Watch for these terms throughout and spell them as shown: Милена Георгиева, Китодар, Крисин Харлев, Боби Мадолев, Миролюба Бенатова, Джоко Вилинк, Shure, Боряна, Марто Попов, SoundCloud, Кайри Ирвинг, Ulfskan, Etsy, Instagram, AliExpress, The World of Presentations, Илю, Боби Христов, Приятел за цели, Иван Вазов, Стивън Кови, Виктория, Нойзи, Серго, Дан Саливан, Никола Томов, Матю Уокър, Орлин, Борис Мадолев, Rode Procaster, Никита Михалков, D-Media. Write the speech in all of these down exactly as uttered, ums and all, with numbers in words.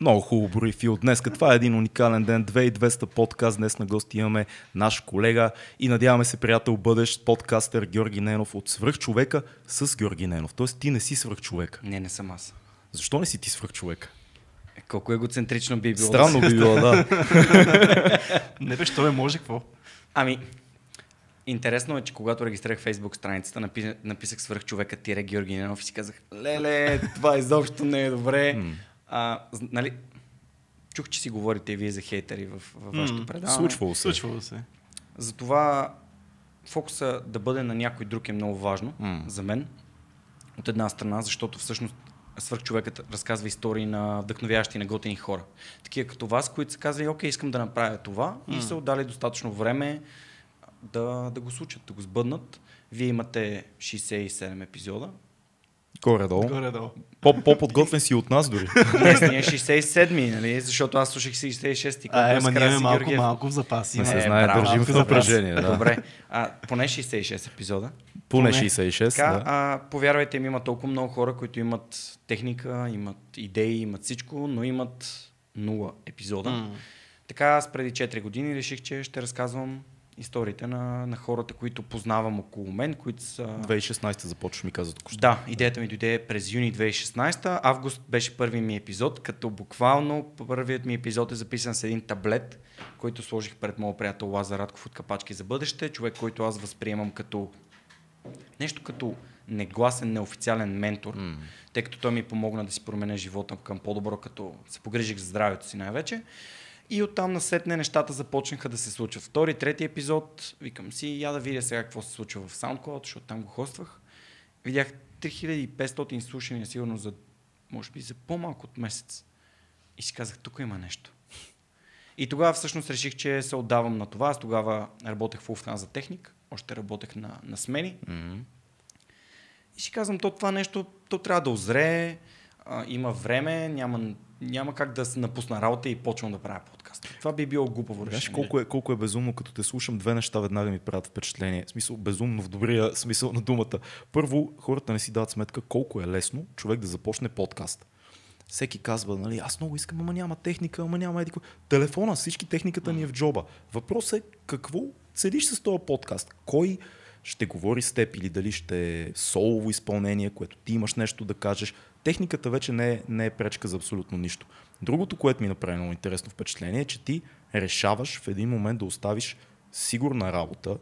Много хубаво брои Фил днес. Това е един уникален ден. две хиляди и двеста подкаст. Днес на гости имаме наш колега и надяваме се приятел бъдещ подкастер Георги Ненов от Свръхчовека с Георги Ненов. Тоест ти не си свръхчовека. Не, не съм аз. Защо не си ти свръхчовека? Колко егоцентрично би било. Странно да би било, да. Не бе, що бе, може какво? Ами, интересно е, че когато регистрирах Facebook страницата, напи... написах свръхчовека тире Георги Ненов и си казах, леле, това изобщо не е добре. А, нали, чух, че си говорите и вие за хейтери в, в вашето предаване. Случвало се. Случвало се. Затова фокуса да бъде на някой друг е много важно mm. за мен. От една страна, защото всъщност свръхчовекът разказва истории на вдъхновяващи и на готини хора. Такива като вас, които са казали, окей, искам да направя това mm. и са отдали достатъчно време да, да го случат, да го сбъднат. Вие имате шейсет и седем епизода. Горе-долу. Горе-долу. По-подготвен си от нас дори. Днес ние шейсет и седми, нали? Защото аз слушах шейсет и шести. А, ема ние е малко-малко в запаси. Не, не се знае, държим в напрежение. Да. Добре, а, поне шейсет и шест епизода. Поне шейсет и шест, така, да. А, повярвайте ми, има толкова много хора, които имат техника, имат идеи, имат всичко, но имат нула епизода. Mm. Така аз преди четири години реших, че ще разказвам историите на, на хората, които познавам около мен, които са... две хиляди и шестнадесета започваш, ми каза току-що. Да, идеята ми дойде през юни две хиляди и шестнадесета. Август беше първият ми епизод, като буквално първият ми епизод е записан с един таблет, който сложих пред моя приятел Лазар Радков от Капачки за бъдеще, човек, който аз възприемам като нещо като негласен, неофициален ментор, mm. тъй като той ми помогна да си променя живота към по-добро, като се погрижих за здравето си най-вече. И оттам насетне нещата започнаха да се случват. Втори, трети епизод, викам си, я да видя сега какво се случва в SoundCloud, защото там го хоствах. Видях три хиляди и петстотин слушания, сигурно за, може би, за по-малко от месец. И си казах, тук има нещо. И тогава всъщност реших, че се отдавам на това. Аз тогава работех в Ulfskan за техник, още работех на, на смени. Mm-hmm. И си казвам, то това нещо, то трябва да озрее, а, има време, няма... Няма как да се напусна работа и почвам да правя подкаст. Това би било глупаво решение. Колко е, колко е безумно, като те слушам, две неща веднага ми правят впечатление. В смисъл, безумно в добрия смисъл на думата. Първо, хората не си дават сметка колко е лесно човек да започне подкаст. Всеки казва, нали, аз много искам, ама няма техника, ама няма едико. Телефона, всички техниката ни е в джоба. Въпросът е какво целиш с този подкаст? Кой ще говори с теб или дали ще е солово изпълнение, което ти имаш нещо да кажеш. Техниката вече не е, не е пречка за абсолютно нищо. Другото, което ми направи много интересно впечатление е, че ти решаваш в един момент да оставиш сигурна работа,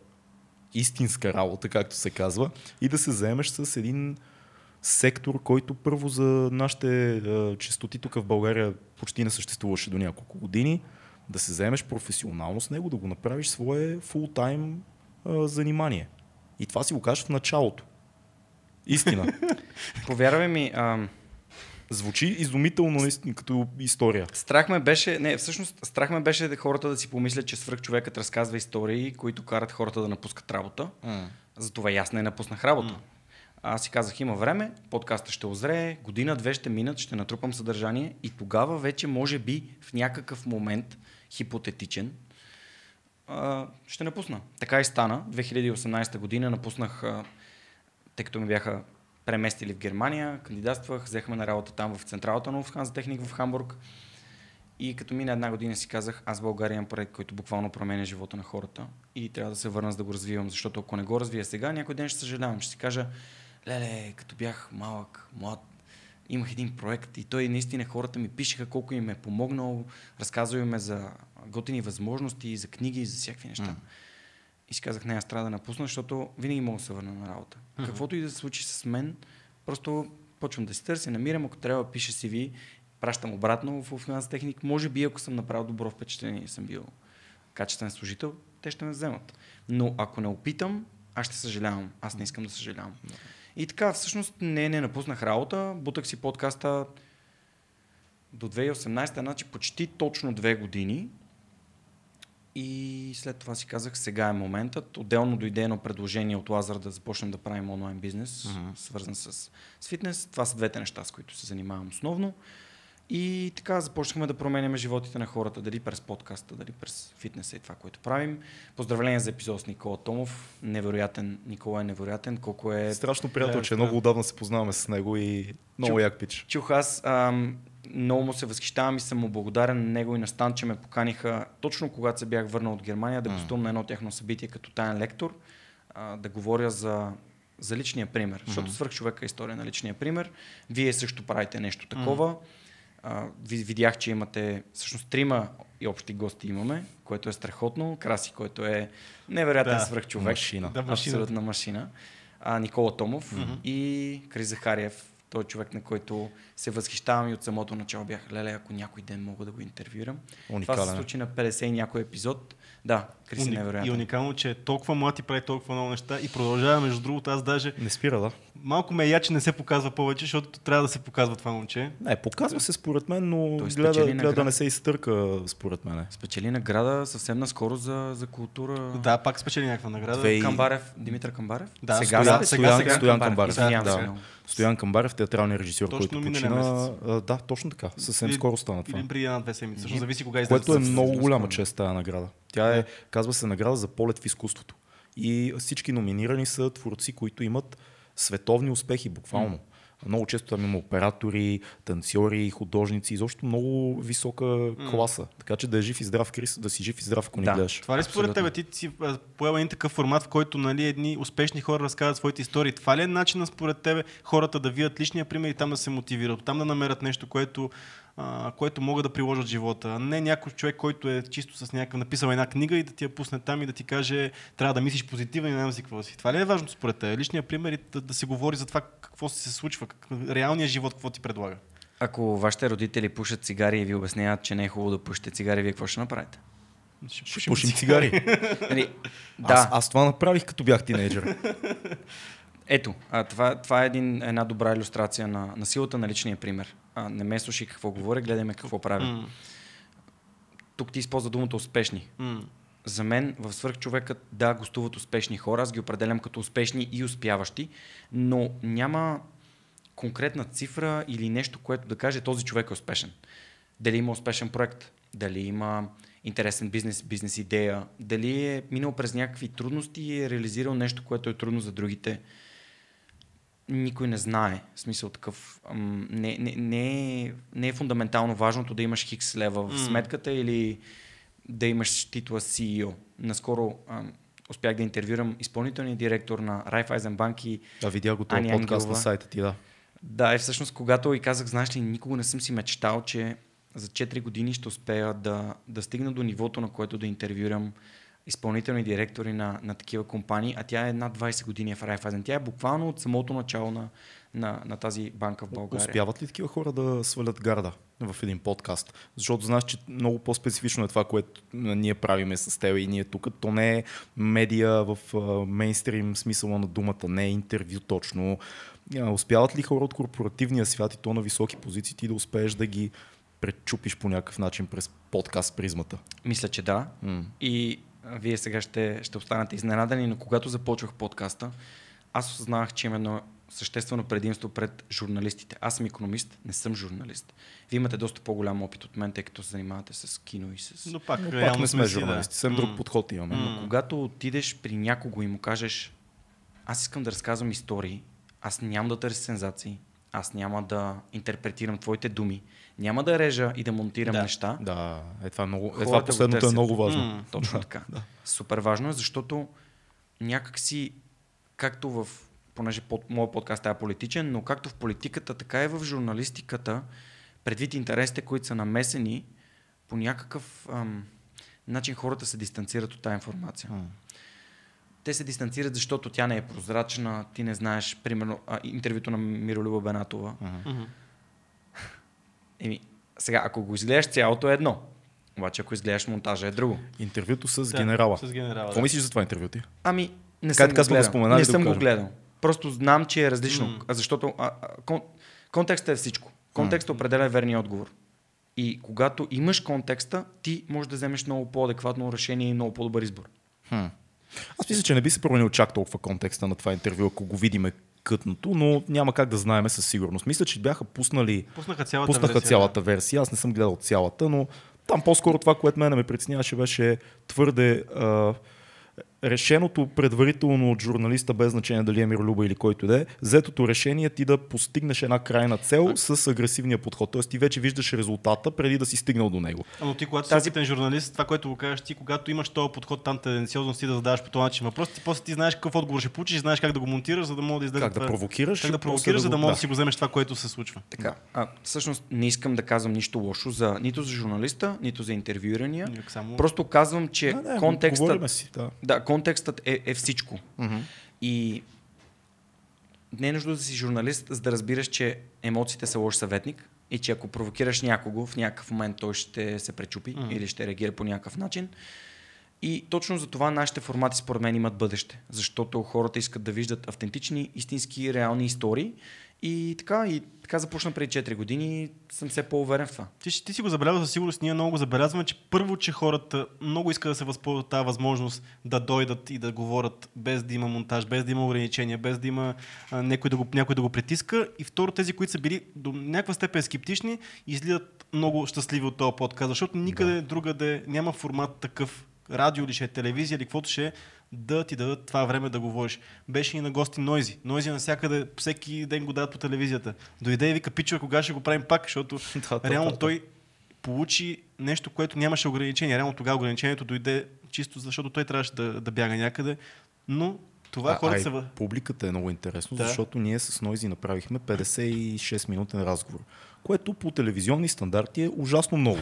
истинска работа, както се казва, и да се заемеш с един сектор, който първо за нашите е, честоти тук в България почти не съществуваше до няколко години, да се заемеш професионално с него, да го направиш свое фултайм е, занимание. И това си го кажеш в началото. Истина. Повярвай ми... Ам... Звучи изумително наистина като история. Страх ме беше... Не, всъщност страх ме беше да хората да си помислят, че свръхчовекът разказва истории, които карат хората да напускат работа. Mm. Затова и аз не напуснах работа. Mm. Аз си казах, има време, подкаста ще озрее, година-две ще минат, ще натрупам съдържание и тогава вече може би в някакъв момент, хипотетичен, ще напусна. Така и стана. две хиляди и осемнадесета година напуснах... Тъй като ме бяха преместили в Германия, кандидатствах, взехме на работа там в централата на Ulfskan за техник в Хамбург. И като мина една година си казах, аз в България имам проект, който буквално променя живота на хората и трябва да се върна за да го развивам, защото ако не го развия сега, някой ден ще съжалявам, ще си кажа, леле, като бях малък, млад, имах един проект и той наистина хората ми пишеха колко им е помогнал, разказвали ме за готини възможности, за книги, за всякакви неща. Mm. И си казах, не, аз трябва да напусна, защото винаги мога да се върна на работа. Uh-huh. Каквото и да се случи с мен, просто почвам да си търся, намирам, ако трябва, пиша си ви, пращам обратно в Ulfskan техник. Може би, ако съм направил добро впечатление и съм бил качествен служител, те ще ме вземат. Но ако не опитам, аз ще съжалявам. Аз не искам да съжалявам. Uh-huh. И така, всъщност, не, не напуснах работа, бутах си подкаста до две хиляди и осемнадесета, значи почти точно две години. И след това си казах, сега е моментът. Отделно дойде едно предложение от Лазар да започнем да правим онлайн бизнес, uh-huh. свързан с, с фитнес. Това са двете неща, с които се занимавам основно. И така започнахме да променяме животите на хората, дали през подкаста, дали през фитнеса и това, което правим. Поздравления за епизод с Никола Томов. Невероятен. Никола е невероятен. Колко е... Страшно приятел, че много отдавна се познаваме с него и много як пич. Чух аз... Ам... много му се възхищавам и съм му благодарен на него и на Стан, че ме поканиха точно когато се бях върнал от Германия да гостувам mm. на едно тяхно събитие като таен лектор, а, да говоря за, за личния пример, mm. защото свръхчовека е история на личния пример. Вие също правите нещо такова. Mm. А, видях, че имате всъщност трима и общи гости имаме, което е страхотно. Краси, който е невероятен да, свръхчовек, машина. Да, абсолютна машина. А, Никола Томов mm-hmm. и Крисин Харлев. Той е човек, на който се възхищавам и от самото начало бях, леле, ако някой ден мога да го интервюирам. Уникален. Това се случи на петдесет и някой епизод. Да, Крисин Уни... е невероятен. И уникално, че е толкова млад и прави толкова много неща и продължава, между другото, аз даже... Не спира, да. Малко ме я, че не се показва повече, защото трябва да се показва това момче. Не, показва се според мен, но той гледа, гледа наград... да не се изтърка, според мен. Спечели награда съвсем наскоро за, за култура. Да, пак спечели някаква награда. Две... Камбарев, Димитър Камбарев? Да, сега, Стоян, сега, сега Стоян Камбарев. Камбарев. Да, да. Стоян Камбарев, театралният режисьор, точно който почина. Да, точно така. Съвсем и, скоро стана това. Един при една-две седмици, също зависи кога излезе. Което е много голяма чест тази награда. Тя е, казва се, награда за полет в изкуството. И всички номинирани са творци, които имат световни успехи, буквално. Mm. Много често там има оператори, танцори, художници, изобщо много висока mm. класа. Така че да е жив и здрав, Крис, да си жив и здрав, ако да. Не гледаш. Това ли според тебе? Ти си поема един такъв формат, в който, нали, едни успешни хора разказват своите истории. Това ли е начинът според тебе хората да видят личния пример и там да се мотивират, там да намерят нещо, което Uh, което могат да приложат в живота. Не някой човек, който е чисто с някакъв написал една книга и да ти я пусне там и да ти каже трябва да мислиш позитивно и не знам си какво си. Това ли е важното според те? Личният пример и да, да се говори за това какво се случва, как, реалният живот какво ти предлага. Ако вашите родители пушат цигари и ви обясняват, че не е хубаво да пушите цигари, вие какво ще направите? Ще, ще пушим цигари. Нали, да. аз, аз това направих като бях тинейджър. Ето, а, това, това е един, една добра илюстрация на, на силата на личния пример. А, не ме слушай какво говоря, гледаме какво правя. Mm. Тук ти използва думата успешни. Mm. За мен в свръхчовекът да гостуват успешни хора, аз ги определям като успешни и успяващи, но няма конкретна цифра или нещо, което да каже този човек е успешен. Дали има успешен проект, дали има интересен бизнес, бизнес идея, дали е минал през някакви трудности и е реализирал нещо, което е трудно за другите. Никой не знае, в смисъл такъв, не, не, не, е, не е фундаментално важното да имаш хикс лева в сметката или да имаш титла Си И О. Наскоро ам, успях да интервюрам изпълнителния директор на Райфайзен банк и да, видях го този подкаст на сайта ти, да. Да, и всъщност когато и казах, знаеш ли, никога не съм си мечтал, че за четири години ще успея да, да стигна до нивото, на което да интервюрам изпълнителни директори на, на такива компании, а тя е над двайсет години в Райфайзен. Тя е буквално от самото начало на, на, на тази банка в България. Успяват ли такива хора да свалят гарда в един подкаст? Защото знаеш, че много по-специфично е това, което ние правиме с теб и ние тук. То не е медия в мейнстрим смисъла на думата, не е интервю точно. Успяват ли хора от корпоративния свят и то на високи позиции ти да успееш да ги пречупиш по някакъв начин през подкаст призмата? Мисля, че да. Mm. И вие сега ще, ще останете изненадани, но когато започвах подкаста, аз осъзнавах, че имам едно съществено предимство пред журналистите. Аз съм икономист, не съм журналист. Вие имате доста по-голям опит от мен, тъй като се занимавате с кино и с... Но пак, но пак не сме журналисти, да. Съм друг mm. подход имаме. Mm. Но когато отидеш при някого и му кажеш, аз искам да разказвам истории, аз няма да търся сензации, аз няма да интерпретирам твоите думи, няма да режа и да монтирам да. Неща. Да, е това, много, е това последното е много важно. Mm, точно да, така. Да. Супер важно е, защото някакси, както в, понеже под, моят подкаст е политичен, но както в политиката, така и в журналистиката, предвид интересите, които са намесени, по някакъв ам, начин хората се дистанцират от тази информация. Mm. Те се дистанцират, защото тя не е прозрачна, ти не знаеш, примерно, а, интервюто на Миролюба Бенатова. Uh-huh. Еми, сега, ако го изгледаш цялото е едно, обаче ако изгледаш монтажа е друго. Интервюто с да, генерала. С генерала. Какво да. Мислиш за това интервюто? Ами, не съм, го гледал. не да съм го гледал. Просто знам, че е различно, mm. защото а, а, кон, контекстът е всичко. Контекстът mm. определя верния отговор. И когато имаш контекста, ти можеш да вземеш много по-адекватно решение и много по-добър избор. Hmm. Аз мисля, че не би се променил чак толкова контекста на това интервю, ако го видиме кътното, но няма как да знаем със сигурност. Мисля, че бяха пуснали... Пуснаха цялата, пуснаха версия, цялата да. версия. Аз не съм гледал цялата, но там по-скоро това, което мене ме притесняваше, беше твърде а, решеното предварително от журналиста, без значение дали е Миролюба или който да е, взетото решение ти да постигнеш една крайна цел а... с агресивния подход. Тоест ти вече виждаш резултата преди да си стигнал до него. А, но ти, когато Тази... си опитен журналист, това, което го кажеш, ти когато имаш този подход там тенденциозно си да задаваш по този начин въпрос, ти после ти знаеш какъв отговор ще получиш, знаеш как да го монтираш, за да мога да издържиш. Как да провокираш, как да провокираш, да за да мога да си го вземеш това, което се случва. Така. А, всъщност не искам да казвам нищо лошо за нито за журналиста, нито за интервюирания. Само... Просто казвам, че да, да, контекстът си, да. Да, контекстът е, е всичко. Mm-hmm. И не е нужно да си журналист, за да разбираш, че емоциите са лош съветник и че ако провокираш някого, в някакъв момент той ще се пречупи mm-hmm. или ще реагира по някакъв начин. И точно за това нашите формати според мен имат бъдеще, защото хората искат да виждат автентични, истински, реални истории. И така, и така започна преди четири години и съм все по-уверен в това. Ти, ти си го забелязва със сигурност, ние много го забелязваме, че първо, че хората много искат да се възползват тази възможност да дойдат и да говорят без да има монтаж, без да има ограничения, без да има а, някой, да го, някой да го притиска. И второ, тези, които са били до някаква степен скептични, излизат много щастливи от този подкаст, защото никъде да. другаде няма формат такъв, радио или ще е телевизия или каквото ще е, да ти дадат това време да говориш. Беше и на гости Нойзи. Нойзи навсякъде, всеки ден го дадат по телевизията. Дойде и вика, пичове, кога ще го правим пак, защото реално той получи нещо, което нямаше ограничение. Реално тогава ограничението дойде чисто, защото той трябваше да, да бяга някъде. Но това а, хората а са... Публиката е много интересно, да. защото ние с Нойзи направихме петдесет и шест минутен разговор, което по телевизионни стандарти е ужасно много.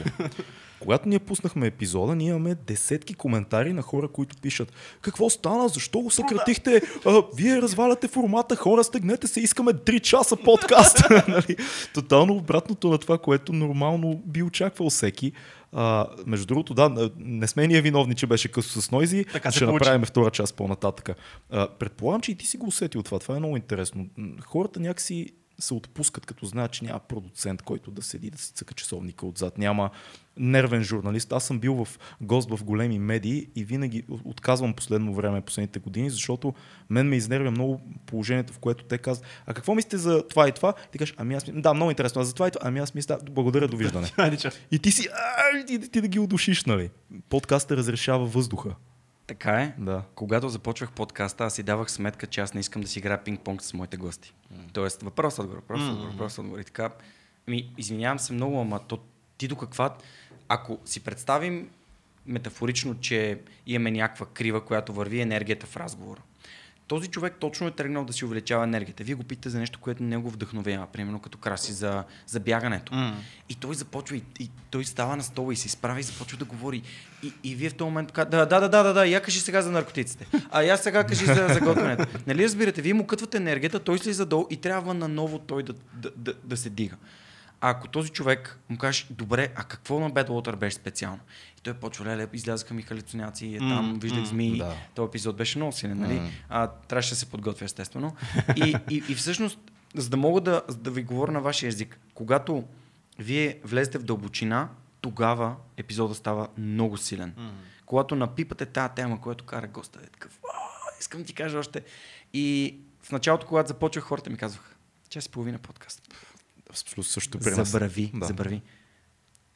Когато ние пуснахме епизода, ние имаме десетки коментари на хора, които пишат: какво стана? Защо го съкратихте? А, вие разваляте формата, хора, стегнете се, искаме три часа подкаст. нали? Тотално обратното на това, което нормално би очаквал всеки. А, между другото, да, не сме ние виновни, че беше късо с Нойзи. Така ще направим втора част по-нататъка. А, предполагам, че и ти си го усетил това. Това е много интересно. Хората някакси се отпускат, като знаят, че няма продуцент, който да седи да си цъка часовника отзад. Няма нервен журналист. Аз съм бил в гост в големи медии и винаги отказвам последно време, последните години, защото мен ме изнервя много положението, в което те казват: а какво мислите за това и това? Ти кажеш: ами аз мисля, да, много интересно, а за това и това, ами аз мисля, благодаря, довиждане. и ти си, а, ти, ти да ги удушиш, нали? Подкастът разрешава въздуха. Така е. Да. Когато започвах подкаста, аз си давах сметка, че аз не искам да си играя пинг-понг с моите гости. Mm. Тоест, въпрос отговор, въпрос отговор, въпрос отговор и така. Ами, извинявам се много, ама то ти до каква... Ако си представим метафорично, че имаме някаква крива, която върви енергията в разговора. Този човек точно е тръгнал да си увеличава енергията. Вие го питате за нещо, което не го вдъхновява, примерно като Краси за, за бягането. Mm. И той започва, и, и той става на стола и се изправя и започва да говори. И, и вие в този момент казвате: да, да, да, да, да, да, я кажи сега за наркотиците. А я сега кажи за заготвянето. Нали разбирате, вие му кътвате енергията, той слиза долу и трябва наново той да, да, да, да се дига. А ако този човек му кажеш: добре, а какво на Bad Water беше специално? И той почва: леле, излязаха ми халюцинации, е там, mm, виждах змии. Да. Този епизод беше много силен, нали? Mm. А, трябваше да се подготвя, естествено. и, и, и всъщност, за да мога да, да ви говоря на вашия език, когато вие влезете в дълбочина, тогава епизодът става много силен. Mm. Когато напипате тази тема, която кара госта, е такъв: искам да ти кажа още. И в началото, когато започвах, хората ми казваха: час и половина подкаст. Също забрави, да. забрави.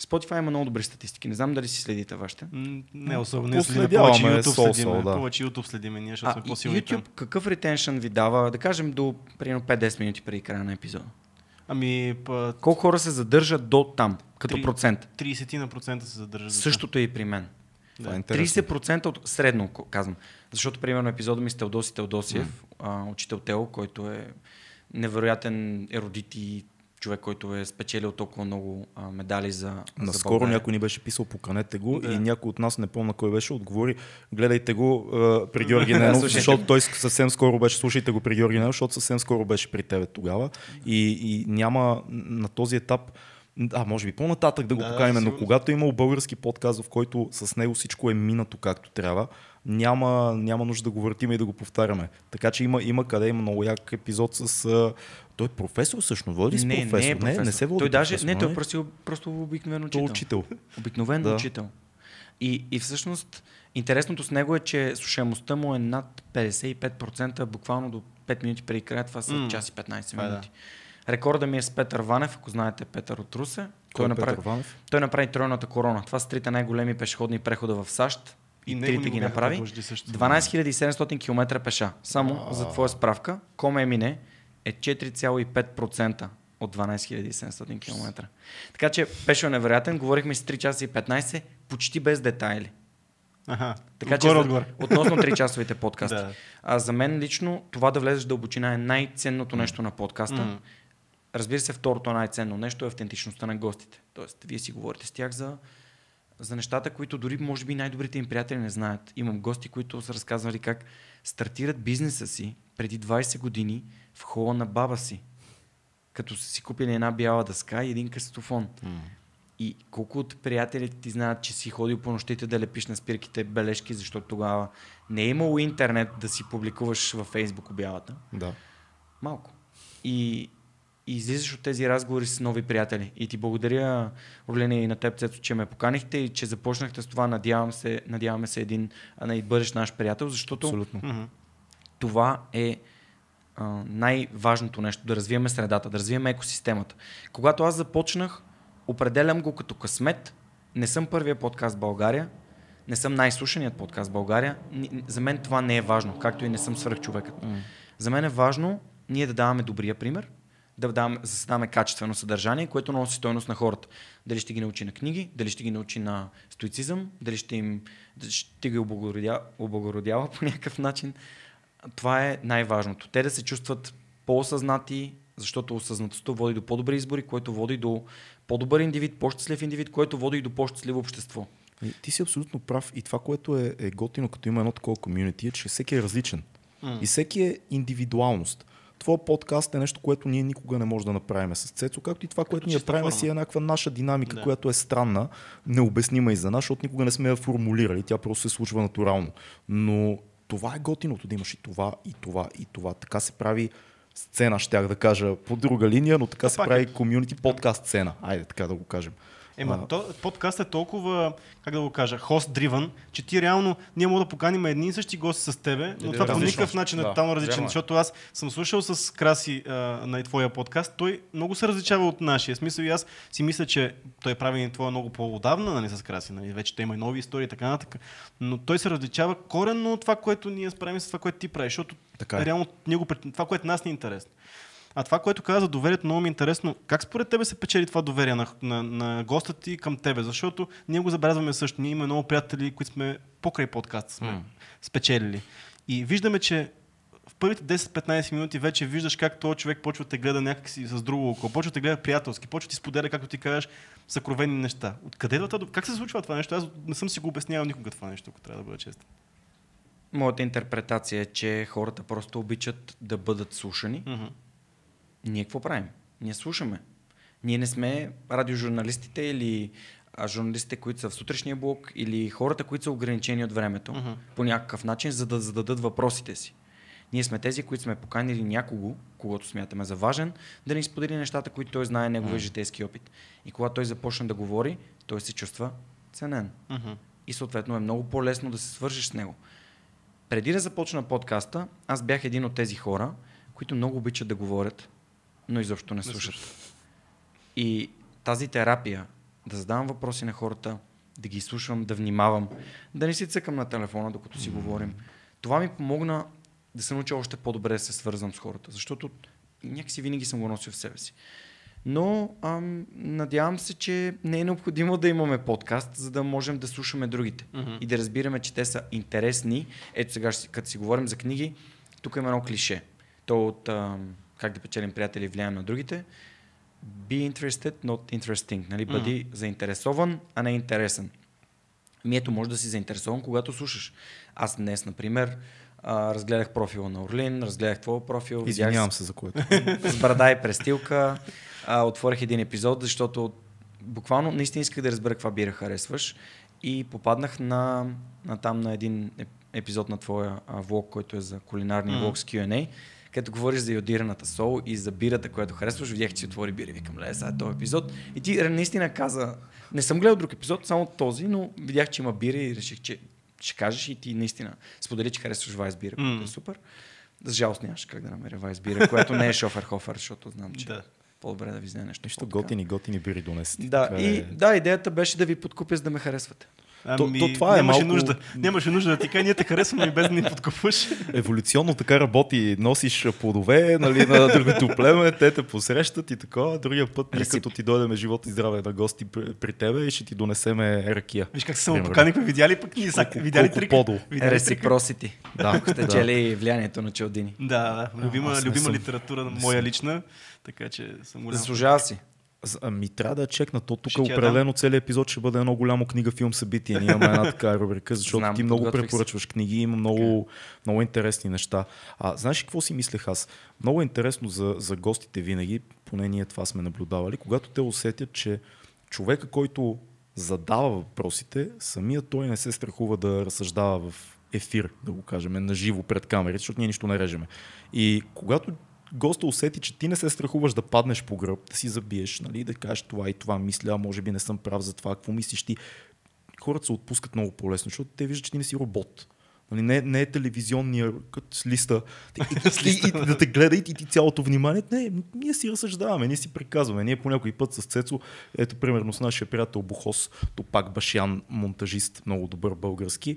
Spotify има много добри статистики. Не знам дали си следите вашите. Не особено. Не следяваме. Повече YouTube следиме. Ние ще сме по-силни. YouTube какъв ретеншън ви дава, да кажем, до примерно пет-десет минути преди края на епизода? Ами, път... Колко хора се задържат до там, като процент? трийсет процента се задържат. Същото е и при мен. Да. трийсет процента от средно, казвам. Защото, примерно, епизода ми с Теодоси Теодосиев, mm. учител Тео, който е невероятен ерудит и човек, който е спечелил толкова много а, медали за... Наскоро за някой ни беше писал: поканете го, да. И някой от нас, не помня кой беше, отговори: гледайте го а, при Георги Ненов, защото той съвсем скоро беше, слушайте го при Георги Ненов, защото съвсем скоро беше при тебе тогава и, и няма на този етап... А, може би по-нататък да го да, поканим, да, но когато е имал български подкаст, в който с него всичко е минато както трябва, няма, няма нужда да го въртим и да го повтаряме. Така че има, има къде, има много як епизод с... Той е професор всъщност, води с професор. Не, не е професор. Не, не се води той даже, професор, не, той е просто, просто обикновен учител. Той е учител. Обикновен да. учител. И, и всъщност интересното с него е, че слушаемостта му е над петдесет и пет процента, буквално до пет минути преди края, това са mm. час и петнайсет минути. Да. Рекорда ми е с Петър Ванев, ако знаете Петър от Русе. Кой той е направи, Петър Ванев? Той направи тройната корона. Това са трите най-големи пешеходни прехода в САЩ. и трите ги, ги направи. дванайсет хиляди и седемстотин км пеша. Само а... за твоя справка, Коме Мине е четири цяло и пет процента от дванайсет хиляди и седемстотин км. Така че пешо е невероятен. Говорихме с три часа и петнайсет, почти без детайли. Аха, така че за, относно три-часовите подкасти. Да. А, за мен лично това да влезеш в дълбочина е най-ценното нещо на подкаста. Mm. Разбира се, второто най-ценно нещо е автентичността на гостите. Тоест, вие си говорите с тях за, за нещата, които дори може би най-добрите им приятели не знаят. Имам гости, които са разказвали как стартират бизнеса си преди двайсет години в хола на баба си, като са си купили една бяла дъска и един касетофон. Mm. И колко от приятелите ти знаят, че си ходил по нощите да лепиш на спирките бележки, защото тогава не е имало интернет да си публикуваш във Фейсбук обявата. Да. Малко. И, и излизаш от тези разговори с нови приятели. И ти благодаря, Орлин, и на теб, Цецо, че ме поканихте и че започнахте с това. Надявам се, надяваме се един да бъдеш наш приятел, защото абсолютно. Mm-hmm. Това е а, най-важното нещо. Да развиеме средата, да развиеме екосистемата. Когато аз започнах, определям го като късмет. Не съм първия подкаст в България, не съм най-слушаният подкаст в България. За мен това не е важно, както и не съм свръхчовекът. Mm. За мен е важно ние да даваме добрия пример, да даваме, създаваме качествено съдържание, което носи стойност на хората. Дали ще ги научи на книги, дали ще ги научи на стоицизъм, дали ще, им, ще ги облагородя, облагородява по някакъв начин. Това е най-важното. Те да се чувстват по-осъзнати, защото осъзнатостта води до по-добри избори, което води до по-добър индивид, по-щастлив индивид, което води и до по-щастливо общество. Ти си абсолютно прав и това, което е, е готино, като има едно такова комьюнити, е, че всеки е различен. Mm. И всеки е индивидуалност. Твоя подкаст е нещо, което ние никога не можем да направим с Цецо, както и това, което ние правим, форма. Си е еднаква наша динамика, да. Която е странна, необяснима и за нас, защото никога не сме я формулирали, тя просто се случва натурално. Но това е готиното, да имаш и това, и това, и това. Така се прави сцена, щях да кажа, по друга линия, но така а се прави комьюнити подкаст сцена. Айде, така да го кажем. Ема, то, подкаст е толкова, как да го кажа, хост-дривън, че ти реално, ние мога да поканим едни и същи гости с тебе, но е, това по никакъв начин е да, тотално различен, да, защото аз съм слушал с Краси а, на твоя подкаст, той много се различава от нашия. Смисъл и аз си мисля, че той е правен твоя много по-отдавна, нали, с Краси, нали, вече те има и нови истории и така нататък, но той се различава коренно от това, което ние правим с това, което ти правиш, защото така е. Реално него, това, което нас ни е интересно. А това, което каза за доверието, много ми е интересно. Как според тебе се печели това доверие на, на, на госта ти към тебе? Защото ние го забелязваме също. Ние имаме много приятели, които сме покрай подкаста сме mm. спечелили. И виждаме, че в първите десет-петнайсет минути вече виждаш как този човек почва да те гледа някакси с друго око. Почва да те гледа приятелски, почва да ти споделя, както ти кажеш, съкровени неща. Откъде идва това? Как се случва това нещо? Аз не съм си го обяснявал никога това нещо, ако трябва да бъда честен. Моята интерпретация е, че хората просто обичат да бъдат слушани. Mm-hmm. Ние какво правим? Ние слушаме. Ние не сме радиожурналистите или журналистите, които са в сутрешния блок, или хората, които са ограничени от времето, uh-huh. по някакъв начин, за да зададат въпросите си. Ние сме тези, които сме поканили някого, когато смятаме за важен, да ни сподели нещата, които той знае, неговия uh-huh. житейски опит. И когато той започне да говори, той се чувства ценен. Uh-huh. И съответно е много по-лесно да се свържеш с него. Преди да започна подкаста, аз бях един от тези хора, които много обичат да говорят, но изобщо не слушат. И тази терапия, да задавам въпроси на хората, да ги слушам, да внимавам, да не си цъкам на телефона, докато си mm-hmm. говорим, това ми помогна да се науча още по-добре да се свързвам с хората, защото някакси винаги съм го носил в себе си. Но ам, надявам се, че не е необходимо да имаме подкаст, за да можем да слушаме другите mm-hmm. и да разбираме, че те са интересни. Ето сега, като си говорим за книги, тук има едно клише. То от... Ам, как да печелим приятели и влияем на другите. Be interested, not interesting. Нали? Бъди mm-hmm. заинтересован, а не интересен. Ми ето, може да си заинтересован, когато слушаш. Аз днес, например, разгледах профила на Орлин, разгледах твоя профил. Извинявам се за което. С брада и престилка. Отворих един епизод, защото буквално наистина исках да разбера каква бира харесваш и попаднах на, на там на един епизод на твоя влог, който е за кулинарния mm-hmm. влог с кю енд ей. Като говориш за йодираната сол и за бирата, която харесваш, видях, че си отвори бира и викам, ле, сега е този епизод. И ти наистина каза, не съм гледал друг епизод, само този, но видях, че има бира и реших, че ще кажеш и ти наистина сподели, че харесваш Вайс бира, mm. което е супер. За жалост нямаш как да намеря Вайс бира, която не е Шоферхофер, защото знам, че да. По-добре да ви знае нещо. Нещо готини, готини бири донесете. Да, и, е... да, идеята беше да ви подкупя, за да ме харесвате. Ами, то, то това нямаше, е малко... нужда. нямаше нужда да ти кажа, ние те харесваме и без да ни подкупваш. Еволюционно така работи. Носиш плодове, нали, на другото племе, те те посрещат и така. Другия път, ние като ти дойдеме живот и здраве на гости при, при тебе и ще ти донесеме ракия. Виж как се самопоканикме, видяли пък ние са видяли трик. Реципросити. Да, ако сте чели влиянието на Челдини. Да, любима, любима литература на моя лична, така че съм голям. Заслужава си. Ами трябва да чекна то. Тук определено целият епизод ще бъде едно голямо книга, филм, събитие. Ние имаме една така рубрика, защото Знам, ти много препоръчваш си. Книги, има много, okay. много интересни неща. А, знаеш ли какво си мислех аз? Много интересно за, за гостите винаги, поне ние това сме наблюдавали, когато те усетят, че човека, който задава въпросите, самия той не се страхува да разсъждава в ефир, да го кажем, наживо пред камерите, защото ние нищо не режеме. И когато госта усети, че ти не се страхуваш да паднеш по гръб, да си забиеш, нали, да кажеш това и това мисля, а може би не съм прав за това, какво мислиш ти. Хората се отпускат много по-лесно, защото те виждат, че ти не си робот. Нали, не, не е телевизионния с листа и, и, и, и, да те гледа и ти цялото внимание. Не, ние си разсъждаваме, ние си приказваме. Ние по някой път с Цецо, ето примерно с нашия приятел Бухос, Топак Башян, монтажист, много добър български.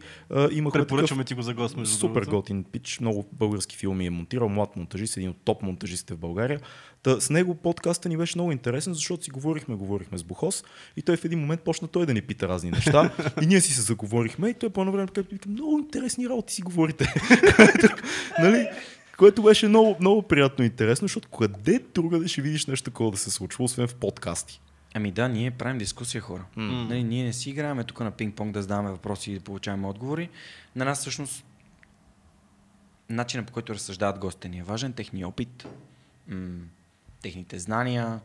Имахме препоръчваме ти го за гост. Супер готин пич, много български филми е монтирал, млад монтажист, един от топ монтажистите в България. Та, с него подкаста ни беше много интересен, защото си говорихме, говорихме с Бухос и той в един момент почна той да ни пита разни неща и ние си се заговорихме и той по едно време казва, много интересни работи си говорите. Нали? Което беше много, много приятно и интересно, защото къде другаде ще видиш нещо такова да се случва, освен в подкасти. Ами да, ние правим дискусия, хора. Mm. Нали, ние не си играем тук на пинг-понг да задаваме въпроси и да получаваме отговори. На нас всъщност начинът, по който разсъждават гостите ни е важен, техния опит, м- техните знания,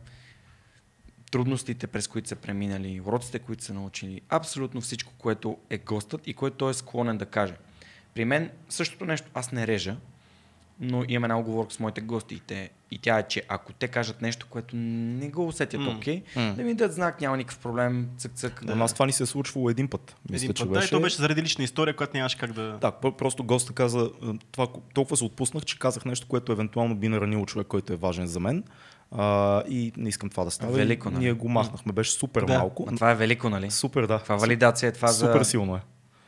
трудностите, през които са преминали, уроците, които са научили, абсолютно всичко, което е гостът и което той е склонен да каже. При мен същото нещо, аз не режа, но имам една оговорка с моите гости и, те, и тя е, че ако те кажат нещо, което не го усетят mm. окей, mm. да ми дадат знак, няма никакъв проблем, цък-цък. Да. На нас това ни се е случвало един път. Мисля, един път, че да, беше... и то беше заради лична история, която нямаш как да... Да, просто госта каза, това, толкова се отпуснах, че казах нещо, което евентуално би наранило човек, който е важен за мен. Uh, и не искам това да става. Велико, нали? Ние го махнахме, беше супер да. малко. А това е велико, нали? Супер, да. Това валидация е това супер за... Супер силно е.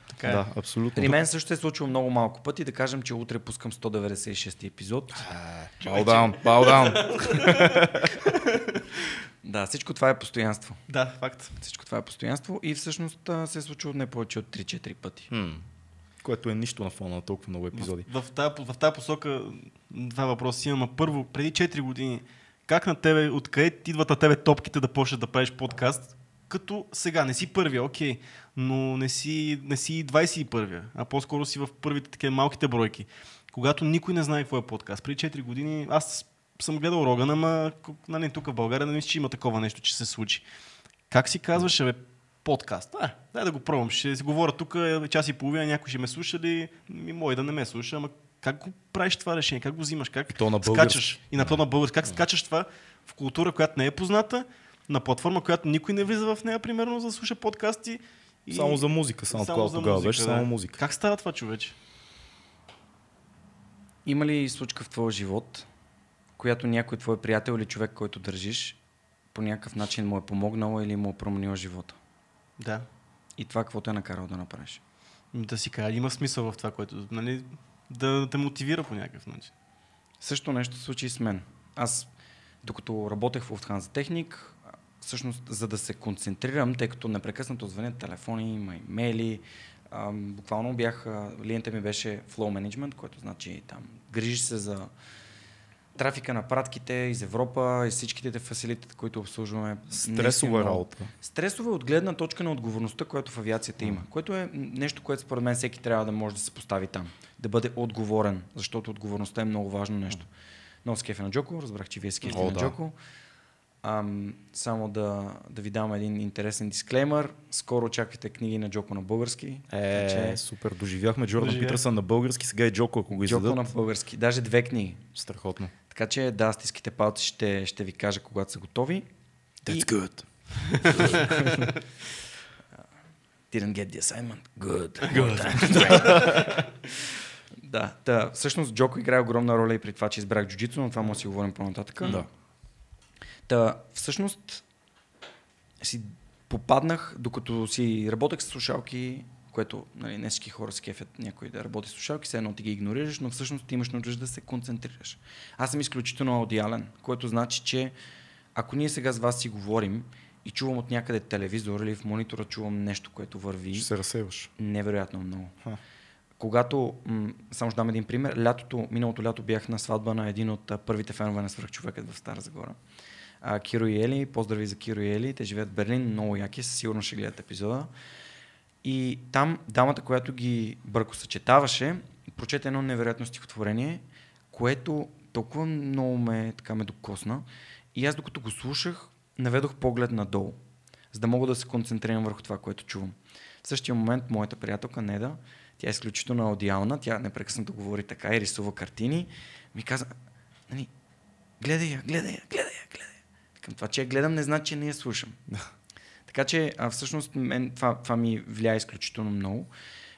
Така е. Да, абсолютно. При мен също е случило много малко пъти, да кажем, че утре пускам сто деветдесет и шести епизод. Bow down, bow down. Да, всичко това е постоянство. Да, факт. Всичко това е постоянство и всъщност се е случило не повече от три-четири пъти. Hmm. Което е нищо на фона на толкова много епизоди. В, в, тази, в тази посока два въпроса имам. Първо, преди четири години как на тебе, откъде идват на тебе топките да почнеш да правиш подкаст? Като сега, не си първия, окей, но не си, не си двайсет и първия, а по-скоро си в първите такива малките бройки. Когато никой не знае какво е подкаст. При четири години аз съм гледал Роган, ама нали, тук в България не мисля, че има такова нещо, че се случи. Как си казваше, бе, подкаст? А, дай да го пробвам, ще си говоря тук час и половина, някой ще ме слуша ли, мой да не ме слуша, ама как го правиш това решение? Как го взимаш? Как и скачаш? И на то на български. Как скачаш това в култура, която не е позната, на платформа, която никой не влиза в нея, примерно, за да слуша подкасти? И... Само за музика. Само, само за музика, беше, да. Само музика. Как става това, човече? Има ли случка в твоя живот, която някой твой приятел или човек, който държиш, по някакъв начин му е помогнала или му е променила живота? Да. И това какво те е накарало да направиш? Да си кажа, има смисъл в това, което... Нали... Да те мотивира по някакъв начин. Също нещо случи с мен. Аз, докато работех в Ulfskan за техник, всъщност, за да се концентрирам, тъй като непрекъснато звънят телефони, има имейли, ам, буквално бях, линията ми беше flow management, което значи там грижиш се за трафика на пратките из Европа и всичките фасилитите, които обслужваме. Стресова работа. Стресова от гледна точка на отговорността, която в авиацията има, което е нещо, което според мен всеки трябва да може да се постави там. Да бъде отговорен, защото отговорността е много важно нещо. Много скефе на Джоко, разбрах, че вие скефе на да. Джоко. Ам, само да, да ви дам един интересен дисклеймър. Скоро очаквате книги на Джоко на български. Е, че... супер, доживяхме Джордан Доживя. Питърсън на български, сега и Джоко, ако го издадат. Джоко на български, даже две книги. Страхотно. Така че да, стиските палци, ще, ще ви кажа когато са готови. That's и... good. Didn't get the assignment. Good. Good. Да, да, всъщност Джоко играе огромна роля и при това, че избрах джуджицу, но това може да си говорим по-нататък. Да. Та, всъщност си попаднах, докато си работех с слушалки, което, нали, не всички хора с кефят някой да работи с слушалки, все едно ти ги игнорираш, но всъщност ти имаш нужда да се концентрираш. Аз съм изключително аудиален, което значи, че ако ние сега с вас си говорим и чувам от някъде телевизор или в монитора чувам нещо, което върви... Ще се разсейваш. Невероятно много. Ха. Когато, м- само ще дам един пример, лятото, миналото лято бях на сватба на един от а, първите фенове на Свръхчовекът в Стара Загора. А, Киро и Ели, поздрави за Киро и Ели, те живеят в Берлин, много яки, сигурно ще гледат епизода. И там дамата, която ги бъркосъчетаваше, прочете едно невероятно стихотворение, което толкова много ме, така, ме докосна. И аз, докато го слушах, наведох поглед надолу, за да мога да се концентрирам върху това, което чувам. В същия момент моята приятелка Неда, тя е изключително аудиална, тя непрекъснато говори така и рисува картини, ми каза, гледай я, гледай я, гледай я, гледай я. Към това, че я гледам, не значи, че не я слушам. Така че, а всъщност, мен, това, това ми влияе изключително много.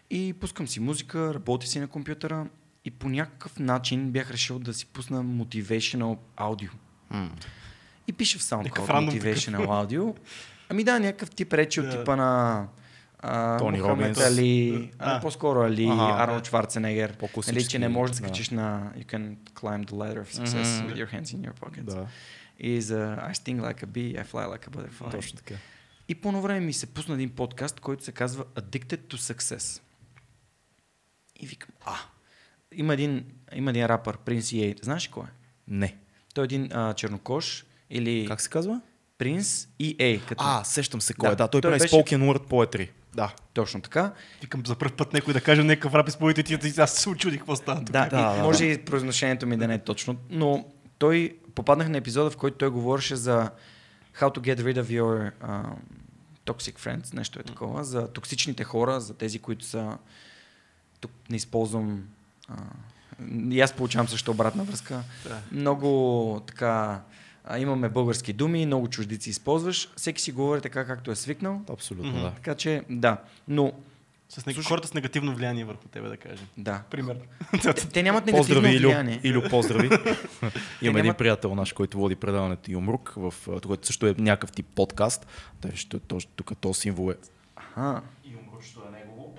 И пускам си музика, работя си на компютъра и по някакъв начин бях решил да си пусна motivational audio. Mm. И пише в SoundCloud motivational audio. Ами да, някакъв тип речи от типа на Мохамед Али, по-скоро Али, Арнолд Шварценегер. Нали, че не можеш да скачиш на You can climb the ladder of success mm-hmm. with your hands in your pockets. Да. И за I sting like a bee, I fly like a butterfly. Точно така. И по-ново време ми се пусна един подкаст, който се казва Addicted to Success. И викам, а, има един, има един рапър, Принс Ей. Знаеш кой е? Не. Той е един а, чернокож или... Как се казва? Принс и Ей. Като... А, сещам се кой е. Да, да, той, той прави беше... spoken word poetry. Да. Точно така. Викам за първ път някой да каже някакъв рап изповедите и аз се очудих какво става. Да, да, да, може да. И произношението ми да не е точно, но той попаднах на епизода, в който той говореше за How to get rid of your uh, toxic friends, нещо е такова, за токсичните хора, за тези, които са... Тук не използвам... Uh, и аз получавам също обратна връзка. Да. Много така... Имаме български думи, много чуждици използваш. Всеки си говори така, както е свикнал. Абсолютно, mm-hmm. да. Така че, да. Но... С нег... Слушай... Хората с негативно влияние върху тебе, да кажем. Да. Примерно. Те, те нямат негативно поздрави, влияние. Илю, Илю поздрави. Имам един нямат... приятел наш, който води предаването Юмрук, в... който също е някакъв тип подкаст. Той ще тук този символ е... Аха. Юмрук, що е негово.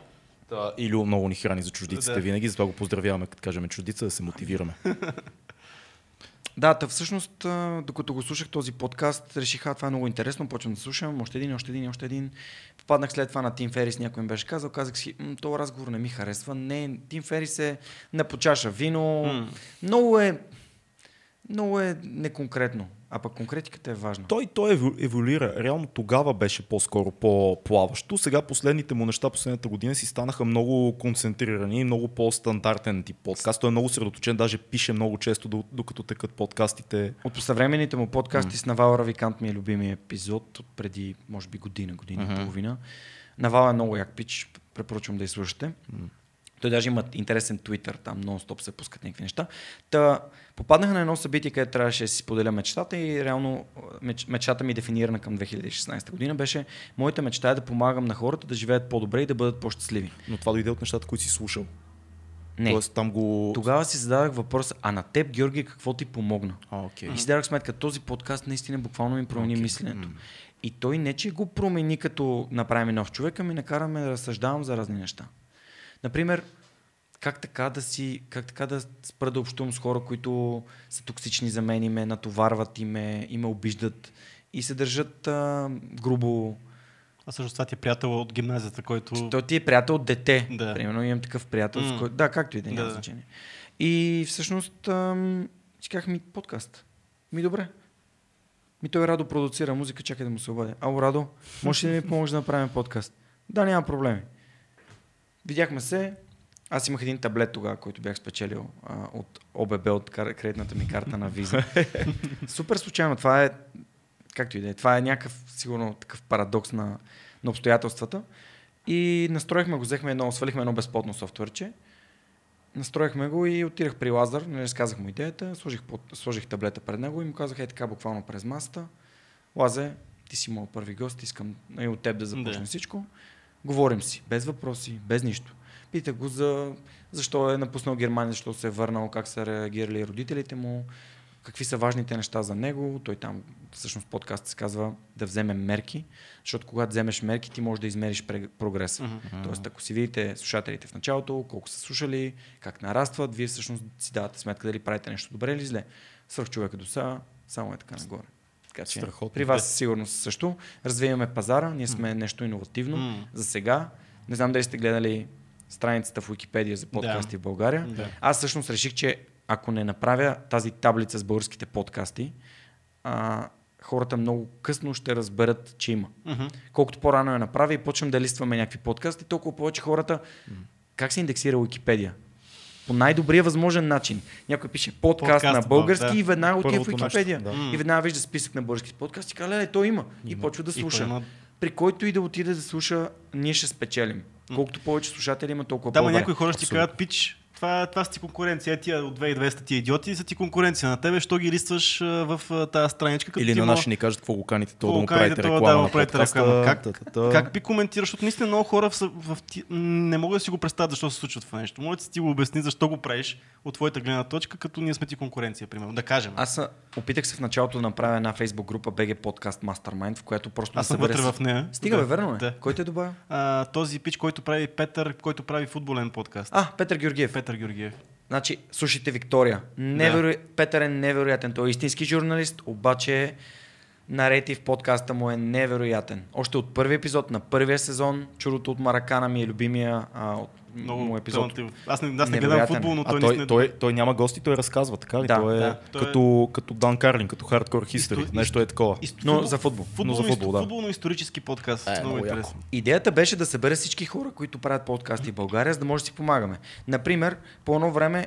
Та, Илю много ни храни за чуждиците да. Винаги, затова го поздравяваме, като кажем чуждица, да се мотивираме. Да, та всъщност, докато го слушах този подкаст, реших, а, това е много интересно, почвам да слушам, още един, още един, още един. Попаднах след това на Тим Ферис, някой им беше казал, казах си, този разговор не ми харесва. Не, Тим Ферис е на по чаша вино, mm. много е, много е неконкретно, а пък конкретиката е важна. Той, той еволюира, реално тогава беше по-скоро по-плаващо, сега последните му неща, последната година си станаха много концентрирани, много по-стандартен тип подкаст, той е много средоточен, даже пише много често, докато текат подкастите. От посъвременните му подкасти mm. с Навал Равикант ми е любимия епизод, от преди може би година, година mm-hmm. и половина. Навал е много як пич, препоръчвам да изслушате. Mm. Той даже има интересен Twitter, там нон-стоп се пускат някакви неща. Та, попаднаха на едно събитие, където трябваше да си споделя мечтата и реално меч, мечтата ми дефинирана към две хиляди и шестнадесета година беше моята мечта е да помагам на хората да живеят по-добре и да бъдат по-щастливи. Но това дойде от нещата, които си слушал. Не. Тоест, там го... Тогава си зададах въпроса, а на теб, Георги, какво ти помогна? А, okay. И си дадах сметка, този подкаст наистина буквално ми промени okay. мисленето. Mm. И той не че го промени като направим нов човек, ами накараме да разсъждавам за разни неща. Например, как така да си, как така да спра да общувам с хора, които са токсични за мен и ме натоварват и ме, и ме обиждат и се държат а, грубо. А също това ти е приятел от гимназията, който... Той ти е приятел от дете. Да. Примерно имам такъв приятел, mm. с който... Да, както и да няма да, значение. Да. И всъщност, ам, чеках ми подкаст. Ми добре. Ми той Радо продуцира музика, чакай да му се обадя. Ало, Радо, можеш ли да ми помогнеш да направим подкаст? Да, няма проблеми. Видяхме се, аз имах един таблет тогава, който бях спечелил а, от ОББ, от кредитната ми карта на виза. Супер случайно, това е, както и да е, това е някакъв, сигурно, такъв парадокс на, на обстоятелствата. И настроихме го, взехме едно, свалихме едно безплатно софтуерче, настроихме го и отидах при Лазар, не разказах му идеята, сложих, под, сложих таблета пред него и му казах, е така, буквално през масата, Лазе, ти си моят първи гост, искам и от теб да започне да. Всичко. Говорим си, без въпроси, без нищо. Питах го за защо е напуснал Германия, защо се е върнал, как са реагирали родителите му, какви са важните неща за него. Той там всъщност подкаст се казва да вземем мерки, защото когато вземеш мерки, ти можеш да измериш прогреса. Mm-hmm. Тоест, ако си видите слушателите в началото, колко са слушали, как нарастват, вие всъщност си давате сметка дали правите нещо добре или зле. Свръхчовека до сега, само е така нагоре. Така че страхотно. При вас сигурно също. Развиваме пазара, ние сме mm. нещо иновативно. Mm. За сега, не знам дали сте гледали страницата в Уикипедия за подкасти да. в България. Да. Аз всъщност реших, че ако не направя тази таблица с българските подкасти, а, хората много късно ще разберат, че има. Mm-hmm. Колкото по-рано я направя и почнем да листваме някакви подкасти, толкова повече хората... Mm. Как се индексира Уикипедия? По най-добрия възможен начин. Някой пише подкаст, подкаст на български да. и веднага отива в Уикипедия. Да. И веднага вижда списък на български подкасти и казва, леле, той има. И има. Почва да слуша. Има... При който и да отиде да слуша, ние ще спечелим. Колкото повече слушатели има, толкова повече. Да, ма някои хора ще ти кажат, пич, това, това са ти конкуренция, тия от две хиляди и двеста тия идиоти са ти конкуренция на тебе, що ги листваш в тази страничка. Като или на наши ни кажат, какво го каните, това да му правите реклама. Как би коментираш, защото наистина много хора не могат да си го представят защо се случва това нещо. Може да ти го обясни защо го правиш от твоята гледна точка, като ние сме ти конкуренция, примерно. Да кажем. Аз опитах се в началото да направя една Facebook група би джи Podcast Mastermind, в която просто аз съм вътре в нея. Стига бе, верно е. Кой те добавя? Този пич, който прави Петър, който прави футболен подкаст. А, Петър Георгиев. Петър Георгиев. Значи, слушайте Виктория. Неверо... Да. Петър е невероятен. Той е истински журналист, обаче нарети в подкаста му е невероятен. Още от първи епизод на първия сезон, Чудото от Маракана ми е любимия а, от много му епизод. Пълнатив. Аз не, аз не гледам футбол, но той, той, не... той, той няма гости, той разказва, така ли? Да, той е да. като, като Дан Карлин, като Hardcore History, Исто... нещо е такова. Исто... Но за футбол. Футболно, но за футбол, да. Футболно-исторически подкаст. Е, много интересно. Идеята беше да събере всички хора, които правят подкасти в България, за да може да си помагаме. Например, по едно време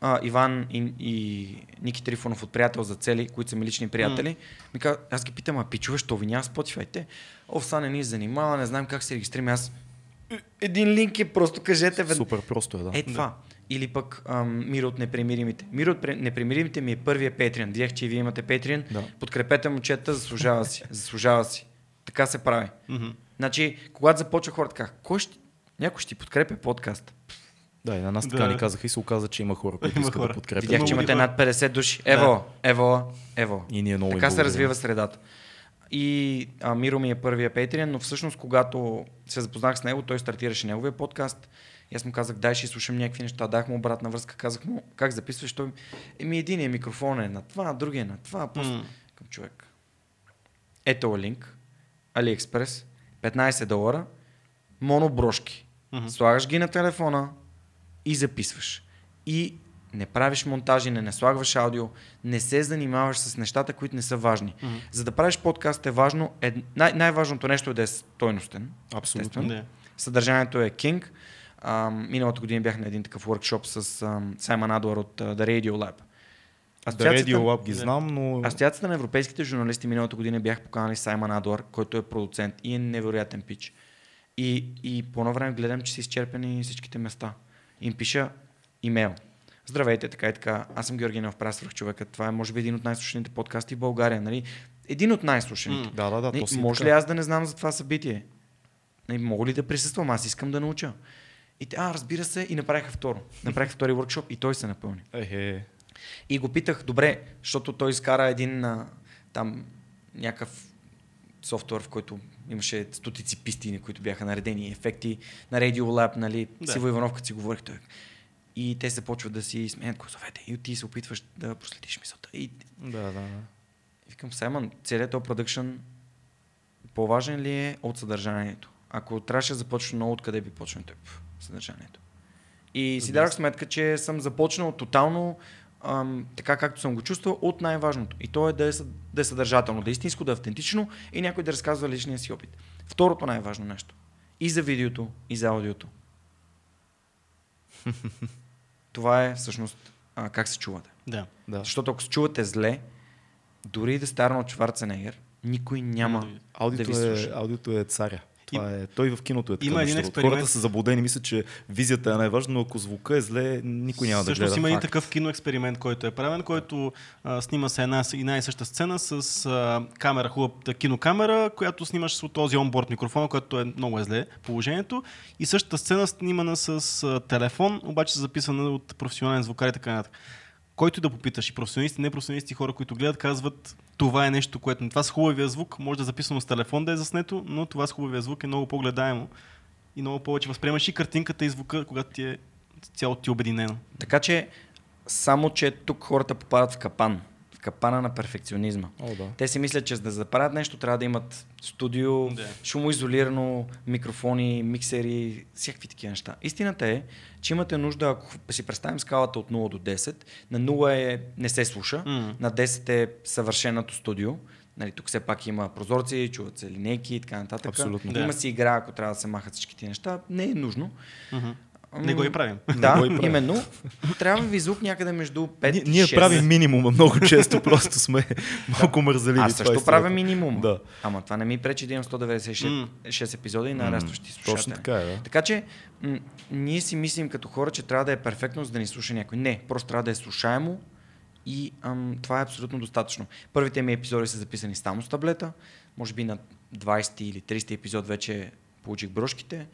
а, Иван и, и Ники Трифонов от Приятел за цели, които са ми лични приятели, mm. ми казва, аз ги питам, а пичува, що ви няма Spotify? Те, овса не ни занимава, не знаем как се регистрираме. Аз един линк е, просто кажете. Супер просто е, да. Е това. Да. Или пък ам, Мира от Непримиримите. Мира от Непримиримите ми е първия Patreon. Видях, че и вие имате Patreon. Да. Подкрепете момчета, заслужава си. Заслужава си. Така се прави. Mm-hmm. Значи, когато започва хората така, кой ще... някой ще ти подкрепя подкаст? Да, и на нас така да. ни казаха и се оказа, че има хора, които искат да подкрепят. Видях, че имате над петдесет души. Ево, да. ево, ево. И ние много така се развива средата. И а, Миро ми е първия Patreon, но всъщност когато се запознах с него, той стартираше неговия подкаст. И аз му казах, дай ще слушам някакви неща, дах му обратна връзка, казах му, как записваш? Той еми един е микрофон е на това, другия е на това, после mm. към човек. Ето е линк, AliExpress, петнайсет долара, моноброшки. Mm-hmm. Слагаш ги на телефона и записваш. И не правиш монтажи, не, не слагваш аудио, не се занимаваш с нещата, които не са важни. Mm-hmm. За да правиш подкаст е важно, е, най- най-важното нещо е да е стойностен. Абсолютно. Yeah. Съдържанието е King. А, миналата година бях на един такъв workshop с а, Саймън Адуар от uh, The Radio Lab. The Radio Lab ги знам, но... Асоциацията на европейските журналисти миналата година бях поканали Саймън Адуар, който е продуцент и е невероятен пич. И, и по едно време гледам, че са изчерпени всичките места. Им пиша имейл. Здравейте, така и така. Аз съм Георги Ненов, прасвърх човека. Това е може би един от най-слушаните подкасти в България. Нали? Един от най-слушаните. Mm, да, да, да, нали? То може ли аз да не знам за това събитие? Нали? Мога ли да присъствам? Аз искам да науча. И те, а, разбира се, и направиха второ. Направиха втори workshop и той се напълни. Hey. И го питах, добре, защото той изкара един а, там някакъв софтуер, в който имаше стотици писти, които бяха наредени, ефекти на Radio Lab, нали? Да. Сиво Иванов, като си говорих той. И те се почват да си сменят гласовете. И ти се опитваш да проследиш мисълта. И... Да, да, да. И викам, Саймън, целият този продъкшън по-важен ли е от съдържанието? Ако трябваше да започна много, откъде би почнал съдържанието? И си дадох сметка, че съм започнал тотално ам, така, както съм го чувствал, от най-важното. И то е да е, да е съдържателно, да е истинско, да е автентично и някой да разказва личния си опит. Второто най-важно нещо. И за видеото, и за аудиото. Това е всъщност а, как се чувате. Да, да. Защото ако се чувате зле, дори да старно от Шварценегер, никой няма аудиото да ви слуша. Е, аудиото е царя. Това е, той в киното е така. Експеримент... Хората са заблудени, мисля, че визията е най-важна, но ако звука е зле, никой няма да гледа. Всъщност има един такъв киноексперимент, който е правен, който а, снима се една и най-съща сцена с а, камера, хубава кинокамера, която снимаш с този онборд микрофона, който е много е зле положението. И същата сцена снимана с а, телефон, обаче записана от професионален звукар и така нататък. който да попиташ, и професионалисти, непрофесионалисти, хора, които гледат, казват, това е нещо, което... Това с хубавия звук, може да записвам с телефон да е заснето, но това с хубавия звук е много по-гледаемо и много повече възприемаш и картинката и звука, когато ти е цялото ти обединено. Така че, само че тук хората попадат в капан. В капана на перфекционизма. О, да. Те си мислят, че за да заправят нещо, трябва да имат студио, yeah. шумоизолирано, микрофони, миксери, всякакви такива неща. Истината е, че имате нужда, ако си представим скалата от нула до десет, на нула е не се слуша, mm. на десет е съвършеното студио. Нали, тук все пак има прозорци, чуват се линейки и така нататък. Абсолютно. Да. Има си игра, ако трябва да се махат всички тези неща. Не е нужно. Mm-hmm. Не го и правим. Да, го и правим. Именно. Трябва ви звук някъде между пет и шест. Ние правим минимума много често, просто сме малко мързали. Аз също това правя минимум. Да. Ама това не ми пречи да имам сто деветдесет и шест mm. епизода и нарастващи mm. слушатели. Точно така е, да. Така че м- ние си мислим като хора, че трябва да е перфектно, за да ни слуша някой. Не, просто трябва да е слушаемо и ам, това е абсолютно достатъчно. Първите ми епизоди са записани само с таблета. Може би на двайсети или трийсети епизод вече получих брошките.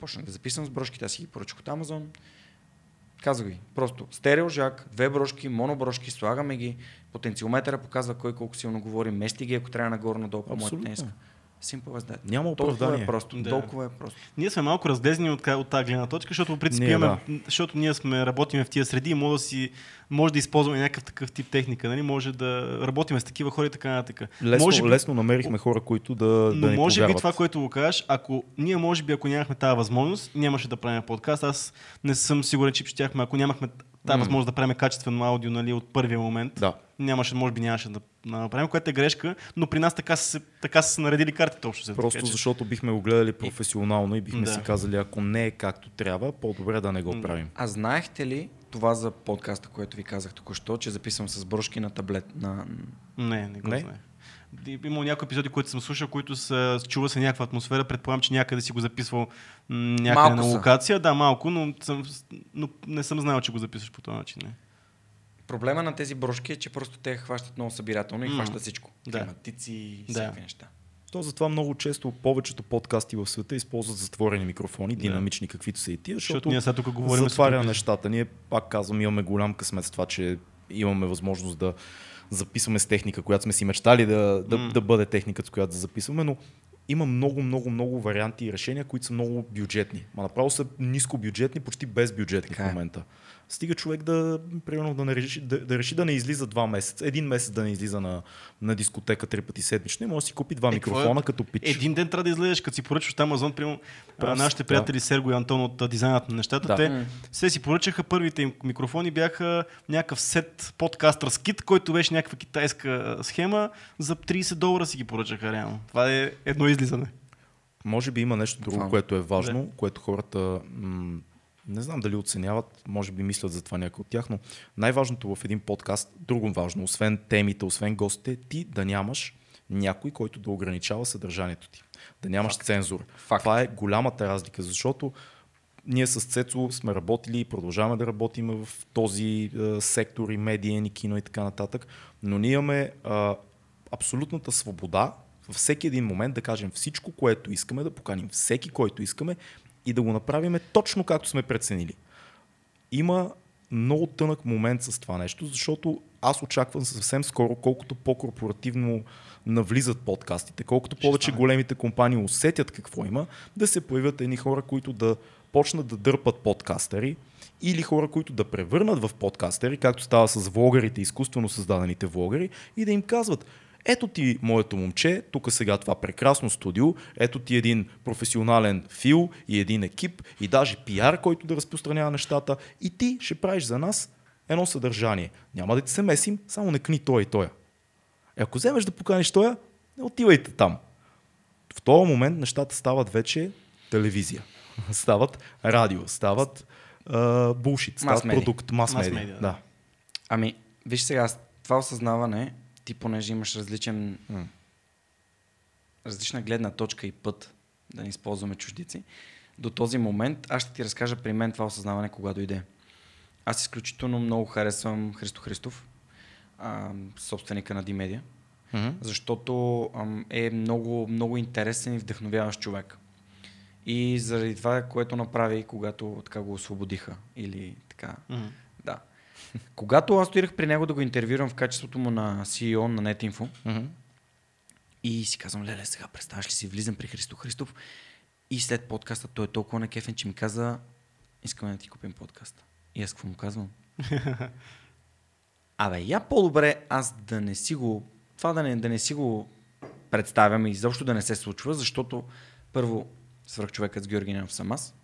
Почнах да записвам с брошките, аз си ги поръчах от Амазон. Казах ги, просто стерео жак, две брошки, моноброшки, слагаме ги, потенциометъра показва кой колко силно говори, мести ги, ако трябва нагоре-надолу по моята тениска. Simple as that. Няма оправдание. Е просто, да. Толкова е просто. Ние сме малко разлезни от, от тази гледна точка, защото, в принцип, ние, имаме, да. защото ние сме, работиме в тия среди и може да, си, може да използваме някакъв такъв тип техника. Нали? Може да работиме с такива хора и така нататък. Лесно, може би, лесно намерихме хора, които да, да ни повярват. Може би това, което го кажеш, ако ние може би ако нямахме тази възможност, нямаше да правим подкаст. Аз не съм сигурен, че щяхме, ако нямахме тази mm. възможност да правим качествено аудио, нали, от първия момент. Да. Нямаше, може би нямаше да направим, което е грешка, но при нас така са се наредили картите общо. Просто така, че... защото бихме го гледали професионално и бихме да. си казали, ако не е както трябва, по-добре да не го правим. А знаехте ли това за подкаста, което ви казах току-що, че записвам с брошки на таблет? На... Не, не го не? знае. Имал някои епизоди, които съм слушал, които са, чува се някаква атмосфера, предполагам, че някъде си го записвал някъде малко на локация. Са. Да, малко, но, съм, но не съм знаел, че го записваш по този начин. Не. Проблема на тези брошки е, че просто те хващат много събирателно и mm. хващат всичко. Да. Тематици, да. всякакви неща. То затова много често повечето подкасти в света използват затворени микрофони, динамични, yeah. каквито са и тия, защото, защото тук говорим затваря нещата. Ние, пак казвам, имаме голям късмет с това, че имаме възможност да записваме с техника, която сме си мечтали да, да, mm. да бъде техниката, с която да записваме, но има много, много, много варианти и решения, които са много бюджетни. Ма направо са нискобюджетни, почти безбюджетни okay. в момента. Стига човек да, примерно, да, не реши, да, да реши да не излиза два месеца. Един месец да не излиза на, на дискотека три пъти седмично и може да си купи два е, микрофона е, като пич. Един ден трябва да излезеш, като си поръчаш от Амазон, примерно нашите да. приятели Серго и Антон от дизайнът на нещата, да. те mm. все си поръчаха, първите им микрофони бяха някакъв сет подкастър скит, който беше някаква китайска схема, за трийсет долара си ги поръчаха реално. Това е едно излизане. Може би има нещо друго, това. което е важно, да. което хората... М- Не знам дали оценяват, може би мислят за това някой от тях, но най-важното в един подкаст, друго важно, освен темите, освен гостите, ти да нямаш някой, който да ограничава съдържанието ти. Да нямаш Факт. цензура. Факт. Това е голямата разлика, защото ние с Цецо сме работили и продължаваме да работим в този е, сектор и медиен и кино и така нататък, но ние имаме е, абсолютната свобода във всеки един момент да кажем всичко, което искаме, да поканим всеки, който искаме, и да го направиме точно както сме преценили. Има много тънък момент с това нещо, защото аз очаквам съвсем скоро, колкото по-корпоративно навлизат подкастите, колкото повече големите компании усетят какво има, да се появят едни хора, които да почнат да дърпат подкастери или хора, които да превърнат в подкастери, както става с влогарите, изкуствено създадените влогари, и да им казват: ето ти, моето момче, тук сега това прекрасно студио, ето ти един професионален фил и един екип и даже пиар, който да разпространява нещата, и ти ще правиш за нас едно съдържание. Няма да ти се месим, само не кни той и тоя. Е, ако вземеш да поканиш тоя, не отивайте там. В този момент нещата стават вече телевизия, стават радио, стават булшит, стават продукт, мас-медиа. Да. Ами, виж сега, това осъзнаване... Ти, понеже имаш различен, mm. различна гледна точка и път, да не използваме чуждици, до този момент аз ще ти разкажа при мен това осъзнаване кога дойде. Аз изключително много харесвам Христо Христов, а, собственика на D-Media, mm-hmm. защото а, е много, много интересен и вдъхновяващ човек. И заради това, което направи, когато така го освободиха или така... Mm-hmm. Да. Когато аз стоирах при него да го интервюрам в качеството му на Си И О на NetInfo, mm-hmm. и си казвам, леле, сега представаш ли си, влизам при Христо Христов и след подкаста той е толкова накефен, че ми каза, искаме да ти купим подкаста. И аз какво му казвам? Абе, я по-добре аз да не си го, това да не, да не си го представям и изобщо да не се случва, защото първо свръхчовекът с Георги Ненов съм аз,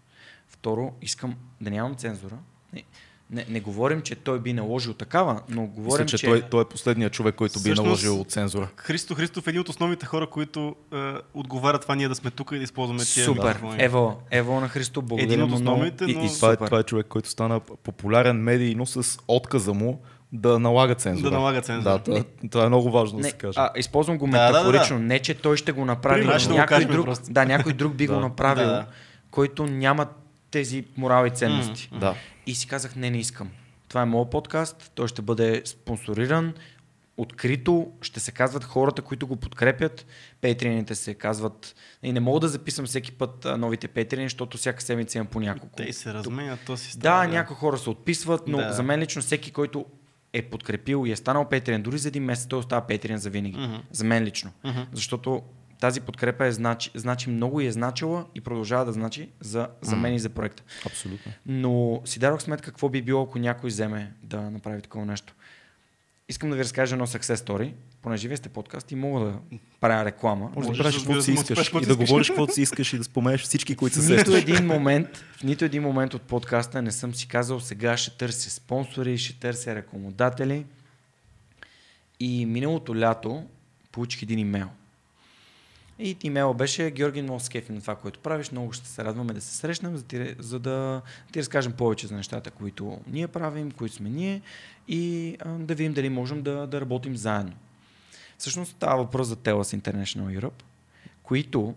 второ искам да нямам цензура. Не, не, не говорим, че той би наложил такава, но говорим, Мисля, че... че... Той, той е последният човек, който Всъщност, би наложил цензура. Христо Христов е един от основните хора, които е, отговарят това ние да сме тук и да използваме тези... Супер! Ево, ево на Христо, благодаря един от основните, но... И, и това, е, това е човек, който стана популярен медийно с отказа му да налага цензура. Да налага цензура. Да, това, това е много важно не, да се каже. А, използвам го метафорично. Да, да, да. Не, че той ще го направи, но някой друг, да, някой друг би го направил, да, да. който няма тези морални ценности. Mm, да. И си казах, не, не искам. Това е моят подкаст, той ще бъде спонсориран, открито, ще се казват хората, които го подкрепят. Пейтрините се казват... И не мога да записвам всеки път новите пейтрини, защото всяка седмица имам по няколко. Те се разменят, то си става. Да, някои хора се отписват, но да. За мен лично всеки, който е подкрепил и е станал Patreon. Дори за един месец той остава Patreon за винаги. Mm-hmm. За мен лично. Mm-hmm. Защото тази подкрепа е значи, значи много и е значила и продължава да значи за, за мен mm-hmm. и за проекта. Абсолютно. Но си дадох сметка какво би било, ако някой вземе да направи такова нещо. Искам да ви разкажа едно success story. Понеже вие сте подкаст и мога да правя реклама. Може да правиш каквото си искаш и да говориш каквото си искаш и да споменеш всички, които се сещаш. В нито един момент, в нито един момент от подкаста не съм си казал, сега ще търся спонсори, ще търся рекламодатели. И миналото лято получих един имейл. И имейл беше: Георги, много се кефи на това, което правиш, много ще се радваме да се срещнем, за, ти, за да ти разкажем повече за нещата, които ние правим, които сме ние и а, да видим дали можем да, да работим заедно. Всъщност става въпрос за Telus International Europe, които...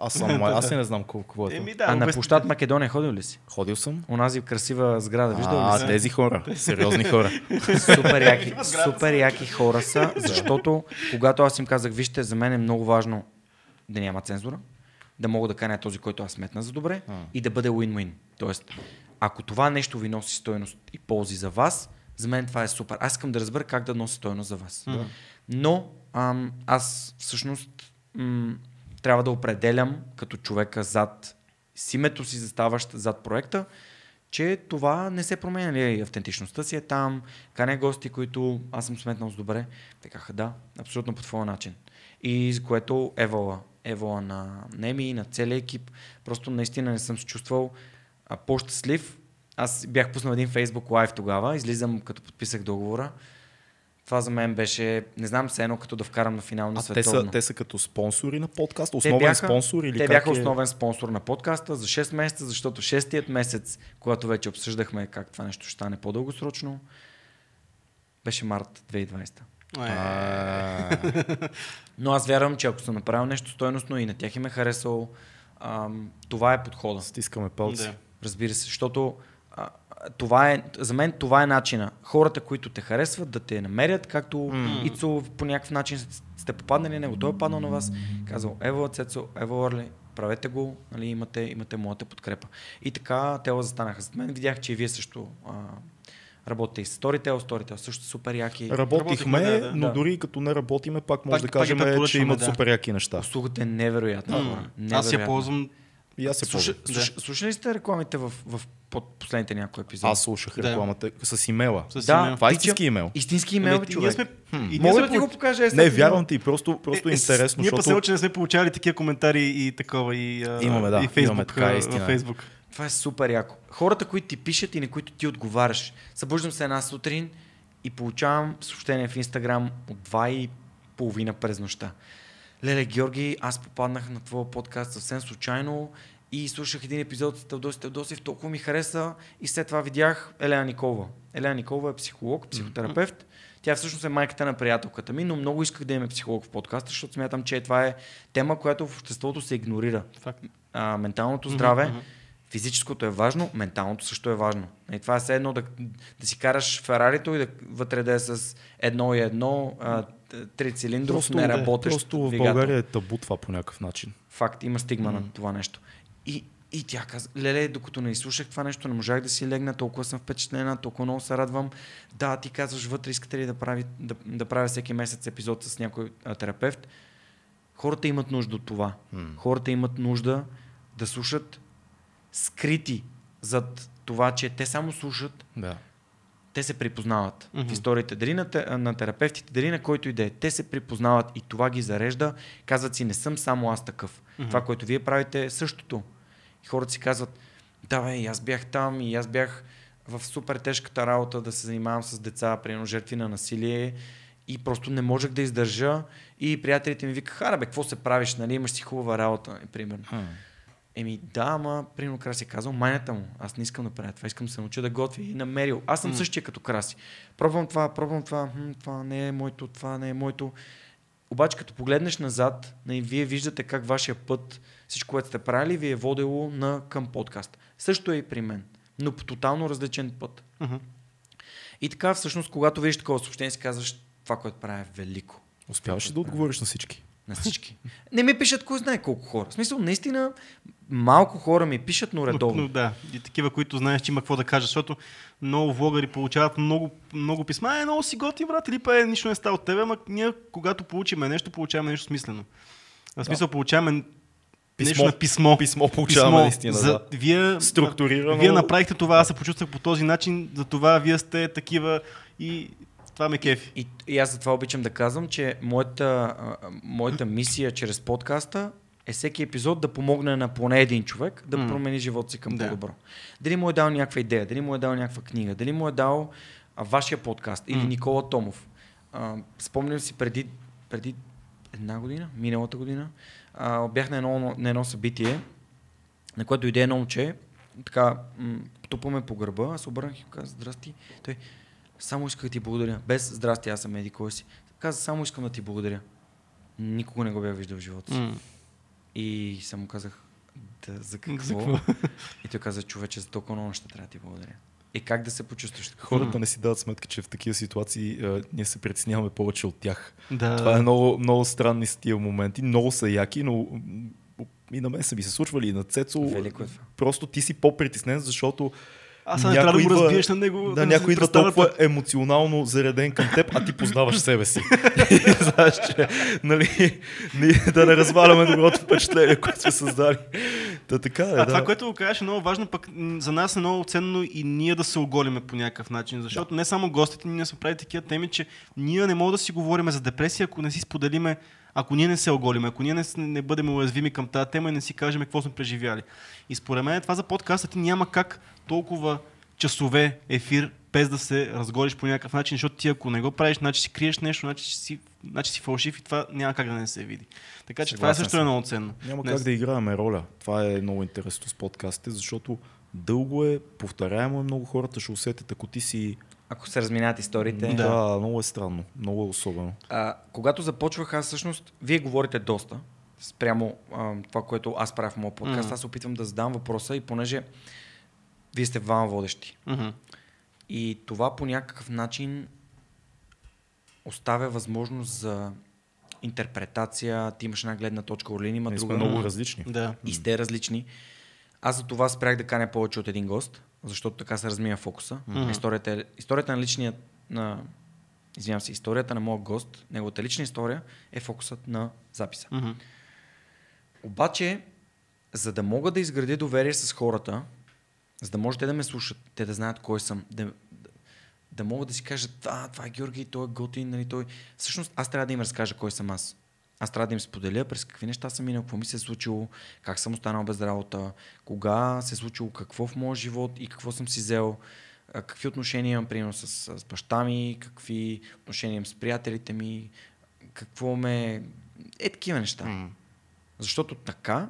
Аз съм, аз не знам колко е. Еми, да, а на площад Македония ходил ли си? Ходил съм. Онази красива сграда, виждал ли си? А, тези хора, сериозни хора. Супер яки, супер яки хора са, защото когато аз им казах, вижте, за мен е много важно да няма цензура, да мога да каня този, който аз сметна за добре а. и да бъде win-win. Тоест, ако това нещо ви носи стойност и ползи за вас, за мен това е супер. Аз искам да разбера как да носи стойност за вас. Да. Но ам, аз всъщност м, трябва да определям като човека зад с името си заставащ зад проекта, че това не се променя. Автентичността си е там, кане гости, които аз съм сметнал с добре. Така, да, абсолютно по твоя начин. И за което евала, евала на Неми, на целия екип. Просто наистина не съм се чувствал а, по-щастлив. Аз бях пуснал един Facebook Live тогава, излизам като подписах договора. Това за мен беше, не знам, все едно като да вкарам на финал на световно. Те са, те са като спонсори на подкаста? Основен бяха, спонсор? Или те как бяха основен е... спонсор на подкаста за шест месеца, защото шестият месец, когато вече обсъждахме как това нещо ще стане по-дългосрочно, беше март двайсета. А... Но аз вярвам, че ако съм направил нещо стойностно и на тях им е харесало, ам, това е подхода. Стискаме палци. Да. Разбира се, защото... Това е, за мен това е начина. Хората, които те харесват, да те намерят, както mm. Ицо по някакъв начин сте попаднали него, той е паднал на вас, казал, ево Цецо, ево Орли, правете го, нали, имате, имате моята подкрепа. И така те застанаха за мен. Видях, че и вие също а, работите и с Storytel, Storytel също супер яки. Работихме, да, да. но дори като не работиме, пак може пак, да кажем, да че имат да. супер яки неща. Услугата е невероятна. Mm. Аз я ползвам. Слушали да. слуша ли сте рекламите в, в последните някои епизоди? Аз слушах рекламата да. с имейла. С да, имейл. Това е истински имейл. Истински имейл, бе, човек. Сме... Хм. Мога ли ти го покажа? Не, вярвам ти, просто, просто е, е интересно. Ние защото... пасел, че не сме получавали такива коментари и такова и, а... имаме, да. и Фейсбук. Имаме, така, във Фейсбук. Това е супер яко. Хората, които ти пишат и на които ти отговаряш. Събуждам се една сутрин и получавам съобщение в Инстаграм от два и половина през нощта. Леле, Георги, аз попаднах на твоя подкаст съвсем случайно и слушах един епизод с Теодоси Теодосиев, толкова ми хареса и след това видях Елена Николова. Елена Николова е психолог, психотерапевт. Mm-hmm. Тя всъщност е майката на приятелката ми, но много исках да имаме психолог в подкаста, защото смятам, че това е тема, която в обществото се игнорира. А, менталното здраве, mm-hmm. физическото е важно, менталното също е важно. И това е все едно да, да си караш Ферарито и да вътре да е с едно и едно, а, трицилиндров, не работещ. Просто в България е табу това по някакъв начин. Факт, има стигма mm. на това нещо. И, И тя каза, леле, докато не изслушах това нещо, не можах да си легна, толкова съм впечатлена, толкова много се радвам. Да, ти казваш вътре, искате ли да, прави, да, да правя всеки месец епизод с някой а, терапевт. Хората имат нужда от това. Hmm. Хората имат нужда да слушат скрити зад това, че те само слушат, да. Те се припознават mm-hmm. в историите. Дали на, на терапевтите, дали на който и да е. Те се припознават и това ги зарежда. Казват си, не съм само аз такъв. Mm-hmm. Това, което вие правите е същото. И хората си казват, да бе, аз бях там и аз бях в супер тежката работа да се занимавам с деца, примерно жертви на насилие и просто не можех да издържа и приятелите ми викаха, а бе, какво се правиш, нали, имаш си хубава работа, примерно. Mm. Еми да, ама примерно Краси е казал, майната му, аз не искам да правя това, искам да се науча да готвя и намерил. Аз съм mm. същия като Краси. Пробвам това, пробвам това, хм, това не е моето, това не е моето. Обаче като погледнеш назад, и вие виждате как вашия път, всичко, което сте правили, ви е водило на, към подкаст. Също е и при мен, но по тотално различен път. Mm-hmm. И така всъщност, когато видиш такова съобщение, си казваш, това, което правя е велико. Успяваш ли да отговориш на всички? На всички. Не ми пишат кой знае колко хора. В смисъл, наистина малко хора ми пишат, но редовно. Но, да, и такива, които знаеш, че има какво да кажа, защото много влогари получават много, много писма. Е, много си готин, брат, или па е, нищо не става от тебе, ама ние, когато получиме нещо, получаваме нещо смислено. В смисъл, да. Получаваме писмо, нещо на писмо. Писмо получаваме, наистина, за, да. Вие, структурирано. Вие направихте това, аз се почувствах по този начин, за това вие сте такива и... Това ме кефи. И, и аз за това обичам да казвам, че моята, моята мисия чрез подкаста е всеки епизод да помогне на поне един човек да mm. промени живота си към да. По-добро. Дали му е дал някаква идея, дали му е дал някаква книга, дали му е дал а, вашия подкаст или mm. Никола Томов. А, спомням си преди, преди една година, миналата година, а, бях на едно, на едно събитие, на което дойде едно момче, така м- тупаме по гърба, аз обърнах и казах, здрасти, той... Само исках да ти благодаря. Без здрасти, аз съм еди кой си. Каза, само искам да ти благодаря. Никога не го бях виждал в живота си. Mm. И само казах, да, за какво? За какво? И той каза, човече, за толкова много неща трябва да ти благодаря. И как да се почувстваш? Хората mm. не си дават сметка, че в такива ситуации а, ние се притесняваме повече от тях. Да. Това е много, много странни с тия моменти. Много са яки, но... И на мен са ми се случвали, и на Цецо. Велико е това. Просто ти си по-притеснен, защото аз не трябва да го разбиеш на него. Да, да някой идва толкова емоционално зареден към теб, а ти познаваш себе си. Знаеш, че нали, да не разваляме доброто впечатление, което сме създали. Та, така, а да. Това, което го кажеш, е много важно, пък за нас е много ценно и ние да се оголиме по някакъв начин, защото да. Не само гостите, ние сме правили такива теми, че ние не можем да си говорим за депресия, ако не си споделиме, ако ние не се оголиме, ако ние не, не бъдем уязвими към тази тема и не си кажем какво сме преживяли. И според мен това за подкаста ти няма как толкова часове ефир, без да се разгориш по някакъв начин, защото ти ако не го правиш, значи си криеш нещо, значи си, значи си фалшив и това няма как да не се види. Така че сега това е също съм. Е много ценно. Няма Днес... как да играеме роля. Това е много интересно с подкастите, защото дълго е, повторяемо е, много хората ще усетят, ако ти си... Ако се разминават историите. Да, да, много е странно, много е особено. А, когато започвах аз всъщност, вие говорите доста спрямо а, това, което аз правя в моят подкаст. Mm-hmm. Аз опитвам да задам въпроса и понеже вие сте двама водещи. Mm-hmm. И това по някакъв начин оставя възможност за интерпретация. Ти имаш една гледна точка, Орлин има друга. Много различни. Да. И сте различни. Аз за това спрях да каня повече от един гост, защото така се размия фокуса. Mm-hmm. Историята, историята на личния... На, извинявам се, историята на моят гост, неговата лична история е фокусът на записа. Mm-hmm. Обаче, за да мога да изградя доверие с хората, за да може те да ме слушат, те да знаят кой съм, да, да могат да си кажат, а, това е Георги, той е готин, нали, той... Всъщност, аз трябва да им разкажа кой съм аз. Аз трябва да им споделя през какви неща съм минал, какво ми се е случило, как съм останал без работа, кога се е случило какво в моя живот и какво съм си взел, какви отношения имам, примерно, с, с баща ми, какви отношения имам с приятелите ми, какво ме... Е, такива неща. Mm. Защото така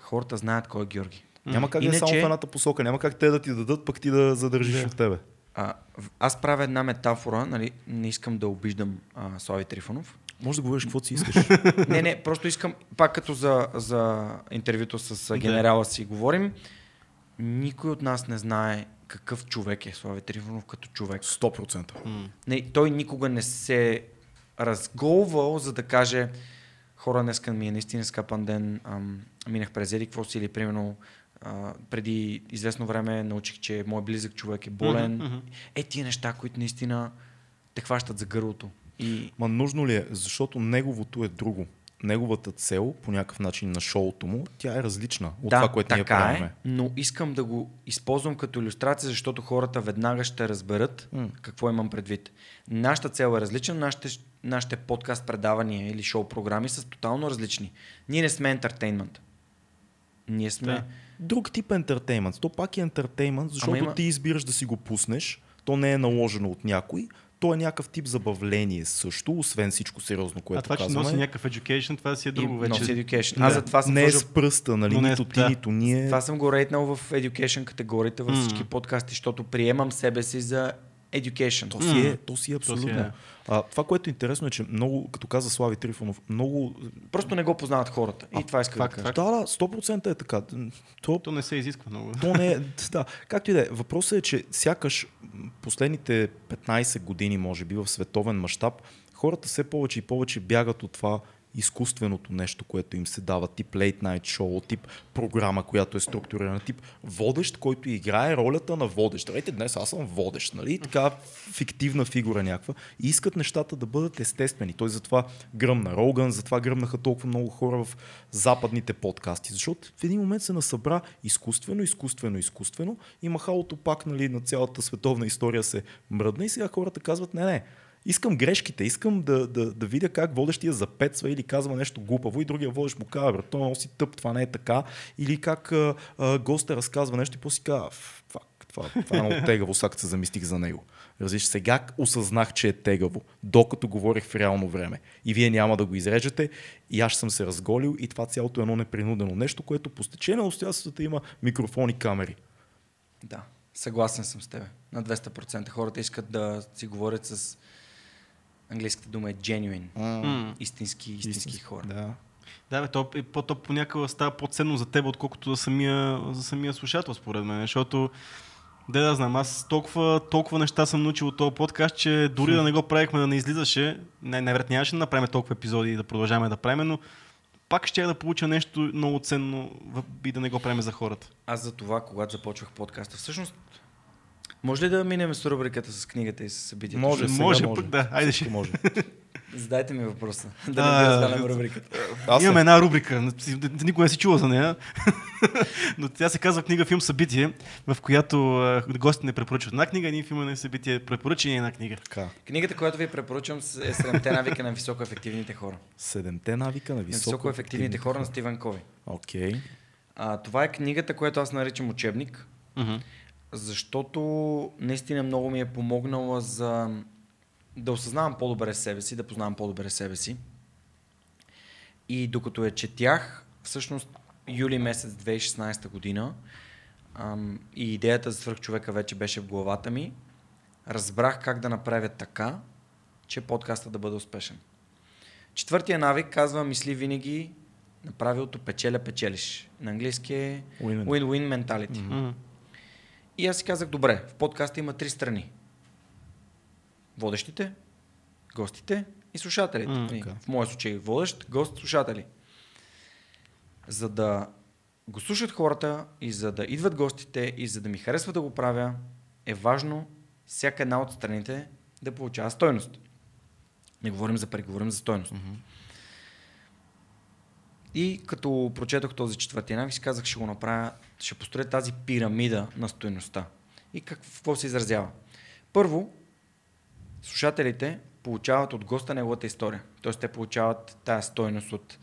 хората знаят кой е Георги. Mm. Няма как да е само в едната посока, няма как те да ти дадат, пък ти да задържиш yeah. от тебе. А, аз правя една метафора, нали, не искам да обиждам а, Слави Трифонов. Може да говориш каквото си искаш. Не, не, просто искам, пак като за, за интервюто с генерала си говорим, никой от нас не знае какъв човек е Слави Трифонов като човек. сто процента. Mm. Не, той никога не се разголвал, за да каже, хора, днеска ми е наистина скапан ден, ам, минах през еди какво си, или примерно а, преди известно време научих, че мой близък човек е болен. Mm-hmm. Е, тия неща, които наистина те хващат за гърлото. И... Ма нужно ли е? Защото неговото е друго. Неговата цел, по някакъв начин на шоуто му, тя е различна от да, това, което ние правиме. Да, така е, но искам да го използвам като илюстрация, защото хората веднага ще разберат mm. какво имам предвид. Нашата цел е различна, нашите, нашите подкаст предавания или шоу програми са тотално различни. Ние не сме ентертейнмент. Ние сме... Да. Друг тип ентертейнмент. То пак е ентертейнмент, защото има... ти избираш да си го пуснеш, то не е наложено от някой. То е някакъв тип забавление също, освен всичко сериозно, което казваме. А това, казваме. Че носи някакъв education, това си е друго вече. Education. Не, а, за това съм не е с пръста, нали? Не, нито ти, да. Нито ние. Това съм го рейтнал в education категорията, във всички mm. подкасти, защото приемам себе си за education. То си mm. е, то си е абсолютно. То си е. А, това, което е интересно е, че много, като каза Слави Трифонов, много... Просто не го познават хората. И а, това иска да кажа. Да, да, сто процента е така. То, то не се изисква много. То не е, да. Както и да е. Въпросът е, че сякаш последните петнайсет години, може би, в световен мащаб, хората все повече и повече бягат от това изкуственото нещо, което им се дава, тип late night шоу, тип програма, която е структурирана, тип водещ, който играе ролята на водещ. Ето днес аз съм водещ, нали? Така фиктивна фигура някаква. И искат нещата да бъдат естествени. Той затова гръмна Роган, затова гръмнаха толкова много хора в западните подкасти, защото в един момент се насъбра изкуствено, изкуствено, изкуствено и махалото пак, нали, на цялата световна история се мръдна и сега хората казват не, не, искам грешките, искам да, да, да видя как водещия запецва или казва нещо глупаво и другия водещ му казва, бе, то много си тъп, това не е така. Или как а, а, гостът разказва нещо и после казва, фак, това, това е много тегаво, сега се замислих за него. Разбираш, сега осъзнах, че е тегаво, докато говорих в реално време. И вие няма да го изрежете, и аз съм се разголил и това цялото е едно непринудено нещо, което по стечение на обстоятелствата има микрофони и камери. Да, съгласен съм с тебе. На двеста процента хората искат да си говорят с... Английската дума е genuine. Mm. Истински, истински, истински хора. Да, да бе, то, по, то понякога става по-ценно за теб, отколкото за самия, за самия слушател, според мен. Защото, да да знам, аз толкова, толкова неща съм научил от този подкаст, че дори mm. да не го правихме, да не излизаше, най-вероятно нямаше да направим толкова епизоди и да продължаваме да правим, но пак ще да получа нещо много ценно и да не го правим за хората. Аз за това, когато започвах подкаста, всъщност... Може ли да минем с рубриката с книгата и с събитието? Може, сега може, може. Пък да. Айде ще може. Задайте ми въпроса. Да а, не да раздаваме рубриката. Аз имаме съм... една рубрика. Никога не си чува за нея. Но тя се казва книга, филм, събитие, в която гостите не препоръчват една книга, един филм на събитие, препоръча и една книга. Така. Книгата, която ви препоръчвам, е Седемте навика на високоефективните хора. Седемте навика на високоефективните хора на Стивън Кови. Окей. Okay. Това е книгата, която аз наричам учебник. Uh-huh. Защото наистина много ми е помогнала за да осъзнавам по-добре себе си, да познавам по-добре себе си. И докато я четях, всъщност юли месец две хиляди и шестнайсета година ам, и идеята за свръхчовека вече беше в главата ми, разбрах как да направя така, че подкастът да бъде успешен. Четвъртия навик казва, мисли винаги на правилото печеля-печелиш. На английски е win-win mentality. Mm-hmm. И аз си казах, добре, в подкаста има три страни. Водещите, гостите и слушателите. Mm, okay. В моя случай водещ, гост, слушатели. За да го слушат хората и за да идват гостите и за да ми харесва да го правя, е важно всяка една от страните да получава стойност. Не говорим за пари, говорим за стойност. Mm-hmm. И като прочетох този четвърти навик, си казах, ще го направя, ще построя тази пирамида на стойността. И какво се изразява? Първо, слушателите получават от госта неговата история. Тоест те получават тази стойност от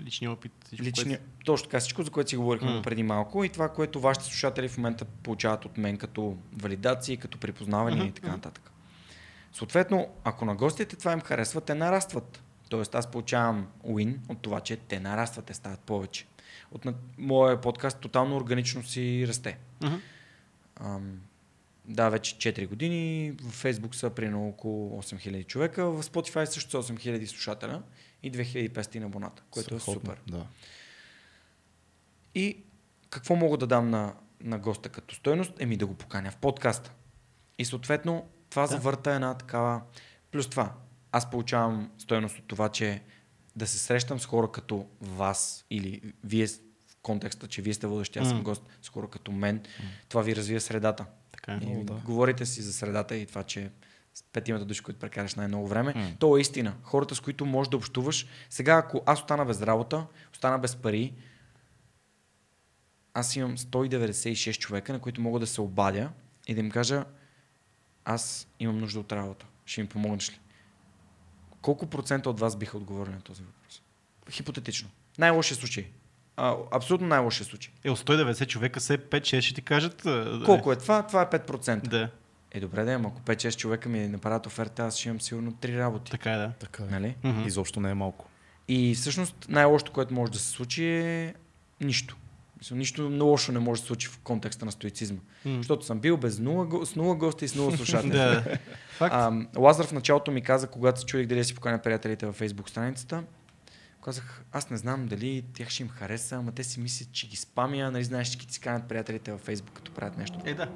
личния опит. Лични... Което... Точно така, всичко, за което си говорихме mm. преди малко и това, което вашите слушатели в момента получават от мен като валидации, като припознаване mm-hmm. и така нататък. Съответно, ако на гостите това им харесва, те нарастват. Тоест аз получавам win от това, че те нарастват, те стават повече. От на... моя подкаст тотално органично си расте. Uh-huh. Ам, да, вече четири години, в Facebook са прино около осем хиляди човека, в Spotify също са осем хиляди слушателя и две хиляди и петстотин абоната, което Съхотно, е супер. Да. И какво мога да дам на, на госта като стойност? Еми да го поканя в подкаста. И съответно това да. завърта една такава... Плюс това, аз получавам стойност от това, че да се срещам с хора като вас или вие, контекста, че вие сте водещи, аз съм гост, скоро като мен, това ви развие средата. Така е, много, да. Говорите си за средата и това, че с петимата души, които прекараш най-много време, mm. то е истина. Хората, с които можеш да общуваш. Сега, ако аз остана без работа, остана без пари, аз имам сто деветдесет и шест човека, на които мога да се обадя и да им кажа, аз имам нужда от работа. Ще ми помогнеш ли? Колко процента от вас биха отговорили на този въпрос? Хипотетично. Най-лошия случай. А, абсолютно най-лошия случай. Е, от сто и деветдесет човека се пет шест ще ти кажат... Колко е това? Това е пет процента. Да. Е, добре, да, ама ако пет шест човека ми направят оферта, аз ще имам сигурно три работи. Така е, да. Така е. Нали? Mm-hmm. Изобщо не е малко. И всъщност най-лошото, което може да се случи е нищо. Мисля, нищо лошо не може да се случи в контекста на стоицизма. Mm. Защото съм бил без нула, с нула гости и с нула слушатели. Лазар в началото ми каза, когато се чудих дали си поканя приятелите във Facebook страницата, казах, аз не знам дали тях ще им хареса, ама те си мислят, че ги спамя, нали знаеш, че ги циканят приятелите във Facebook, като правят нещо. Е, да.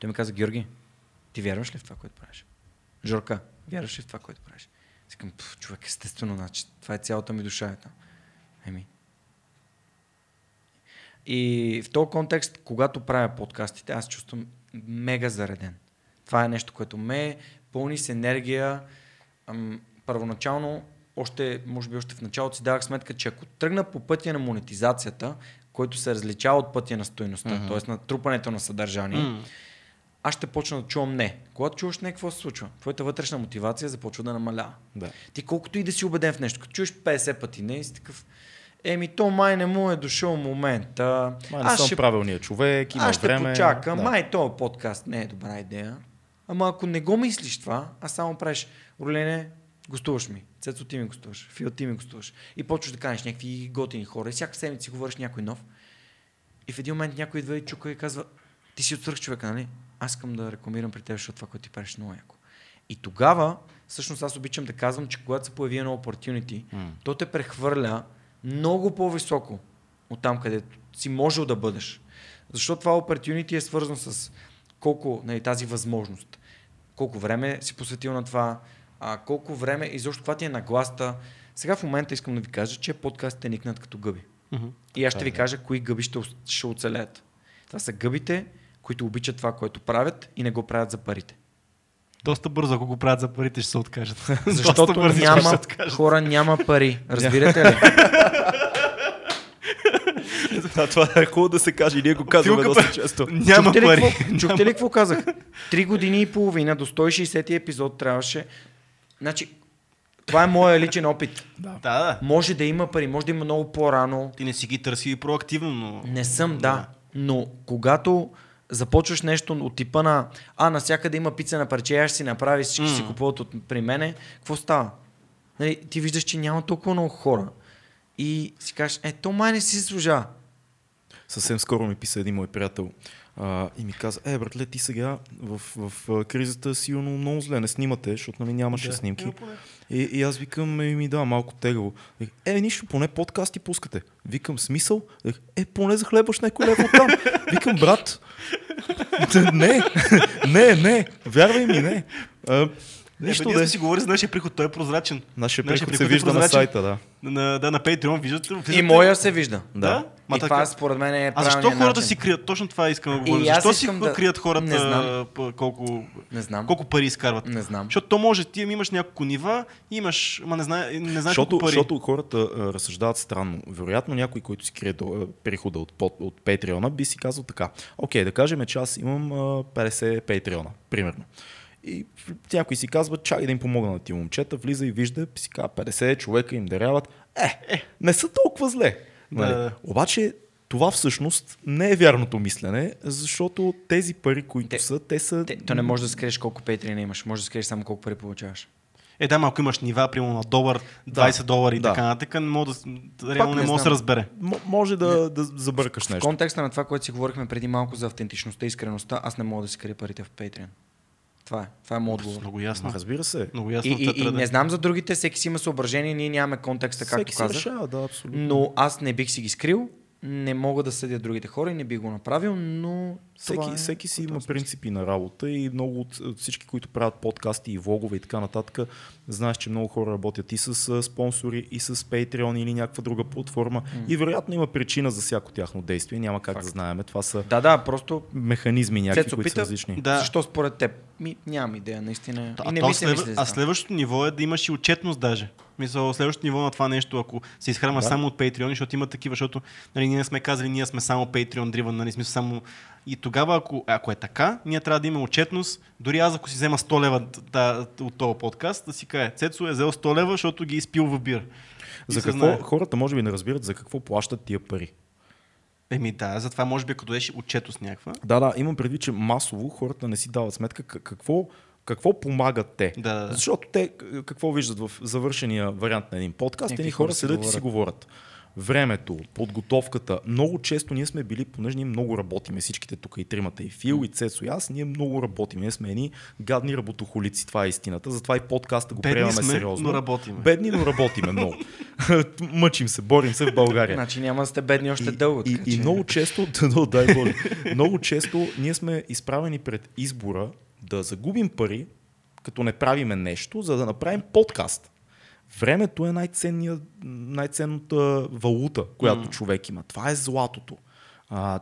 Той ми каза, Георги, ти вярваш ли в това, което правиш? Жорка, вярваш ли в това, което правиш? Сикам, човек, естествено, значи, това е цялата ми душа. Еми. И в този контекст, когато правя подкастите, аз чувствам мега зареден. Това е нещо, което ме пълни с енергия. Ам, първоначално, още, може би още в началото си давах сметка, че ако тръгна по пътя на монетизацията, който се различава от пътя на стойността, mm-hmm. т.е. на трупането на съдържание, mm-hmm. аз ще почна да чувам не. Когато чуваш не, какво се случва? Твоята вътрешна мотивация започва да намалява. Да. Ти колкото и да си убеден в нещо, като чуеш петдесет пъти не, си такъв... Еми, то май не му е дошъл момента. Май не аз съм ще... правилният човек, има време. Аз ще време. Почакам, да. Май този подкаст не е добра идея. Ама ако не го мислиш това, а само правиш, Орлене, гостуваш ми, Цецо ти ми гостуваш, Фил ти ми гостуваш. И почваш да канеш някакви готини хора и всяка седмица си говориш някой нов. И в един момент някой идва и чука и казва, ти си от свърх човека, нали? Аз искам да рекламирам при теб, защото това, което ти правиш много яко. И тогава, всъщност аз обичам да казвам, че когато се появи едно opportunity, mm. то те прехвърля много по-високо от там, където си можел да бъдеш. Защото това opportunity е свързано с колко, нали, тази възможност. Колко време си посветил на това, а колко време и защо това ти е нагласта. Сега в момента искам да ви кажа, че подкастите никнат като гъби. Mm-hmm. И аз ще ви кажа кои гъби ще, ще оцелеят. Това са гъбите, които обичат това, което правят и не го правят за парите. Доста бързо, ако го правят за парите, ще се откажат. Защото няма, хора няма пари. Разбирате ли? А, това е хубаво да се каже и ние го казваме доста често. Няма чухте пари. Ли, какво, чухте ли какво казах? Три години и половина до сто и шейсети епизод трябваше... Значи, това е моя личен опит. Да. Да. Може да има пари, може да има много по-рано. Ти не си ги търси и проактивно, но... Не съм, да. да. Но когато... започваш нещо от типа на а, насякъде има пица на парче, аз си направи, всички mm. си купуват от, при мене. Какво става? Нали, ти виждаш, че няма толкова много хора. И си кажеш, е, то май не си служа. Съвсем скоро ми писа един мой приятел а, и ми каза, е, братле, ти сега в, в, в кризата си но, много зле, не снимате, защото ми нямаше да. снимки. И, и аз викам, е, ми да, малко тегаво. Е, нищо, поне подкасти пускате. Викам, смисъл? Е, поне захлебваш някой лев оттам. Викам, брат, не, не, не, вярвай ми, не. А, нещо, е, да си говори за нашия приход, той е прозрачен. Нашия приход, приход се вижда е на сайта, да. На, да, на Patreon виждате. Виждат, и моя се вижда. Да. да? Ма, и така. Това според мен е правилният начин. А защо хората начин? Си крият? Точно това искам да говоря. Защо си да... крият хората не знам. Колко... Не знам. Колко пари изкарват? Не знам. Защото то може, ти имаш няколко нива, имаш, ма не знае, не знае колко пари. Защото хората а, разсъждават странно. Вероятно някой, който си крие прихода от, от, от Patreon, би си казал така. Окей, да кажем, че аз имам а, петдесет Patreon, примерно. И някой си казва, чакай да им помогна на тия момчета, влиза и вижда, си казва, петдесет човека им даряват. Е, не са толкова зле. Нали? Да. Обаче това всъщност не е вярното мислене, защото тези пари, които те, са, те са... Те, то не можеш да скриеш колко Patreon имаш, можеш да скриеш само колко пари получаваш. Е, да, малко имаш нива, примерно на долар, двайсет да, долара и да. Така натък, мога да, реално не, не може да се разбере. М- може да, да забъркаш нещо. В контекста на това, което си говорихме преди малко за автентичността и искреността, аз не мога да си скрия парите в Patreon. Това е, това е моят отговор. Много ясно. А, разбира се. Много ясно. И, и, и не знам за другите, всеки си има съображение, ние нямаме контекста, както казах. Всеки си решава, да, абсолютно. Но аз не бих си ги скрил, не мога да съдя другите хора и не бих го направил, но Всеки, е, всеки си има принципи на работа и много от, от всички, които правят подкасти и влогове и така нататък, знаеш, че много хора работят и с спонсори, и с Patreon или някаква друга платформа. Mm. И вероятно има причина за всяко тяхно действие. Няма как Факт. да знаем. Това са да, да, просто механизми някакви, Цецо, които пита, са различни. Да. Защо според теб? Ми, нямам идея, наистина. А, и не а, мисля, следва... а следващото ниво е да имаш и отчетност даже. Мисля, следващото ниво на това нещо, ако се изхранва да. само от Patreon, защото има такива, защото нали, ние сме казали, ние сме само Patreon driven, нали, сме само... И тогава, ако, ако е така, ние трябва да имаме отчетност. Дори аз, ако си взема сто лева да, от този подкаст, да си кажа, Цецо е взел сто лева, защото ги изпил в бир. За и какво знае... хората може би не разбират за какво плащат тия пари. Еми да, затова може би ако дадеш отчетост някаква. Да, да, имам предвид, че масово хората не си дават сметка какво, какво помагат те. Да, да, да. Защото те какво виждат в завършения вариант на един подкаст? Някакви едни хора седят и си говорят. Времето, подготовката, много често ние сме били, понеже ние много работиме всичките тук, и тримата, и Фил, и Цецо, и аз, ние много работим. Ние сме едни гадни работохолици, това е истината, затова и подкаста го приемаме сериозно. Но работиме. Бедни, но работиме много. Мъчим се, борим се в България. Значи няма да сте бедни още и, дълго. И, и, и много често, но, дай Боже, много често ние сме изправени пред избора да загубим пари, като не правиме нещо, за да направим подкаст. Времето е най-ценната валута, която mm. човек има. Това е златото. А,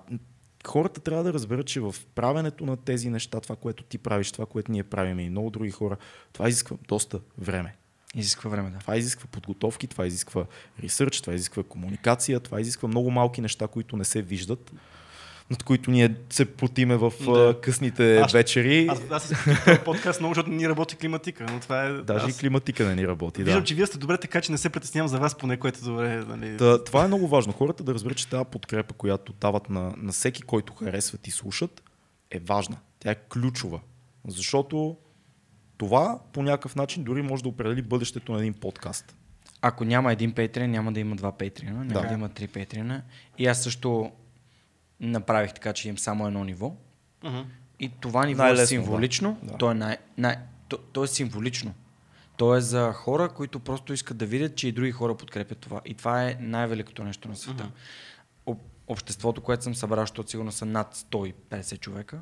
хората трябва да разберат, че в правенето на тези неща, това, което ти правиш, това, което ние правим и много други хора, това изисква доста време. Изисква време, да. Това изисква подготовки, това изисква ресърч, това изисква комуникация, това изисква много малки неща, които не се виждат, над които ние се потиме в да. късните аз, вечери. Аз, аз си този подкаст много, защото не ни работи климатика, но това е... Даже аз... и климатика не ни работи, да. Виждам, че вие сте добре, така че не се притеснявам за вас, поне което добре... Нали... Та, това е много важно. Хората да разберат, че тази подкрепа, която дават на, на всеки, който харесват и слушат, е важна. Тя е ключова. Защото това по някакъв начин дори може да определи бъдещето на един подкаст. Ако няма един Patreon, няма да има два Patreon, няма да, да има три Patreon. И аз също направих така, че имам само едно ниво. Uh-huh. И това ниво е символично. Да. То, е най- най- то, то е символично. То е за хора, които просто искат да видят, че и други хора подкрепят това. И това е най-великото нещо на света. Uh-huh. Об- обществото, което съм събрал, защото сигурно са над сто и петдесет човека.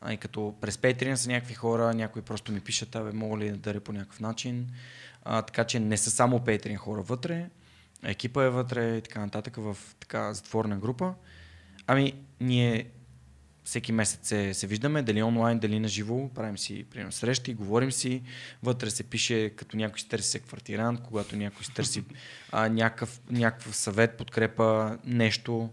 А и като през Patreon са някакви хора, някои просто ми пишат, абе, мога ли да даря по някакъв начин. А, така че не са само Patreon хора вътре. Екипа е вътре и така нататък в така затворена група. Ами, ние всеки месец се, се виждаме, дали онлайн, дали на живо, правим си примерно срещи, говорим си, вътре се пише, като някой си търси квартирант, когато някой си търси а, някакъв, някакъв съвет, подкрепа, нещо.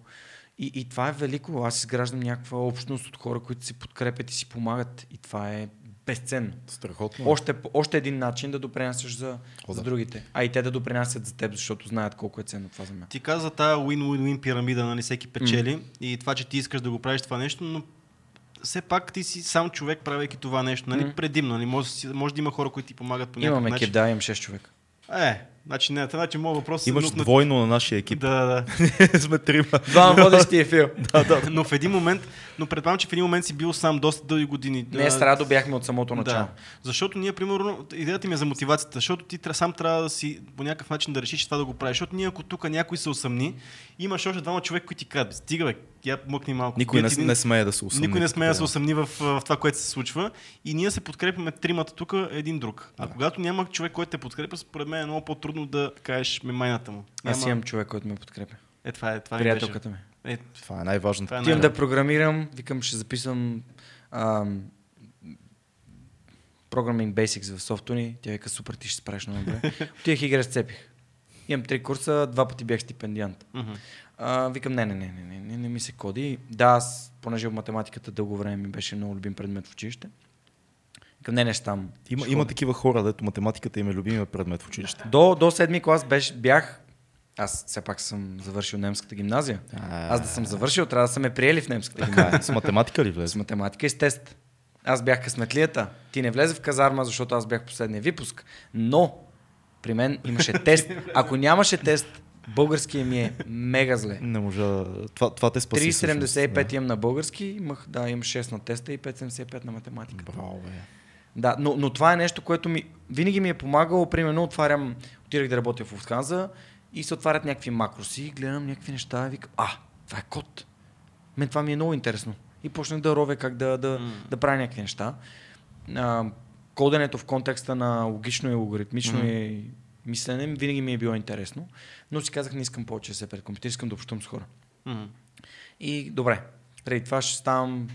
И, и това е велико. Аз изграждам някаква общност от хора, които си подкрепят и си помагат. И това е безценно. Страхотно. Още, още един начин да допринасяш за, О, да. за другите. А и те да допринасят за теб, защото знаят колко е ценно това за мен. Ти каза тая win-win-win пирамида, нали, всеки печели mm. и това, че ти искаш да го правиш това нещо, но все пак ти си сам човек, правейки това нещо, нали, mm. предимно. Нали, може, може да има хора, които ти помагат по някакъв начин. Имаме екип, да, имам шест човека. Е, значи не, това, че моят въпрос... Имаш е, но... двойно на нашия екип. Да, да, да. Сме трима. Два на водещия Фил. Да, да. Но в един момент, но предполагам, че в един момент си бил сам доста дълги години. Не, с Радо бяхме от самото начало. Да. Защото ние, примерно, идеята ми е за мотивацията, защото ти сам трябва да си по някакъв начин да решиш това да го правиш. Защото ние, ако тук някой се усъмни, имаш още двама човека, които ти казват, стига бе, я мъкни малко. Никой не, един... не смее да се усъмни. Никой не смее да се усъмни в, в това, което се случва. И ние се подкрепяме тримата тук един друг. А да. когато няма човек, който те подкрепя, според мен е много по-трудно да кажеш майната му. Няма... Аз имам човек, който ме подкрепя. Е, това е, това е приятелката ми. Е, това е най-важното. Е Тим да програмирам, викам, ще записвам ам, Programming Basics в софтуни. Тя вика, супер, ти ще справиш много добре. Отидех и ги разцепих. Имам три курса, два пъти бях стипендиант. Uh-huh. А, викам, не, не, не, не, не, не, не ми се коди. Да, аз, понеже в математиката дълго време ми беше много любим предмет в училище. Към не, не ще там. Има, има такива хора, дето математиката им е любимия предмет в училище. До, до седми клас беше, бях... Аз все пак съм завършил немската гимназия. А... Аз да съм завършил, трябва да са ме приели в немската гимназия. С математика ли влезе? С математика и с тест. Аз бях късметлията. Ти не влезе в казарма, защото аз бях последния випуск. Но при мен имаше тест. Ако нямаше тест, българския ми е мега зле. Не може. Това, това те спаси. три седемдесет и пет да. имам на български, имах, да, имам шест на теста и пет седемдесет и пет на математиката. Браво, бе. Да, но, но това е нещо, което ми винаги ми е помагало. Примерно отварям, отирах да работя в Ulfskan и се отварят някакви макроси, гледам някакви неща и викам, а, това е код. Мен това ми е много интересно. и почнах да ровя как да, да, mm. да правя някакви неща. А, коденето в контекста на логично и алгоритмично mm. и мислене винаги ми е било интересно, но си казах, не искам повече да се пред компютър, искам да общувам с хора. Mm. И добре, преди това ще ставам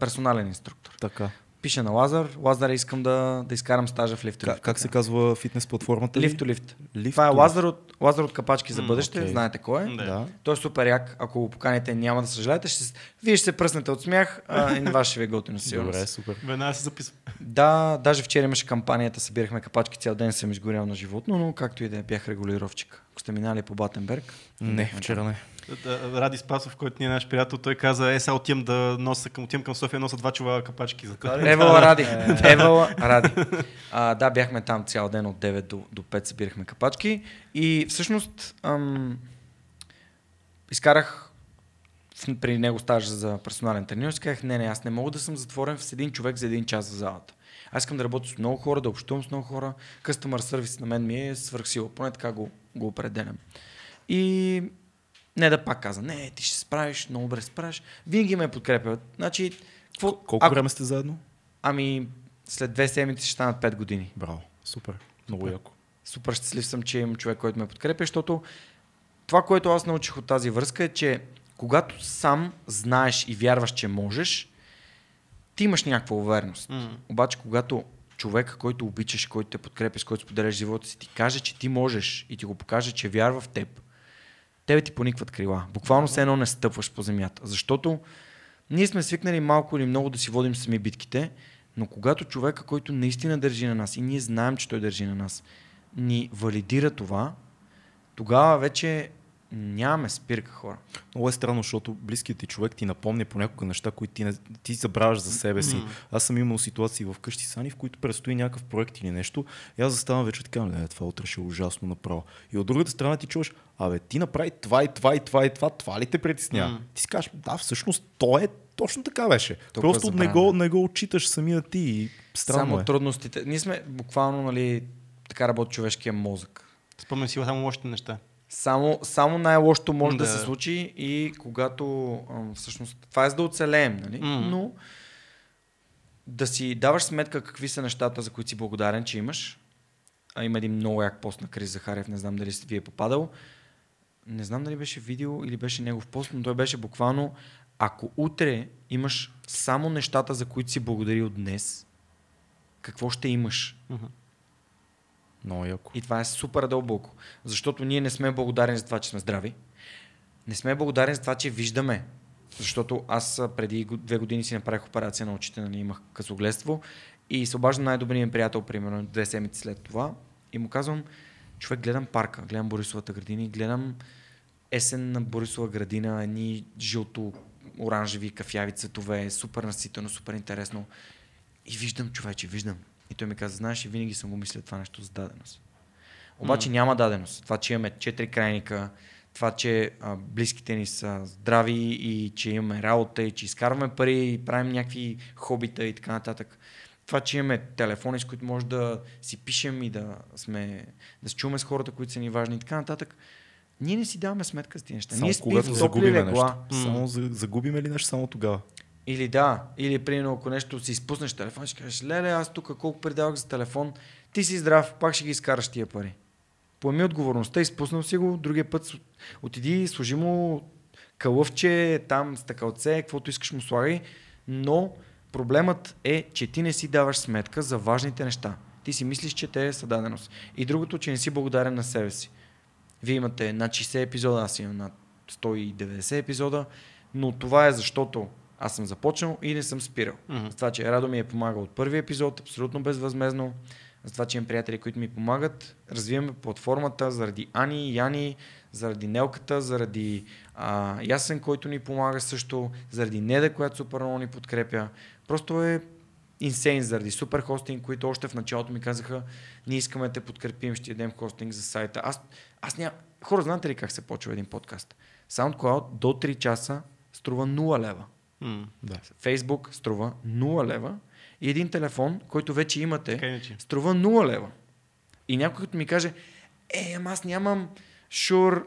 персонален инструктор. Така. Пише на Лазар. Лазар, искам да, да изкарам стажа в Лифт-Лифт. Как, как се казва фитнес платформата? Лифт-Лифт. Това е Лазар от, Лазар от Капачки за бъдеще. Mm, okay. Знаете кой е. Да. Той е супер як. Ако го поканите, няма да съжаляете. Ще... Вие ще се пръснете от смях а, и на вас ще ви е готино. Добре, супер. Веднага се записвам. Да, даже вчера имаше кампанията, събирахме капачки, цял ден съм изгорял на животно, но както и да бях регулировчик. Ако сте минали по Батенберг. Не, вчера не. Ради Спасов, който ни е наш приятел, той каза: е, сега отивам да носа към, отивам към София, носа два чувала капачки. Евала Ради. Евала Ради. А, да, бяхме там цял ден от девет до, до пет събирахме капачки и всъщност ам, изкарах при него стаж за персонален тренер, казах: не, не, аз не мога да съм затворен с един човек за един час в залата. Аз искам да работя с много хора, да общувам с много хора. Customer service на мен ми е свърхсила, поне така го, го определям. И Неда пак каза: не, ти ще справиш, много добре справиш. Винаги ме подкрепят. Значи, какво... Колко а... време сте заедно? Ами, след две седмици ще станат пет години. Браво, супер, много яко. Супер щастлив съм, че имам човек, който ме подкрепя, защото това, което аз научих от тази връзка е, че когато сам знаеш и вярваш, че можеш, ти имаш някаква увереност. Mm-hmm. Обаче, когато човек, който обичаш, който те подкрепя, с който споделяш живота си, ти каже, че ти можеш и ти го покаже, че вярва в теб, тебе ти поникват крила. Буквално все едно не стъпваш по земята. Защото ние сме свикнали малко или много да си водим сами битките, но когато човека, който наистина държи на нас и ние знаем, че той държи на нас, ни валидира това, тогава вече нямаме спирка, хора. Много е странно, защото близкият ти човек ти напомня понякога неща, които ти, не, ти забравяш за себе си. Аз съм имал ситуации в къщи сани, в които предстои някакъв проект или нещо. И аз заставам вече така: не, това утре ще е ужасно направо. И от другата страна ти чуваш: абе, ти направи това и това и това и това, това ли те притеснява? Mm. Ти си кажеш: да, всъщност то е точно така беше. Толко просто не го, не го отчиташ самия ти и странно само е. Само трудностите. Ние сме буквално, нали, така работи човешкия мозък. Спомням си само още неща. Само, само най-лошото може да. да се случи и когато всъщност това е за да оцелеем, нали? Mm. Но да си даваш сметка какви са нещата, за които си благодарен, че имаш. А има един много як пост на Крис Захарев, не знам дали си ви е попадал. Не знам дали беше видео или беше негов пост, но той беше буквално: ако утре имаш само нещата, за които си благодарил днес, какво ще имаш? Mm-hmm. Много яко. И това е супер дълбоко. Защото ние не сме благодарни за това, че сме здрави. Не сме благодарни за това, че виждаме. Защото аз преди две години си направих операция на очите, нали, имах късогледство. И се обаждам най-добрият ми приятел, примерно, две седмици след това. И му казвам: човек, гледам парка, гледам Борисовата градина и гледам есен на Борисова градина, едни жълто-оранжеви кафяви цветове, супер наситено, супер интересно. И виждам, човече, виждам. И той ми каза: знаеш, и винаги съм го мислил това нещо за даденост. Обаче mm. няма даденост. Това, че имаме четири крайника, това, че а, близките ни са здрави и че имаме работа и че изкарваме пари и правим някакви хобита и така нататък. Това, че имаме телефони, с които може да си пишем и да сме, да се чуваме с хората, които са ни важни и така нататък. Ние не си даваме сметка за тези неща. Само ние спим в топли легла. Нещо. Само за, загубиме ли нещо само тогава? Или да, или примерно ако нещо си изпуснеш телефон, ще кажеш: леле, аз тук колко предавах за телефон, ти си здрав, пак ще ги изкараш тия пари. Поеми отговорността, изпуснал си го, другия път отиди, сложи му калъвче, там стъкалце, каквото искаш му слагай, но проблемът е, че ти не си даваш сметка за важните неща. Ти си мислиш, че те е съдаденост. И другото, че не си благодарен на себе си. Вие имате над шейсет епизода, аз имам над сто и деветдесет епизода, но това е защото аз съм започнал и не съм спирал. Mm-hmm. За това, че Радо ми е помагал от първи епизод, абсолютно безвъзмезно. За това, че имам приятели, които ми помагат. Развиваме платформата заради Ани, Яни, заради Нелката, заради а, Ясен, който ни помага също, заради Неда, която супер много ни подкрепя. Просто е инсейн, заради супер хостинг, които още в началото ми казаха: ние искаме да те подкрепим, ще ядем хостинг за сайта. Аз, аз ням... Хора, знаете ли как се почва един подкаст? SoundCloud до три часа струва нула лева. Mm, да. Фейсбук струва нула лева и един телефон, който вече имате, струва нула лева. И някой като ми каже: е, ама аз нямам Shure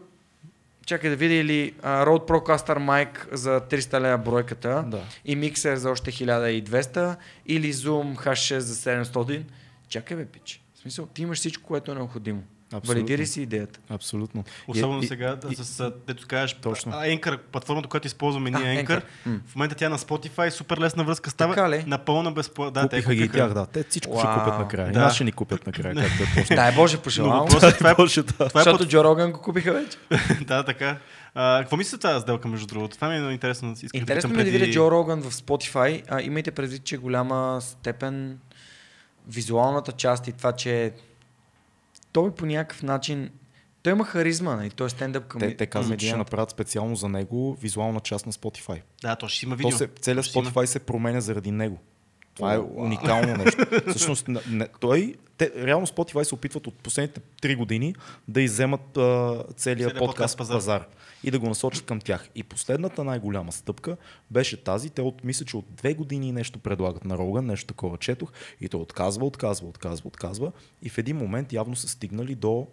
Чакай да видя ли uh, Rode Procaster Mic за триста лева бройката, да, и миксер за още хиляда и двеста или Zoom ейч шест за седемстотин. Чакай бе, пич. В смисъл, ти имаш всичко, което е необходимо. Абсолютно. Валидири си идеята. Абсолютно. Особено и, сега, и, с, дето кажеш, точно. Anchor, платформата, която използваме ние, Anchор, mm. в момента тя на Spotify, супер лесна връзка става, напълна безплатна. Да, купиха те ги тях, да. Те всичко wow. си купят накрая. Да. Аз ще ни купят накрая. Както е, дай Боже, пожелавам. Защото Джо Роган го купиха вече. Да, така. А, какво мислите тази сделка, между другото? Това ми е много интересно. Интересно ми е да видя Джо Роган в Spotify. Имайте предвид, че голяма степен визуалната част и това, че той по някакъв начин... Той има харизма, и той е стендъп към... Те, те казват, че ще направят специално за него визуална част на Spotify. Да, то ще има видео. Целият Spotify се променя заради него. Това е уникално нещо. Всъщност, не, той... Те, реално Spotify се опитват от последните три години да изземат а, целият подкаст пазар. пазар и да го насочат към тях. И последната най-голяма стъпка беше тази. Те от, мисля, че от две години нещо предлагат на Роган, нещо такова четох и той отказва, отказва, отказва, отказва и в един момент явно са стигнали до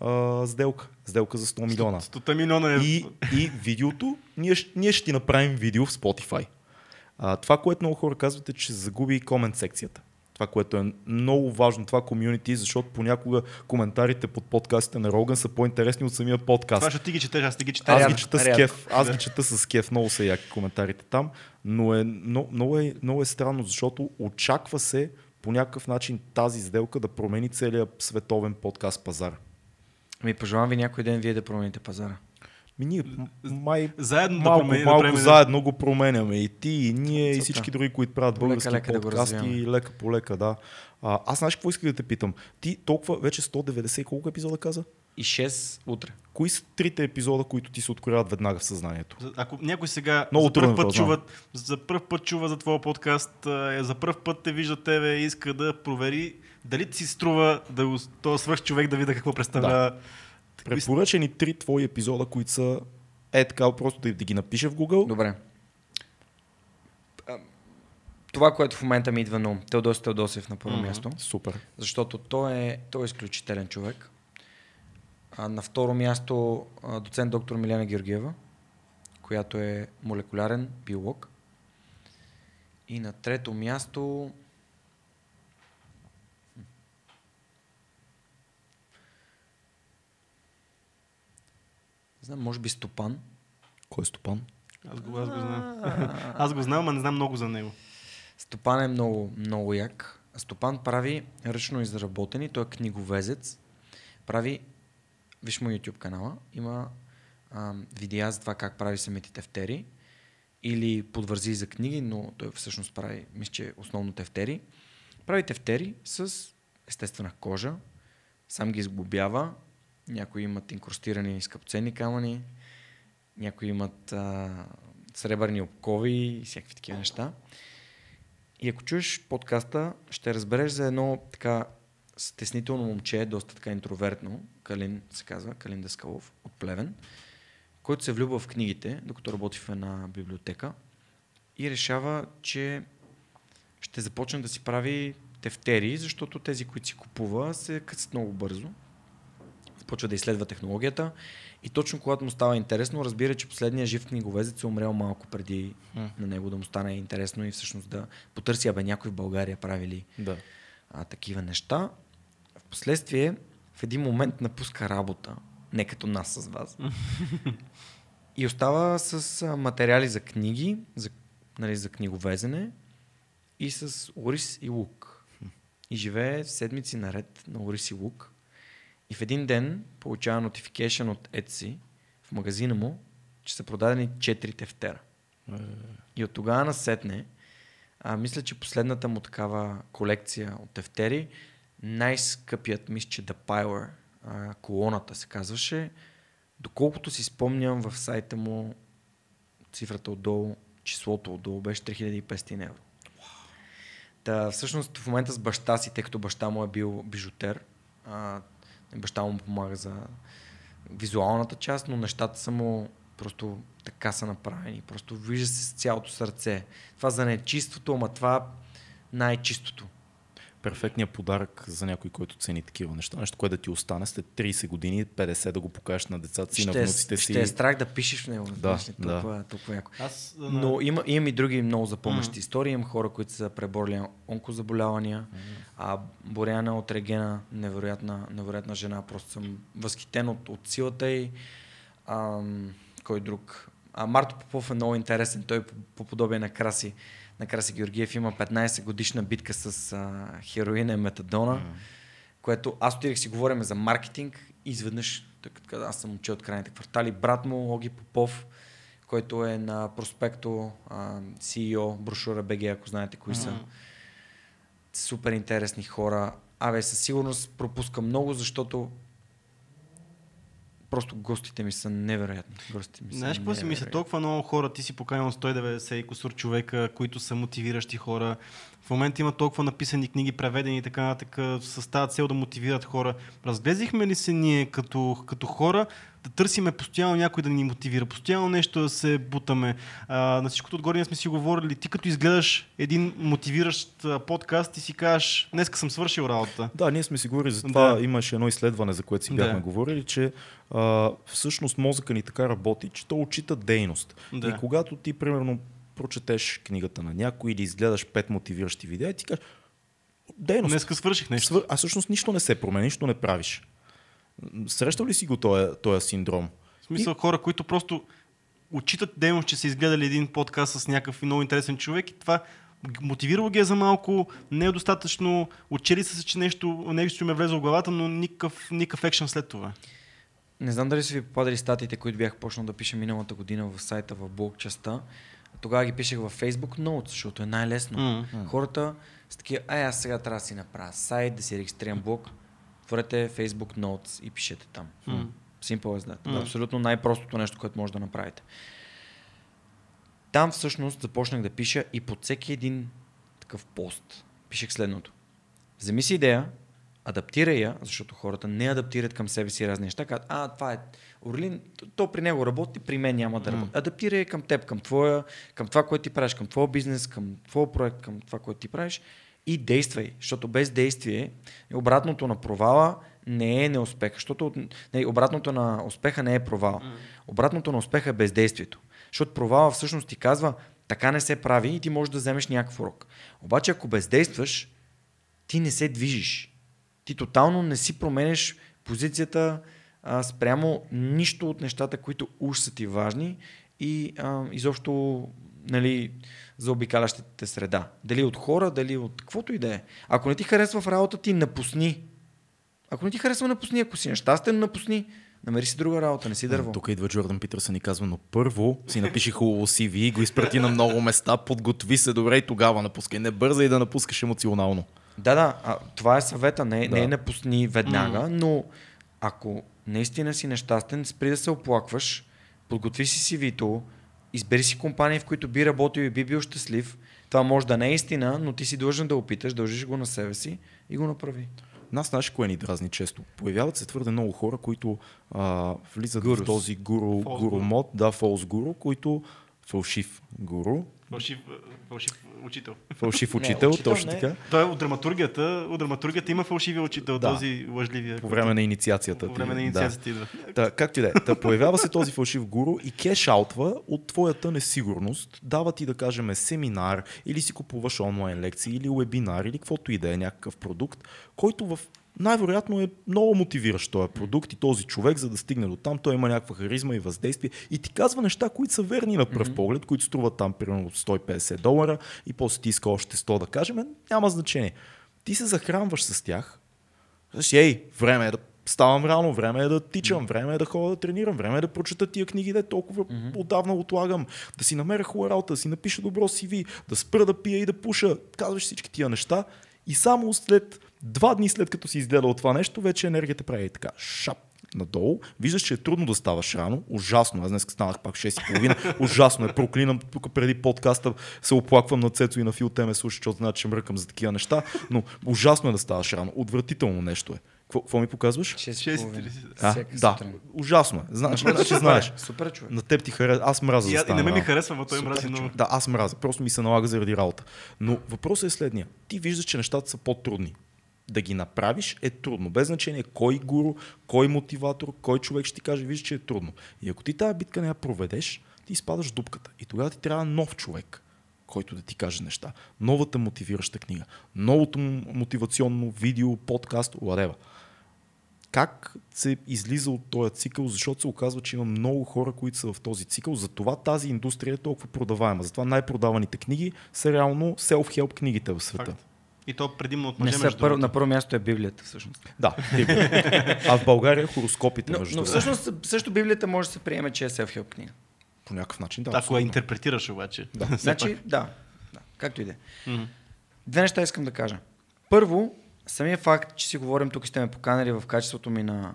а, сделка. Сделка за сто милиона. сто милиона е... И, и видеото, ние, ние ще ти направим видео в Spotify. А, това, което много хора казвате, че загуби комент секцията. Това, което е много важно, това комюнити, защото понякога коментарите под подкастите на Роган са по-интересни от самия подкаст. Това ще ти ги четеш, аз ти ги чета. Аз ги чета с кеф, аз ги чета с кеф, много са яки коментарите там, но е много, много е, много е странно, защото очаква се по някакъв начин тази сделка да промени целия световен подкаст пазар. Ми пожелавам ви някой ден вие да промените пазара. Ми, ние май заедно малко, да промени, малко да промени, заедно да... го променяме. И ти, и ние, и всички други, които правят български лека, лека подкасти. Да, лека по лека, да. А, аз знаеш какво исках да те питам? Ти толкова вече сто деветдесет и колко епизода каза? И шест утре. Кои са трите епизода, които ти се откоряват веднага в съзнанието? Ако някой сега много за пръв път чува, за пръв път чува за твоя подкаст, е, за пръв път те вижда тебе, иска да провери дали ти си струва да този свърх човек да видя какво представлява. Да. Препоръчени три твои епизода, които са е така, просто да, да ги напиша в Google. Добре. Това, което в момента ми идва на ум. Теодоси Теодосиев на първо mm-hmm. място. Супер. Защото той е, той е изключителен човек. А на второ място доцент доктор Милена Георгиева, която е молекулярен биолог. И на трето място... знам, може би Стопан. Кой е Стопан? Аз го, аз го знам. Аз го знам, а не знам много за него. Стопан е много, много як. Стопан прави ръчно изработени, той е книговезец. Прави, виж му YouTube канала, има а, видеа за това как прави самите тефтери или подвързи за книги, но той всъщност прави, мисля, че основно тефтери. Прави тефтери с естествена кожа, сам ги изглобява. Някои имат инкрустирани скъпоценни камъни, някои имат а, сребърни обкови и всякакви такива неща. И ако чуеш подкаста, ще разбереш за едно така стеснително момче, доста така интровертно, Калин се казва, Калин Даскалов от Плевен, който се влюбва в книгите, докато работи в една библиотека и решава, че ще започне да си прави тефтери, защото тези, които си купува, се късат много бързо. Почва да изследва технологията и точно когато му става интересно, разбира, че последният жив книговезец е умрял малко преди mm. на него да му стане интересно и всъщност да потърси, абе някой в България правили да. а, такива неща. Впоследствие в един момент напуска работа, не като нас с вас, и остава с материали за книги, за, нали, за книговезене и с ориз и лук. И живее седмици наред на ориз и лук. И в един ден получава нотификейшън от Etsy в магазина му, че са продадени четири тефтера. Uh. И от тогава насетне, а, мисля, че последната му такава колекция от тефтери, най-скъпият, мисля, че The Power, а, колоната се казваше, доколкото си спомням в сайта му цифрата отдолу, числото отдолу беше три хиляди и петстотин евро. Wow. Та, всъщност в момента с баща си, тъй като баща му е бил бижутер, а, баща му помага за визуалната част, но нещата са му просто така са направени. Просто вижда се с цялото сърце. Това за нечистото, ама това най-чистото. перфектният подарък за някой, който цени такива неща. Нещо, което да ти остане след трийсет години, петдесет да го покажеш на децата си, ще на внуците си. Ще е страх да пишеш в него. Да, мисля, да. Толкова, толкова яко. Аз, да, но имам има и други много запомнящи mm-hmm. истории. Имам хора, които са преборли онкозаболявания. Mm-hmm. А Боряна от Регена, невероятна, невероятна жена. Просто съм възхитен от, от силата й. Ам, кой друг? А, Марто Попов е много интересен. Той е по, по подобие на Краси. На Краси Георгиев има петнайсет годишна битка с а, хероина и метадона, mm-hmm. което аз отидех си говорим за маркетинг и изведнъж, така, аз съм учил от крайните квартали, брат му Оги Попов, който е на проспекто а, Си И О, брошура Б Г, ако знаете кои mm-hmm. са. Супер интересни хора. Абе, със сигурност пропускам много, защото просто гостите ми са невероятни. Гостите ми са Знаеш, какво си мисля? Толкова много хора, ти си поканил сто и деветдесет и кусор човека, които са мотивиращи хора. В момента има толкова написани книги, преведени и така нататък, с тази цел да мотивират хора. Разглезихме ли се ние като, като хора да търсиме постоянно някой да ни мотивира, постоянно нещо да се бутаме? А, на всичкото отгоре ние сме си говорили, ти като изгледаш един мотивиращ подкаст и си кажеш, днеска съм свършил работа. Да, ние сме си говорили за това, да. Имаше едно изследване, за което си бяхме да. говорили, че а, всъщност мозъка ни така работи, че то отчита дейност. Да. И когато ти, примерно, прочетеш книгата на някой или изгледаш пет мотивиращи видеа и ти кажеш, дейност. Днеска свърших нещо. Свър... А всъщност нищо не се промени, нищо не правиш. Срещал ли си го този синдром? В смисъл и... хора, които просто отчитат дейност, че са изгледали един подкаст с някакъв много интересен човек и това мотивирало ги е за малко, не е достатъчно, отчели са се, че нещо, нещо им е влезло в главата, но никакъв, никакъв екшен след това. Не знам дали са ви попадали статиите, които бях почнал да пиша миналата година в сайта, в блог частта. Тогава ги пишех във Facebook Notes, защото е най-лесно. Mm-hmm. Хората са такива, ай аз сега трябва да си направя сайт, да си регистрирам блог, творете Facebook Notes и пишете там. Mm-hmm. Simple as that. Mm-hmm. Абсолютно най-простото нещо, което може да направите. Там всъщност започнах да пиша и под всеки един такъв пост пишех следното. Вземи си идея, адаптирай я, защото хората не адаптират към себе си разни неща, казват, а това е Орлин, то при него работи, при мен няма да работи. Mm. Адаптирай към теб, към твоя, към това, което ти правиш, към твоя бизнес, към твоя проект, към това, което ти правиш и действай, защото без действие обратното на провала не е неуспех, защото не, обратното на успеха не е провал. Mm. Обратното на успеха е бездействието, защото провала всъщност ти казва, така не се прави и ти можеш да вземеш някакъв урок. Обаче ако бездействаш, ти не се движиш. Ти тотално не си променеш позицията а, спрямо нищо от нещата, които уж са ти важни и а, изобщо нали, заобикалящите среда. Дали от хора, дали от каквото и да е. Ако не ти харесва в работа, ти напусни. Ако не ти харесва, напусни. Ако си нещастен, напусни. Намери си друга работа, не си дърво. Тук идва Джордан Питърсън и казва, но първо си напиши хубаво Си Ви, го изпрати на много места, подготви се добре и тогава напускай. Не бързай да напускаш емоционално. Да, да, а, това е съвета, не, да. не е напусни веднага, mm. но ако наистина си нещастен, спри да се оплакваш, подготви си Си Ви-то, избери си компании, в които би работил и би бил щастлив. Това може да не е истина, но ти си длъжен да опиташ, дължиш го на себе си и го направи. Нас, знаеш, кое ни дразни често. Появяват се твърде много хора, които а, влизат Гурус. в този гуру, гуру мод, да, фолс гуру, който фалшив гуру. Фалшив, фалшив учител. Фалшив учител, не, учител точно не. Така. Той е от драматургията. От драматургията има фалшивия учител, да. Този лъжливия. По време който... на инициацията. По време на инициацията идва. Да. Да. Както и да е. Та появява се този фалшив гуру и кеш-аутва от твоята несигурност. Дава ти, да кажем, семинар или си купуваш онлайн лекции или вебинар или каквото и да е някакъв продукт, който в... най-вероятно е много мотивиращ този продукт и този човек, за да стигне до там, той има някаква харизма и въздействие и ти казва неща, които са верни на пръв поглед, които струват там примерно сто и петдесет долара и после ти иска още сто, да кажем, няма значение. Ти се захранваш с тях, кажеш, ей, време е да ставам рано, време е да тичам, време е да ходя да тренирам, време е да прочета тия книги, да толкова mm-hmm. отдавна отлагам, да си намеря хубава работа, да си напиша добро Си Ви, да спра да пия и да пуша, казваш всички тия неща и само след Два дни след като си изгледал това нещо, вече енергията прави така шап надолу. Виждаш, че е трудно да ставаш рано. Ужасно. Аз днес станах пак шест и половина. Ужасно е. Проклинам. Тук преди подкаста се оплаквам на Цецо и на Фил. Те ме слушат, защото знаят, че мръкам за такива неща. Но ужасно е да ставаш рано. Отвратително нещо е. Какво ми показваш? шест и тридесет. Да, ужасно. Знаеш, значи знаеш. Супер, човек. На теб ти харесва. Аз мразя за стана. Не ме ми харесва, но той мрази много. Да, аз мразя. Просто ми се налага заради работа. Но въпросът е следния. Ти виждаш, че нещата са по-трудни. Да ги направиш е трудно. Без значение кой гуру, кой мотиватор, кой човек ще ти каже, виждаш, че е трудно. И ако ти тази битка не я проведеш, ти изпадаш в дупката. И тогава ти трябва нов човек, който да ти каже неща. Новата мотивираща книга, новото мотивационно видео, подкаст, whatever. Как се излиза от този цикъл, защото се оказва, че има много хора, които са в този цикъл. Затова тази индустрия е толкова продаваема. Затова най-продаваните книги са реално self-help книгите в света. Факт. И то предимно от мъже между пър... На първо място е Библията, всъщност. Да, Библията. А в България хороскопите но, между... Но всъщност също Библията може да се приеме, че е self-help книга. По някакъв начин, да. Ако я интерпретираш обаче. Да. Значи, да. да. Както и да е. Mm-hmm. Две неща искам да кажа. Първо, самия факт, че си говорим тук и сте ме поканали в качеството ми на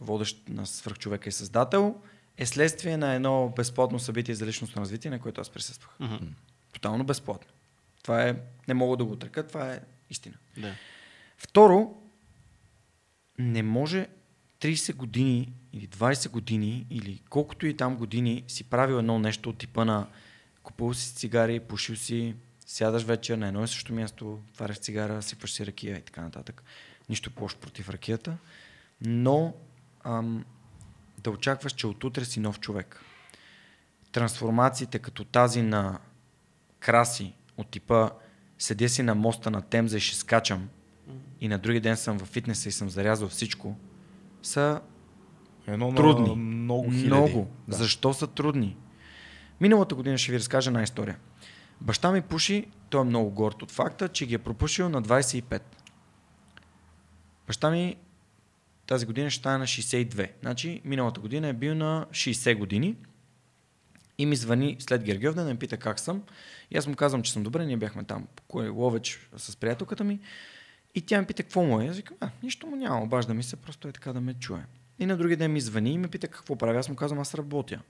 водещ на свръхчовека и създател, е следствие на едно безплатно събитие за личностно развитие, на което аз присъствах. Mm-hmm. Тотално безплатно. Това е, не мога да го отрека, това е истина. Да. Второ, не може тридесет години или двадесет години или колкото и там години си правил едно нещо от типа на купил си цигари, пушил си, сядаш вечер на едно и също място, вариш цигара, сипваш си ракия и така нататък. Нищо по-лошо против ракията, но ам, да очакваш, че отутре си нов човек. Трансформациите като тази на Краси, от типа седя си на моста на Темза и ще скачам и на другия ден съм във фитнеса и съм зарязал всичко, са едно трудни. На много хиляди. Много. Да. Защо са трудни? Миналата година ще ви разкажа една история. Баща ми пуши, той е много горд от факта, че ги е пропушил на двадесет и пет. Баща ми тази година ще стане на шейсет и две. Значи миналата година е бил на шейсет години. И ми звъни след Гергьов да ме пита как съм. И аз му казвам, че съм добре, ние бяхме там по Ловеч с приятелката ми. И тя ме пита какво му е. Аз викам, а, нищо му няма, обажда ми се, просто е така да ме чуе. И на други ден ми звъни и ме пита какво правя. Аз му казвам, аз работя.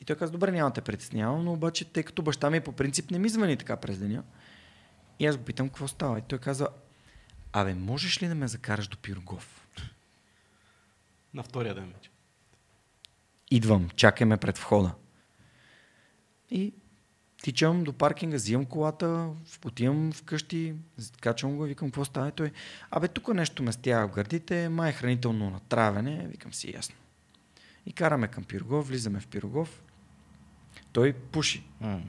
И той казва, добре, няма те притеснявам, но обаче тъй като баща ми по принцип не ми звъни така през деня. И аз го питам какво става. И той казва, абе, можеш ли да ме закараш до Пирогов? На втория ден вече. Идвам, чакай ме пред входа. И тичам до паркинга, взимам колата, отивам вкъщи, качвам го, викам, какво става? Той, абе, тук нещо ме стяга в гърдите, май хранително натравяне, викам си, ясно. И караме към Пирогов, влизаме в Пирогов, той пуши. Mm.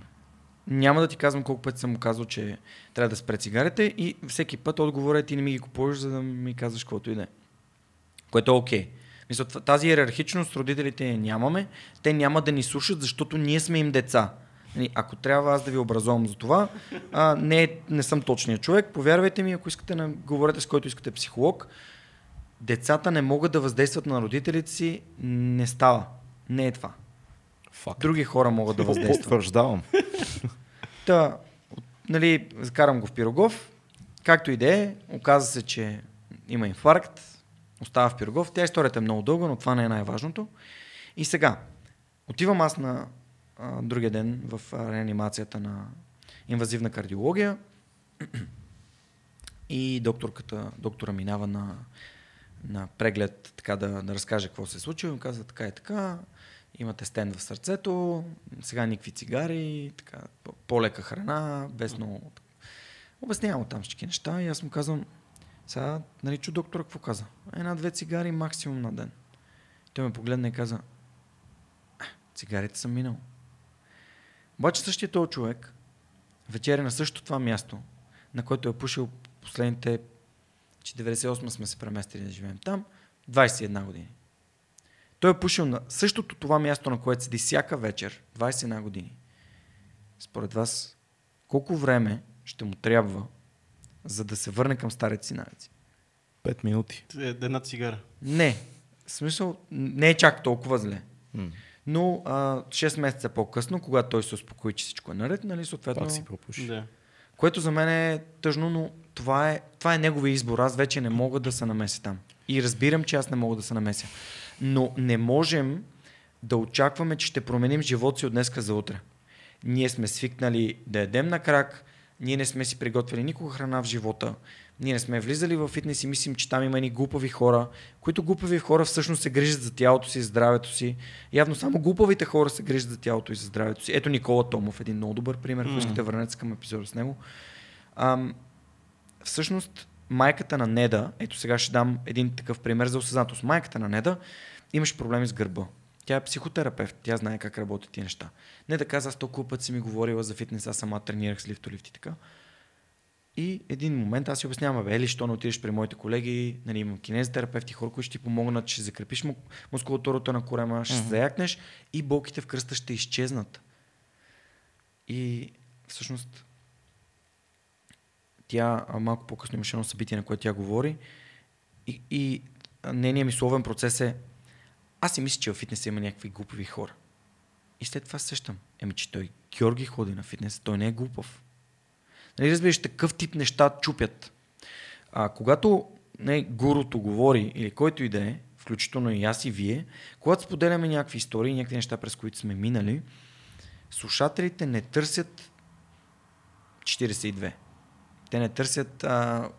Няма да ти казвам колко пъти съм му казал, че трябва да спре цигарите и всеки път отговорът е, ти не ми ги купуваш, за да ми казваш каквото и да е. Което е окей. Okay. Мисля, тази иерархичност родителите нямаме, те няма да ни слушат, защото ние сме им деца. Ако трябва аз да ви образувам за това, а, не, не съм точният човек, повярвайте ми, ако искате, на, говорете с който искате психолог, децата не могат да въздействат на родителите си, не става. Не е това. Факт. Други хора могат да въздействат. Потвърждавам. Та, нали, закарам го в Пирогов, както и да е, оказа се, че има инфаркт, остава в Пирогов. Тя историята е много дълга, но това не е най-важното. И сега, отивам аз на а, другия ден в реанимацията на инвазивна кардиология и докторката, доктора минава на, на преглед, така да, да разкаже какво се е случило. Им казва така и така, имате стенд в сърцето, сега никакви цигари, така, по-лека храна, без много... Обяснявам там всички неща и аз му казвам, сега, нали, чу доктора какво каза? Една-две цигари максимум на ден. Той ме погледна и каза, цигарите съм минал. Обаче същия този човек вечеря на същото това място, на което е пушил последните, че деветдесет и осма сме се преместили да живеем там, двадесет и една години. Той е пушил на същото това място, на което седи всяка вечер, двадесет и една години. Според вас, колко време ще му трябва, за да се върне към старите си навици? Пет минути. Една цигара. Не. В смисъл, не е чак толкова зле. Mm. Но а, шест месеца по-късно, когато той се успокои, че всичко е наред, нали, съответно... Пак си пропуши. Да. Което за мен е тъжно, но това е, това е неговия избор. Аз вече не мога да се намеся там. И разбирам, че аз не мога да се намеся. Но не можем да очакваме, че ще променим живота си от днеска за утре. Ние сме свикнали да ядем на крак, ние не сме си приготвили никога храна в живота. Ние не сме влизали в фитнес и мислим, че там има едни глупави хора, които глупави хора всъщност се грижат за тялото си и здравето си. Явно само глупавите хора се грижат за тялото и за здравето си. Ето Никола Томов, един много добър пример, ако mm. искате върнете се към епизода с него. Ам, всъщност майката на Неда, ето сега ще дам един такъв пример за осъзнатост. Майката на Неда имаше проблеми с гърба. Тя е психотерапевт, тя знае как работят тия неща. Неда каза, аз толкова път си ми говорила за фитнес, аз сама тренирах с лифтолифти така. И един момент аз си обяснявам, бе, ели, що не отидеш при моите колеги, нали, имам кинезитерапевти, хора, които ще ти помогнат, ще закрепиш му, мускулатурата на корема, ще mm-hmm. се заякнеш и болките в кръста ще изчезнат. И всъщност тя малко по-късно имаше едно събитие, на което тя говори и, и нейният мисловен процес е, аз си мисля, че в фитнеса има някакви глупави хора. И след това сещам, еми, че той Георги ходи на фитнес, той не е глупав. Нали, разбираш, такъв тип неща чупят. А, когато не, гуруто говори или който и да е, включително и аз и вие, когато споделяме някакви истории, някакви неща, през които сме минали, слушателите не търсят четирийсет и две. Те не търсят а,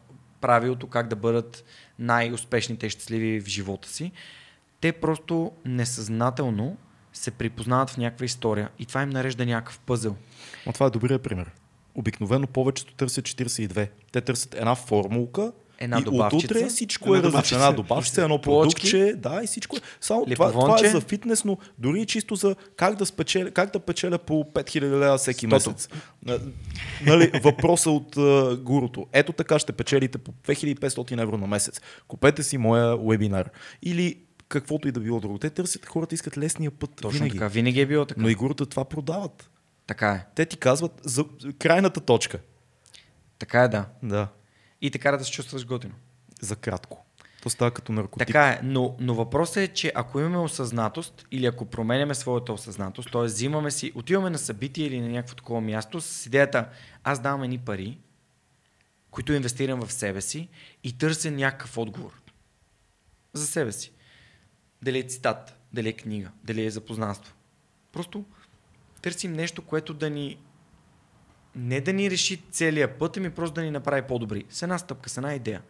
правилото как да бъдат най-успешните и щастливи в живота си. Те просто несъзнателно се припознават в някаква история и това им нарежда някакъв пъзъл. Но това е добрият пример. Обикновено повечето търсят четирийсет и две. Те търсят една формулка една и отутре всичко е различно. Една добавчица, едно продуктче, да, и всичко е. Само това, това е за фитнес, но дори чисто за как да, спечеля, как да печеля по пет хиляди лева всеки сто месец. Нали, въпроса от uh, гурото. Ето така ще печелите по две хиляди и петстотин евро на месец. Купете си моя вебинар. Или каквото и да било друго. Те търсят, хората искат лесния път. Точно винаги. Така, винаги е било така. Но и гурото това продават. Така е. Те ти казват за крайната точка. Така е, да. Да. И те кара да се чувстваш готино. За кратко. То става като наркотик. Така е, но, но въпросът е, че ако имаме осъзнатост или ако променяме своята осъзнатост, т.е. взимаме си, отиваме на събитие или на някакво такова място с идеята, аз давам едни пари, които инвестирам в себе си и търся някакъв отговор. За себе си. Дали е цитат, дали е книга, дали е запознанство. Просто търсим нещо, което да ни не да ни реши целия път, ами просто да ни направи по-добри. С една стъпка, с една идея.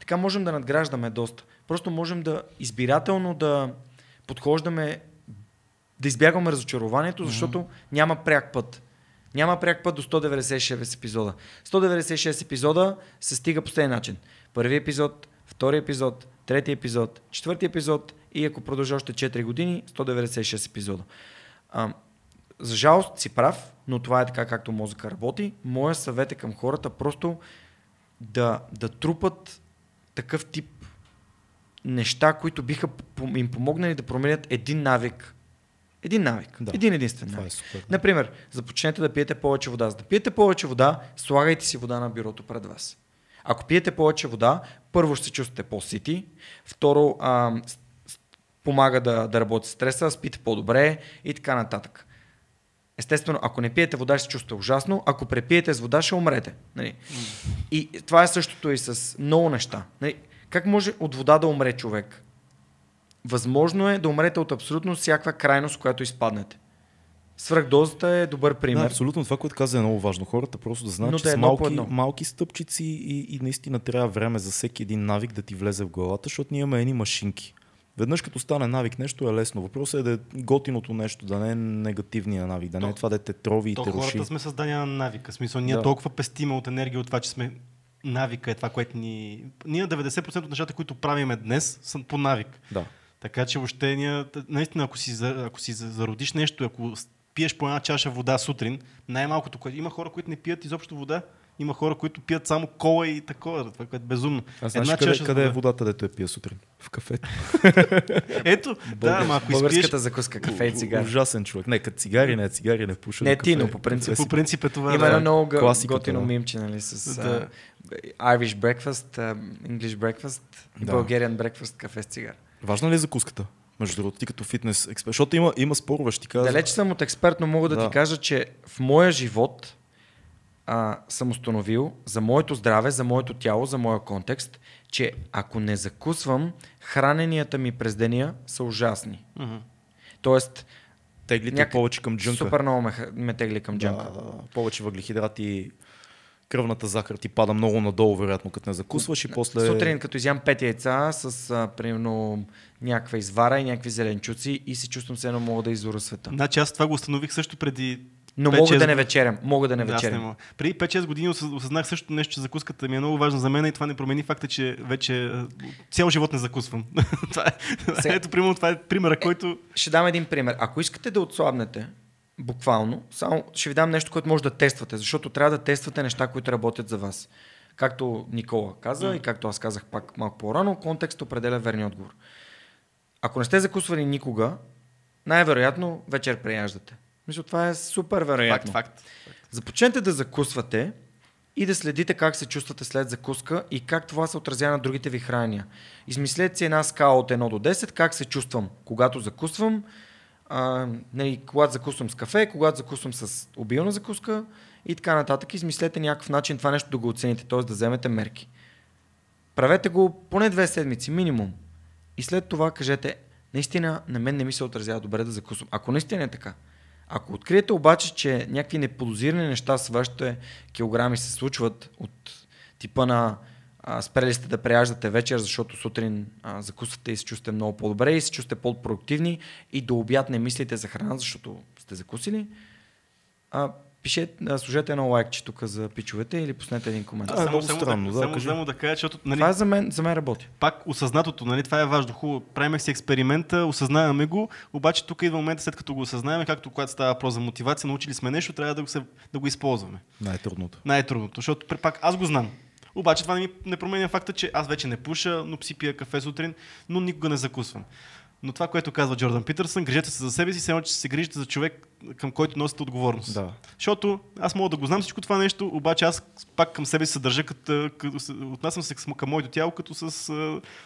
Така можем да надграждаме доста. Просто можем да избирателно да подхождаме, да избягваме разочарованието, защото mm-hmm. няма пряк път. Няма пряк път до сто деветдесет и шест епизода. сто деветдесет и шест епизода се стига по следния начин. Първи епизод, втори епизод, трети епизод, четвърти епизод и ако продължи още четири години, сто деветдесет и шест епизода. Ам... За жалост си прав, но това е така както мозъка работи. Моя съвет е към хората просто да, да трупат такъв тип неща, които биха им помогнали да променят един навик. Един навик. Да. Един единствен навик. Е, например, започнете да пиете повече вода. За да пиете повече вода, слагайте си вода на бюрото пред вас. Ако пиете повече вода, първо ще се чувствате по-сити, второ а, помага да, да работи стреса, спите по-добре и така нататък. Естествено, ако не пиете вода, ще се чувствате ужасно. Ако препиете с вода, ще умрете. Нали? И това е същото и с много неща. Нали? Как може от вода да умре човек? Възможно е да умрете от абсолютно всякаква крайност, която изпаднете. Свръхдозата е добър пример. Да, абсолютно. Това, което каза, е много важно. Хората просто да знаят, но че да е с малки, малки стъпчици и, и наистина трябва време за всеки един навик да ти влезе в главата, защото ние имаме едни машинки. Веднъж като стане навик, нещо е лесно. Въпросът е да е готиното нещо, да не е негативния навик, да то, не е това да те трови и те руши. То хората сме създания на навика. В смисъл, ние да. Толкова пестиме от енергия от това, че сме навика е това, което ни... Ние деветдесет процента от нещата, които правиме днес, са по навик. Да. Така че въобще ние... Наистина, ако си, ако си зародиш нещо, ако пиеш по една чаша вода сутрин, най-малкото, което... Има хора, които не пият изобщо вода. Има хора, които пият само кола и такова, това е безумно. А знаеш една къде, чаша къде е водата, дето я пия сутрин? В кафето. Ето, да, ама ако българската закуска, кафе и цигари. Ужасен човек. Не, като цигари, не, цигари не пуша. Не, ти, но по принцип. По принцип е това. Има едно много готино мимче, нали, с uh, Irish breakfast, uh, English breakfast и да. Bulgarian breakfast, кафе с цигар. Важна ли е закуската? Между другото, ти като фитнес експерт, защото има, има спорове, ще ти кажа. Далеч съм от експерт, но мога да, да ти кажа, че в моя живот А, съм установил за моето здраве, за моето тяло, за моя контекст, че ако не закусвам, храненията ми през деня са ужасни. Mm-hmm. Тоест, теглите някак... повече към джънка. Супер много ме, ме тегли към джънка. Да, да, да. Повече въглехидрати. кръвната захар ти пада много надолу, вероятно, като не закусваш и после... Сутрин, като изям пет яйца с, а, примерно, някаква извара и някакви зеленчуци и се чувствам се едно мога да изора света. Значи аз това го установих също преди... Но пет, мога шест... да не вечерям. Мога да не вечерям. Да, преди пет-шест години осъзнах също нещо, че закуската ми е много важна за мен и това не промени факта, че вече цял живот не закусвам. това е... Сега... Ето, примерно, това е примера, който... Ще дам един пример. Ако искате да отслабнете, буквално, само ще ви дам нещо, което може да тествате, защото трябва да тествате неща, които работят за вас. Както Никола каза mm. и както аз казах пак малко по-рано, контекст определя верния отговор. Ако не сте закусвали никога, най-вероятно вечер преяждате. Мисля, това е супер вероятно. Факт, факт. Започнете да закусвате и да следите как се чувствате след закуска и как това се отразя на другите ви хранения. Измислете си една скала от едно до десет, как се чувствам, когато закусвам, а, нали, когато закусвам с кафе, когато закусвам с обилна закуска и така нататък. Измислете някакъв начин това нещо да го оцените, т.е. да вземете мерки. Правете го поне две седмици, минимум. И след това кажете, наистина на мен не ми се отразява добре да закусвам. Ако наистина е така. Ако откриете обаче, че някакви неподозирани неща с вашите килограми се случват от типа на а, спрели сте да преяждате вечер, защото сутрин а, закусвате и се чувствате много по-добре и се чувствате по-продуктивни и до обяд не мислите за храна, защото сте закусили, а, пишете, сложете едно лайкче тук за пичовете или пуснете един коментар. Само, само, странно, да, само, само да кажа, защото... Нали, това за мен, за мен работи. Пак осъзнатото, нали, това е важно. Хубаво, правим си експеримента, осъзнаваме го, обаче тук идва момента, след като го осъзнаваме, както когато става въпрос за мотивация, научили сме нещо, трябва да го, се, да го използваме. Най-трудното. Най-трудното, защото пак аз го знам. Обаче това не, ми, не променя факта, че аз вече не пуша, но си пия кафе сутрин, но никога не закусвам. Но това, което казва Джордан Питърсън, грижете се за себе си, само че се грижите за човек, към който носите отговорност. Да. Защото аз мога да го знам всичко това нещо, обаче аз пак към себе си се държа, като, като отнасям се към моето тяло, като с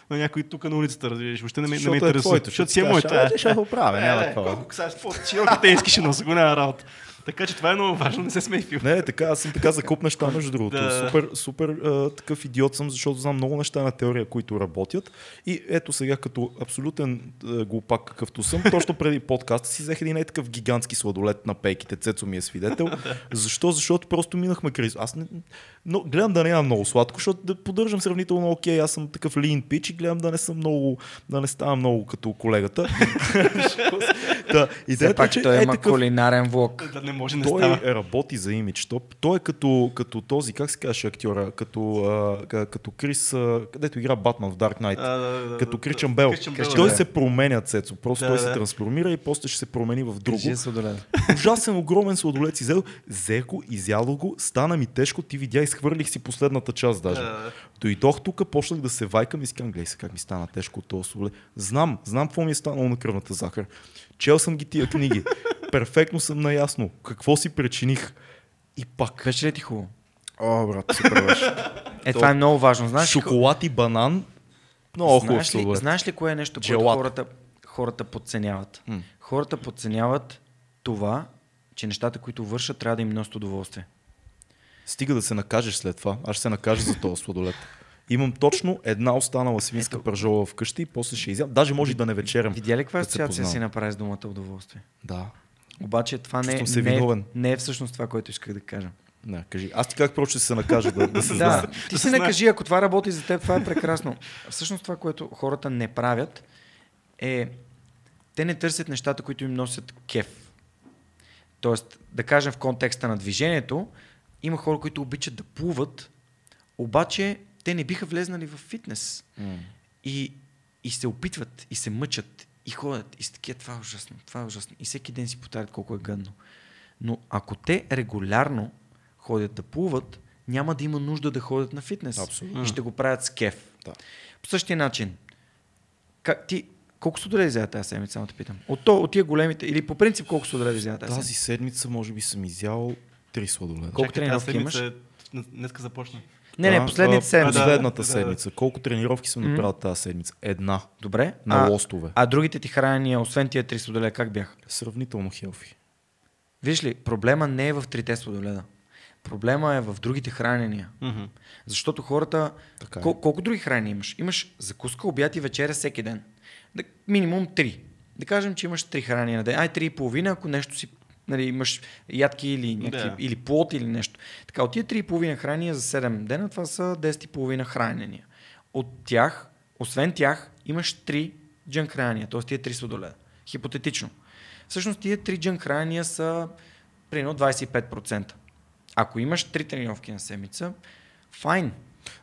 на някой тук на улицата. Въобще не ме, ме интересува. Е защото си е моето. Ще, ще го правя, няма какво. Колко ксаш, по-чилките искаше, но се го няма работа. Така че това е много важно, не се смей, Фил. Не, така, аз съм така закуп неща, между другото. Да. Супер, супер а, такъв идиот съм, защото знам много неща на теория, които работят. И ето сега, като абсолютен а, глупак какъвто съм, точно преди подкаста си взех един такъв гигантски сладолет на пейките. Цецо ми е свидетел. Защо? Защото просто минахме криза. Аз не... Но гледам да не ям много сладко, защото да поддържам сравнително окей, аз съм такъв lean pitch и гледам да не съм много, да не ставам много като колегата. Да, все пак че, той е, има такъв... кулинарен влог. Да, не може не той става. Работи за имидж. Той е като, като този, как се казваше актьора, като, а, като Крис, а, където игра Батман в Dark Knight, а, да, да, като Кричан Бел. Той да. Се променя, Цецо, просто да, той да. Се трансформира и после ще се промени в друго. Ужасен, огромен сладолет си взел, взех го, изядох го, стана ми тежко, ти видя, изхвърлих си последната част даже. Да. Дойдох тук, почнах да се вайкам и си казвам, гледай се как ми стана тежко от този сладолет. Знам, знам какво ми е станало на кръвната захар. Чел съм ги тия книги. Перфектно съм наясно. Какво си причиних? И пак. Беше ли ти хубаво? О, брат, супер беше. Е, това е много важно. Знаеш шоколад и банан. Много хубаво. Знаеш, знаеш ли кое е нещо, което хората, хората подценяват? М. Хората подценяват това, че нещата, които вършат, трябва да им носят удоволствие. Стига да се накажеш след това. Аз ще се накажа за този сладолет. Имам точно една останала свинска пържола вкъщи и после ще изям. Даже може да не вечерям. Видя ли каква асоциация си направи с думата удоволствие? Да. Обаче това не, не, е, не е всъщност това, което исках да кажа. Не, кажи. Аз ти как проче се накажа да, да се да, ти се накажи, ако това работи за теб, това е прекрасно. Всъщност това, което хората не правят е, те не търсят нещата, които им носят кеф. Тоест, да кажем в контекста на движението, има хора, които обичат да плуват, обаче те не биха влезнали в фитнес. Mm. И, и се опитват, и се мъчат, и ходят, и са такива, това е ужасно, това е ужасно. И всеки ден си повтарят колко е гадно. Но ако те регулярно ходят да плуват, няма да има нужда да ходят на фитнес. Абсолютно. И ще го правят с кеф. Да. По същия начин, как, ти, колко сладоледи изяда тази седмица, само те питам? От, то, от тия големите, или по принцип колко сладоледи изяда тази седмица? Тази седмица може би съм изял три сладоледа. Колко тренировки имаш? Днеска започна. Не, не, последните седмица. Последната седмица. Колко тренировки съм направил тази седмица? Една. Добре. На а, лостове. А другите ти хранения, освен тия три сладоледа, как бяха? Сравнително хелфи. Виж ли, проблема не е в трите сладоледа. Проблема е в другите хранения. Mm-hmm. Защото хората... Е. Кол- колко други хранения имаш? Имаш закуска, обяд и вечеря всеки ден. Да, минимум три. Да кажем, че имаш три хранения на ден. Ай, три и половина, ако нещо си нали, имаш ядки или, някакви, да. Или плод или нещо. Така, от тия три и половина хранения за седем дена, това са десет и половина хранения. От тях, освен тях, имаш три джънк хранения, т.е. тия три сладоледа. Хипотетично. Всъщност тия три джънк хранения са примерно двадесет и пет процента. Ако имаш три тренировки на седмица, файн.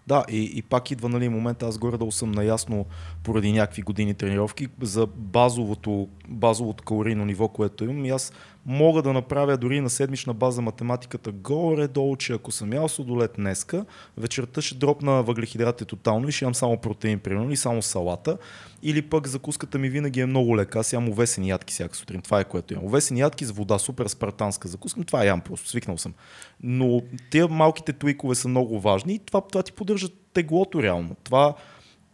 Да, и, и пак идва, нали, момента, аз горе-долу съм наясно поради някакви години тренировки за базовото, базовото калорийно ниво, което имам, и аз мога да направя дори на седмична база математиката горе-долу, че ако съм ял сладолед днеска, вечерта ще дропна въглехидратите тотално и ще имам само протеин, примерно, и само салата, или пък закуската ми винаги е много лека, аз ям овесени ядки всяка сутрин, това е което имам. Овесени ядки с вода, супер спартанска закуска, това ям просто, свикнал съм. Но тези малките туикове са много важни и това, това ти поддържа теглото реално. Това,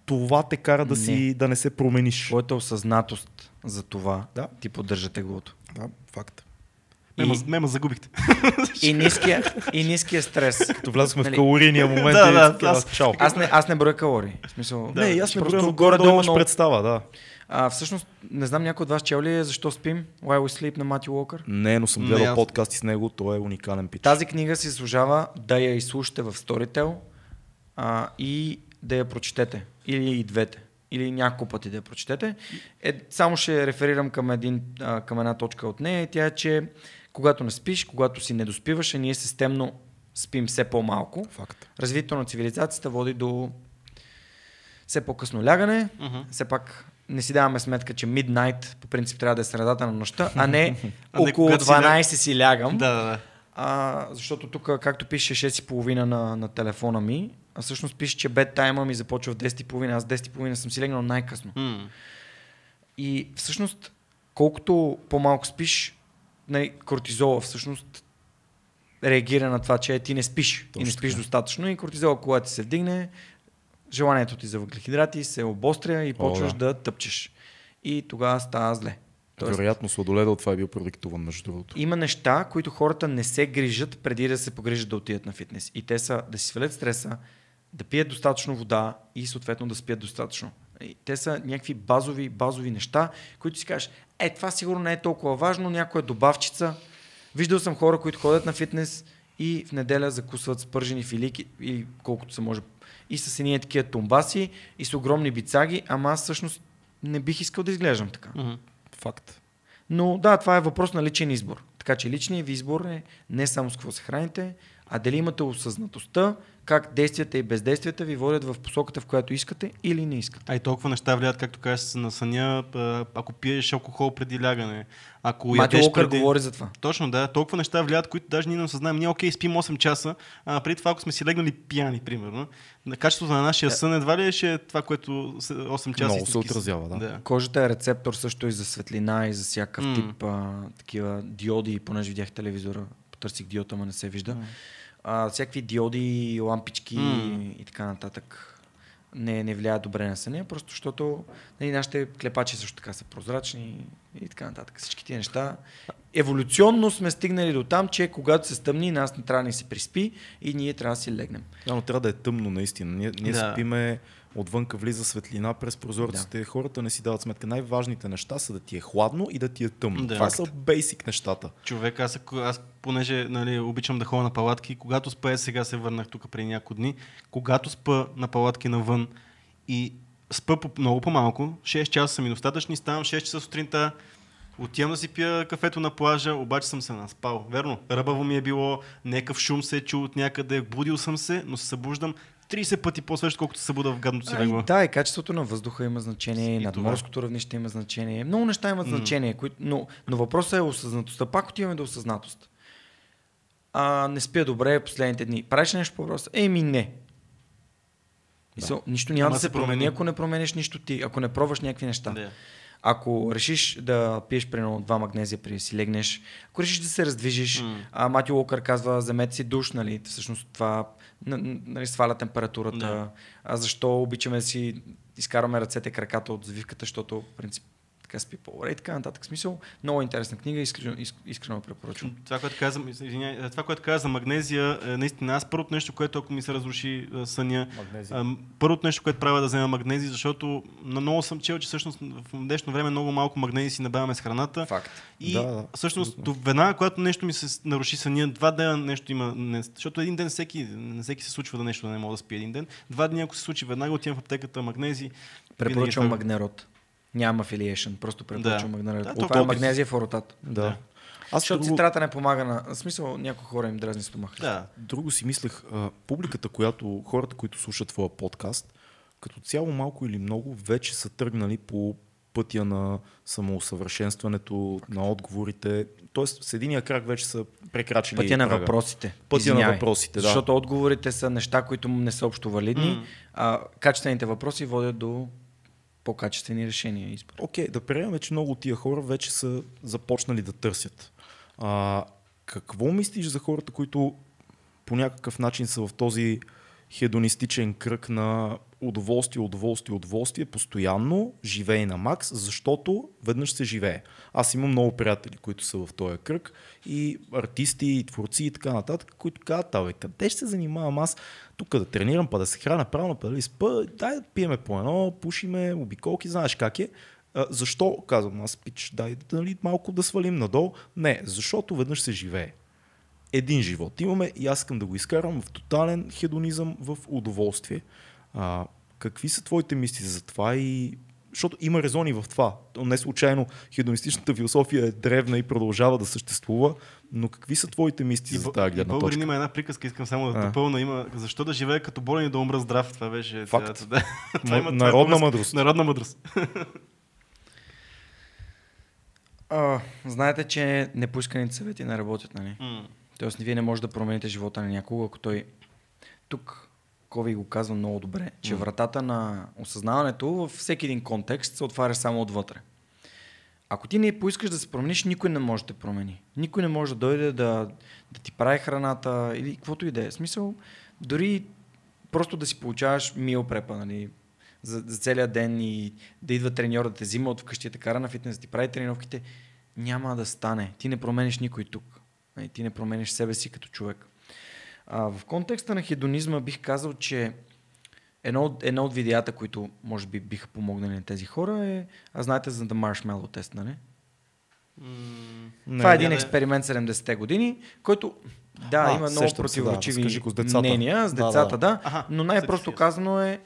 това те кара да, си, не. да не се промениш. Твоята осъзнатост за това да. ти поддържа теглото. Да, факт. Мема, и... мема загубихте. И ниския, и ниския стрес. Като влязохме нали... в калорийния момент. Да, да, да, аз... Чао. Аз, не, аз не броя калории. В смисъл, да, не, аз не броя, но горе-долу имаш но... представа. Да. А, всъщност, не знам някой от вас чел ли е Защо спим? Why We Sleep на Матю Уокър? Не, но съм гледал подкасти с него, той е уникален пич. Тази книга си служава да я изслушате в Storytel а, и да я прочетете. Или и двете. Или няколко пъти да я прочетете. Е, само ще реферирам към, един, а, към една точка от нея. Тя е, че когато не спиш, когато си недоспиваш, а ние системно спим все по-малко. Факт. Развитието на цивилизацията води до все по-късно лягане. Uh-huh. Все пак не си даваме сметка, че миднайт по принцип трябва да е средата на нощта, а не около дванадесет си лягам. Да, да, да. А, защото тук, както пише шест и половина на, на телефона ми, а всъщност пише, че bedtime-а ми започва в десет и половина. Аз в десет и половина съм си легнал най-късно. Mm. И всъщност, колкото по-малко спиш, нали, кортизола всъщност реагира на това, че ти не спиш. Точно и не спиш така. Достатъчно. И кортизола, когато ти се вдигне, желанието ти за въглехидрати се обостря и почваш О, да. да тъпчеш. И тогава става зле. Тоест, вероятно сладоледът това е бил продиктуван, между другото. Има неща, които хората не се грижат преди да се погрижат да отидат на фитнес. И те са да си свалят стреса, да пият достатъчно вода и съответно да спият достатъчно. И те са някакви базови, базови неща, които си кажеш, е, това сигурно не е толкова важно, някоя добавчица. Виждал съм хора, които ходят на фитнес и в неделя закусват с пържени филики или колкото се може. И с едни такива тумбаси и с огромни бицаги, ама аз всъщност не бих искал да изглеждам така. Mm-hmm. Факт. Но да, това е въпрос на личен избор. Така че личният ви избор е не само с какво се храните, а дали имате осъзнатостта, как действията и бездействията ви водят в посоката, в която искате или не искате. А и толкова неща влияят, както кажеш, на съня, ако пиеш алкохол преди лягане. Ако Матю Уокър преди... говори за това. Точно, да. Толкова неща влияят, които даже ние не осъзнаем. Ние, окей, спим осем часа, а преди това, ако сме си легнали пияни, примерно, на качеството на нашия сън едва ли е това, което осем часа... Много се отразява, да. да. Кожата е рецептор също и за светлина, и за всякакъв mm. тип а, такива диоди, понеже видях телевизора, потърсих диода, ама не се вижда. Mm. Uh, всякакви диоди, лампички mm. и така нататък не, не влияят добре на съня, просто защото нали, нашите клепачи също така са прозрачни и така нататък. Всички тия неща. Еволюционно сме стигнали до там, че когато се стъмни, нас не трябва да ни се приспи и ние трябва да си легнем. Да, но трябва да е тъмно наистина. Ние, ние да. спиме, отвънка влиза светлина през прозорците. Да. Хората не си дават сметка. Най-важните неща са да ти е хладно и да ти е тъмно. Да. Това са бейсик нещата. Човек, аз, аз понеже нали, обичам да ходя на палатки, когато спа, сега се върнах тук преди няколко дни, когато спа на палатки навън и спа по, много по-малко, шест часа са ми достатъчни, ставам шест часа сутринта, отивам да си пия кафето на плажа, обаче съм се наспал. Верно, ръбаво ми е било, някакъв шум се е чул от някъде, будил съм се, но се събуждам тридесет пъти по-свещо, колкото се буда в гадното си легло. Да, и качеството на въздуха има значение, и надморското равнище има значение. Много неща имат mm. значение, които, но, но въпросът е осъзнатостта. Пак отиваме до осъзнатост. А, не спя добре последните дни. Правиш нещо по-просто? Еми не. Да. So, нищо няма да, да се промени. промени, ако не промениш нищо ти, ако не пробваш някакви неща. Yeah. Ако решиш да пиеш примерно два магнезия преди да си легнеш, ако решиш да се раздвижиш, mm. а Матю Уокър казва, вземете си душ, нали, всъщност това нали, сваля температурата, yeah. а защо обичаме да си изкарваме ръцете, краката от завивката, защото в принцип As People. И така нататък. Смисъл, много интересна книга, искрено, искрено препоръчвам. Това, което каза, извиня, това, което каза за магнезия, е, наистина аз първото нещо, което ако ми се разруши съня, магнезия. Първото нещо, което правя да взема магнезия, защото много съм чел, че всъщност в днешно време много малко магнезия си набавяме с храната. Факт. И да, да, всъщност веднага, когато нещо ми се наруши съня, два дена нещо има, защото един ден всеки, всеки се случва да нещо да не мога да спи един ден. Два дни, ако се случи, веднага отивам в аптеката магнези. Препоръчвам магнерот. Няма афилиейшън, просто препоръчвам да. Магнерот. Да, това е магнезия в оротат. Да. Да. Аз защото друго... цитрата не помага на... В смисъл, някои хора им дразни стомах. Да. Друго си мислех, а, публиката, която хората, които слушат твоя подкаст, като цяло малко или много, вече са тръгнали по пътя на самоусъвършенстването, факт. На отговорите. Тоест, с единия крак вече са прекрачили. Пътя на прага. Въпросите. Пътя Извинявай. на въпросите, да. Защото отговорите са неща, които не са общо валидни. Mm. А качествените въпроси водят до по-качествени решения и избори. Окей, okay, да приемем, че много от тия хора вече са започнали да търсят. А, какво мислиш за хората, които по някакъв начин са в този хедонистичен кръг на удоволствие, удоволствие, удоволствие, постоянно живее на макс, защото веднъж се живее. Аз имам много приятели, които са в този кръг, и артисти, и творци, и така нататък, които казват, абе, къде ще се занимавам аз тук да тренирам, па да се храня правилно, па да ли спа, дай да пиеме по едно, пушиме, обиколки, знаеш как е. А, защо? Казвам, аз пич, дай дали, малко да свалим надолу. Не, защото веднъж се живее. Един живот имаме и аз искам да го изкарам в тотален хедонизъм, в удоволствие. А, какви са твоите мисли за това и... Защото има резони в това. Не случайно хедонистичната философия е древна и продължава да съществува, но какви са твоите мисли и, за тази гледна точка? Българин има една приказка, искам само да допълна. Има защо да живее като болен и да умра здрав. Това беше... Факт. Да. това има, Народна това е мъдрост. Народна мъдрост. а, знаете, че непоисканите съвети не работят, нали? Mm. Тоест, вие не можете да промените живота на някого, ако той... Тук Кови го казва много добре, че вратата на осъзнаването във всеки един контекст се отваря само отвътре. Ако ти не поискаш да се промениш, никой не може да те промени. Никой не може да дойде да, да ти прави храната или каквото и да е. В смисъл, дори просто да си получаваш мил препа, нали, за, за целия ден и да идва треньор да те взима от вкъщи, да кара на фитнес, да ти прави тренировките, няма да стане. Ти не промениш никой тук. Нали, ти не промениш себе си като човек. А, в контекста на хедонизма бих казал, че едно от, едно от видеята, които може би биха помогнали на тези хора е, а знаете за The Marshmallow Test, нали? Mm, не, това е един не, експеримент седемдесетте години, който да, а, има много противоречиви да, мнения с децата, да, да. да Аха, но най-просто също. Казано е